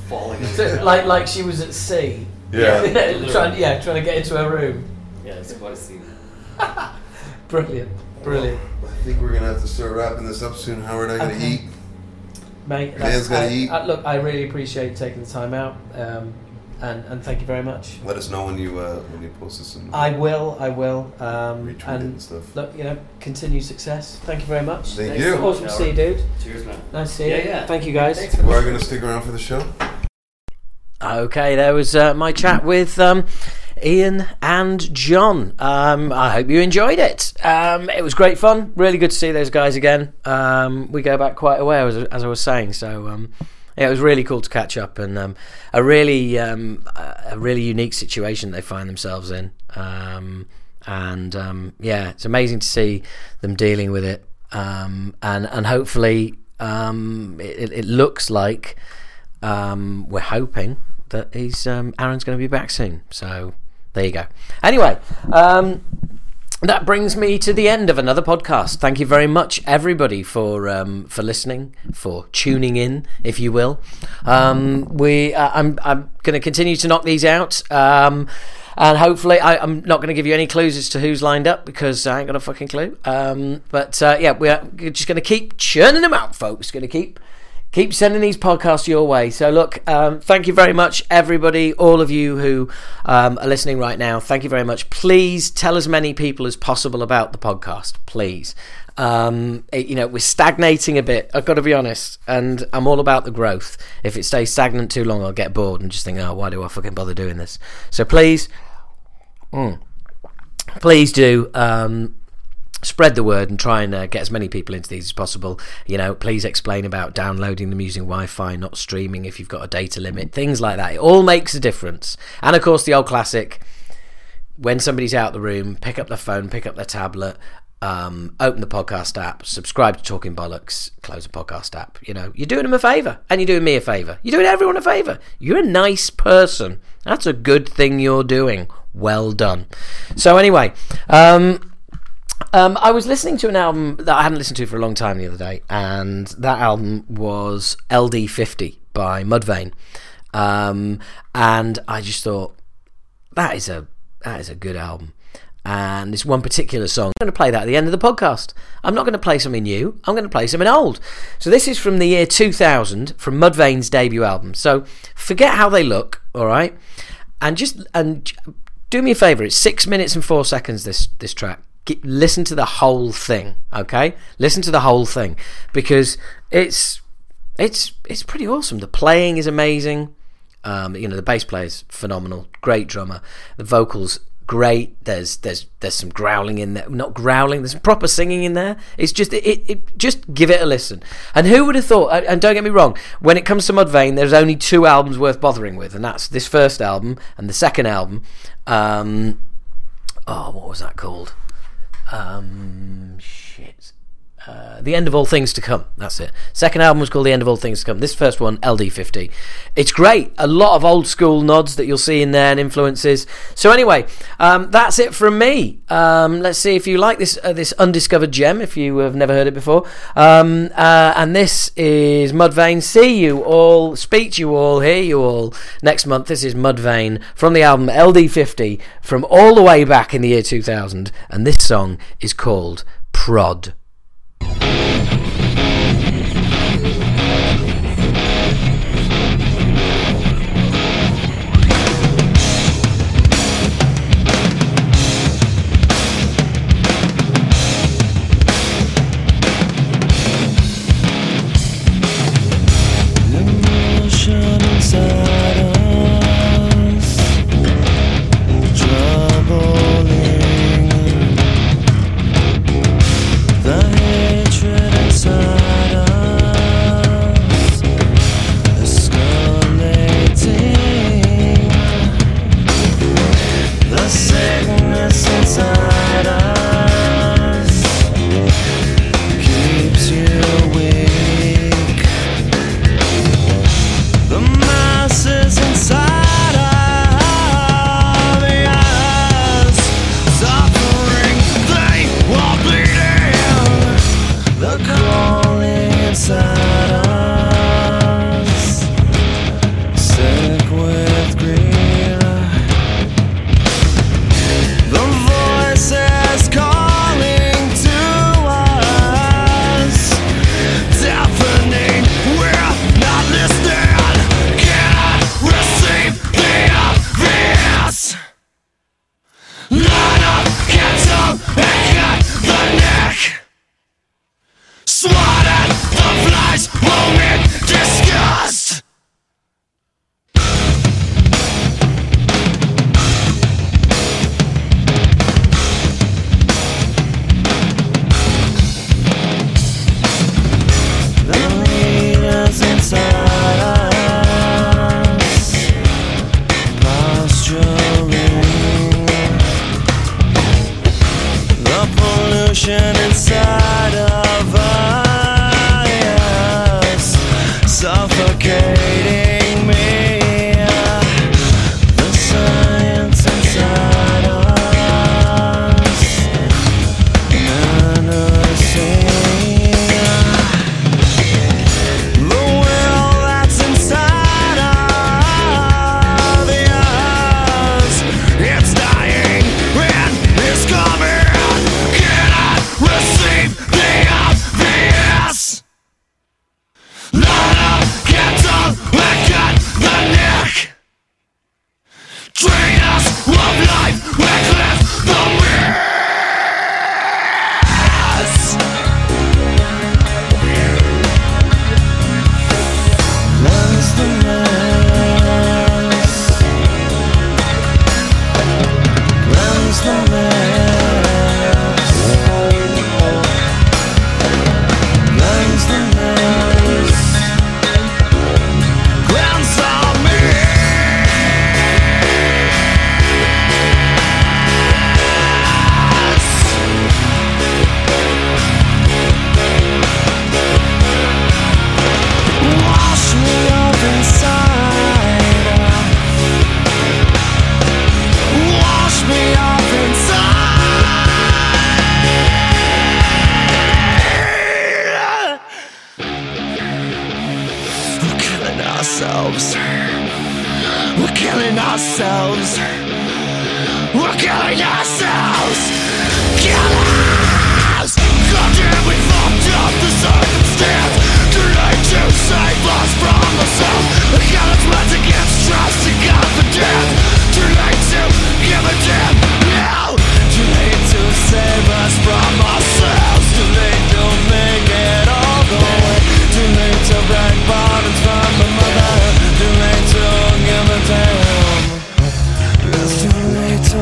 falling. So, like like she was at sea. Yeah. yeah, trying yeah trying to get into her room. Yeah, it's quite a scene. Brilliant, brilliant. Well, I think we're gonna have to start wrapping this up soon. Howard, I gotta okay. eat. Mate, I, eat. I, look, I really appreciate taking the time out, um, and and thank you very much. Let us know when you uh, when you post this. In I will, I will. Um, retweet and, and stuff. Look, you know, continued success. Thank you very much. Thank Thanks. you. Awesome to see you, dude. Cheers, man. Nice to see yeah, you. Yeah. Thank you, guys. Thanks. We're going to stick around for the show. Okay, there was uh, my chat with um, Ian and John. Um, I hope you enjoyed it. Um, it was great fun. Really good to see those guys again. Um, we go back quite a way, as, as I was saying. So um, yeah, it was really cool to catch up, and um, a really, um, a really unique situation they find themselves in. Um, and um, yeah, it's amazing to see them dealing with it. Um, and and hopefully, um, it, it looks like. Um, we're hoping that he's um, Aaron's going to be back soon. So there you go. Anyway, um, that brings me to the end of another podcast. Thank you very much, everybody, for um, for listening, for tuning in, if you will. Um, we uh, I'm I'm going to continue to knock these out. Um, And hopefully, I, I'm not going to give you any clues as to who's lined up, because I ain't got a fucking clue. Um, but uh, yeah, we're just going to keep churning them out, folks. Going to keep... Keep sending these podcasts your way. So look, um, thank you very much, everybody, all of you who um, are listening right now. Thank you very much. Please tell as many people as possible about the podcast, please. Um, it, you know, we're stagnating a bit, I've got to be honest, and I'm all about the growth. If it stays stagnant too long, I'll get bored and just think, oh, why do I fucking bother doing this? So please, mm, please do... Um, spread the word and try and uh, get as many people into these as possible. You know, please explain about downloading them using Wi-Fi, not streaming if you've got a data limit, things like that. It all makes a difference. And of course, the old classic, when somebody's out the room, pick up their phone, pick up their tablet, um, open the podcast app, subscribe to Talking Bollocks, close the podcast app. You know, you're doing them a favour, and you're doing me a favour. You're doing everyone a favour. You're a nice person. That's a good thing you're doing. Well done. So anyway, um... Um, I was listening to an album that I hadn't listened to for a long time the other day, and that album was L D fifty by Mudvayne, um, and I just thought that is a that is a good album. And this one particular song, I'm going to play that at the end of the podcast. I'm not going to play something new, I'm going to play something old. So this is from the year two thousand, from Mudvayne's debut album. So forget how they look, all right, and just and do me a favour. It's six minutes and four seconds. This this track. Listen to the whole thing, okay? Listen to the whole thing, because it's it's it's pretty awesome. The playing is amazing. Um, you know, the bass player is phenomenal. Great drummer. The vocals great. There's there's there's some growling in there. Not growling. There's some proper singing in there. It's just it, it, it just give it a listen. And who would have thought? And don't get me wrong. When it comes to Mudvayne, there's only two albums worth bothering with, and that's this first album and the second album. Um, oh, what was that called? Um, shit. Uh, The End of All Things to Come. That's it. Second album was called The End of All Things to Come. This first one, L D fifty. It's great. A lot of old school nods that you'll see in there and influences. So anyway, um, that's it from me. Um, let's see if you like this uh, this undiscovered gem, if you have never heard it before. Um, uh, and this is Mudvayne. See you all, speak to you all, hear you all next month. This is Mudvayne from the album L D fifty from all the way back in the year two thousand. And this song is called Prod.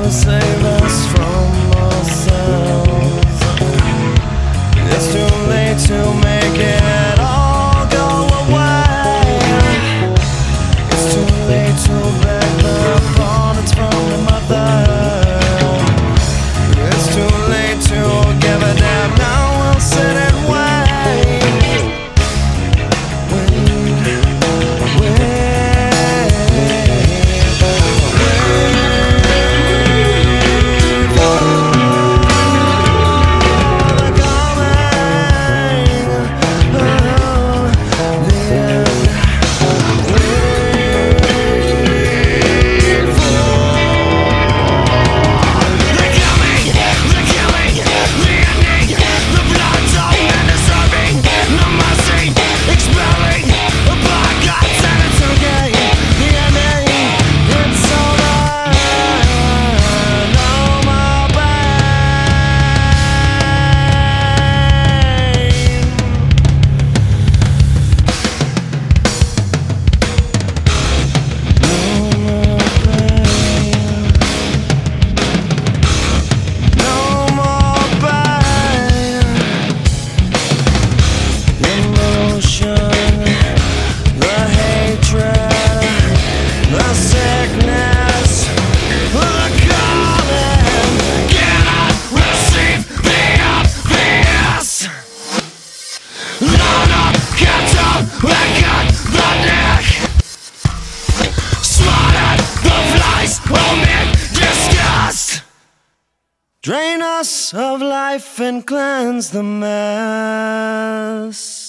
Save us from ourselves. Drain us of life and cleanse the mess.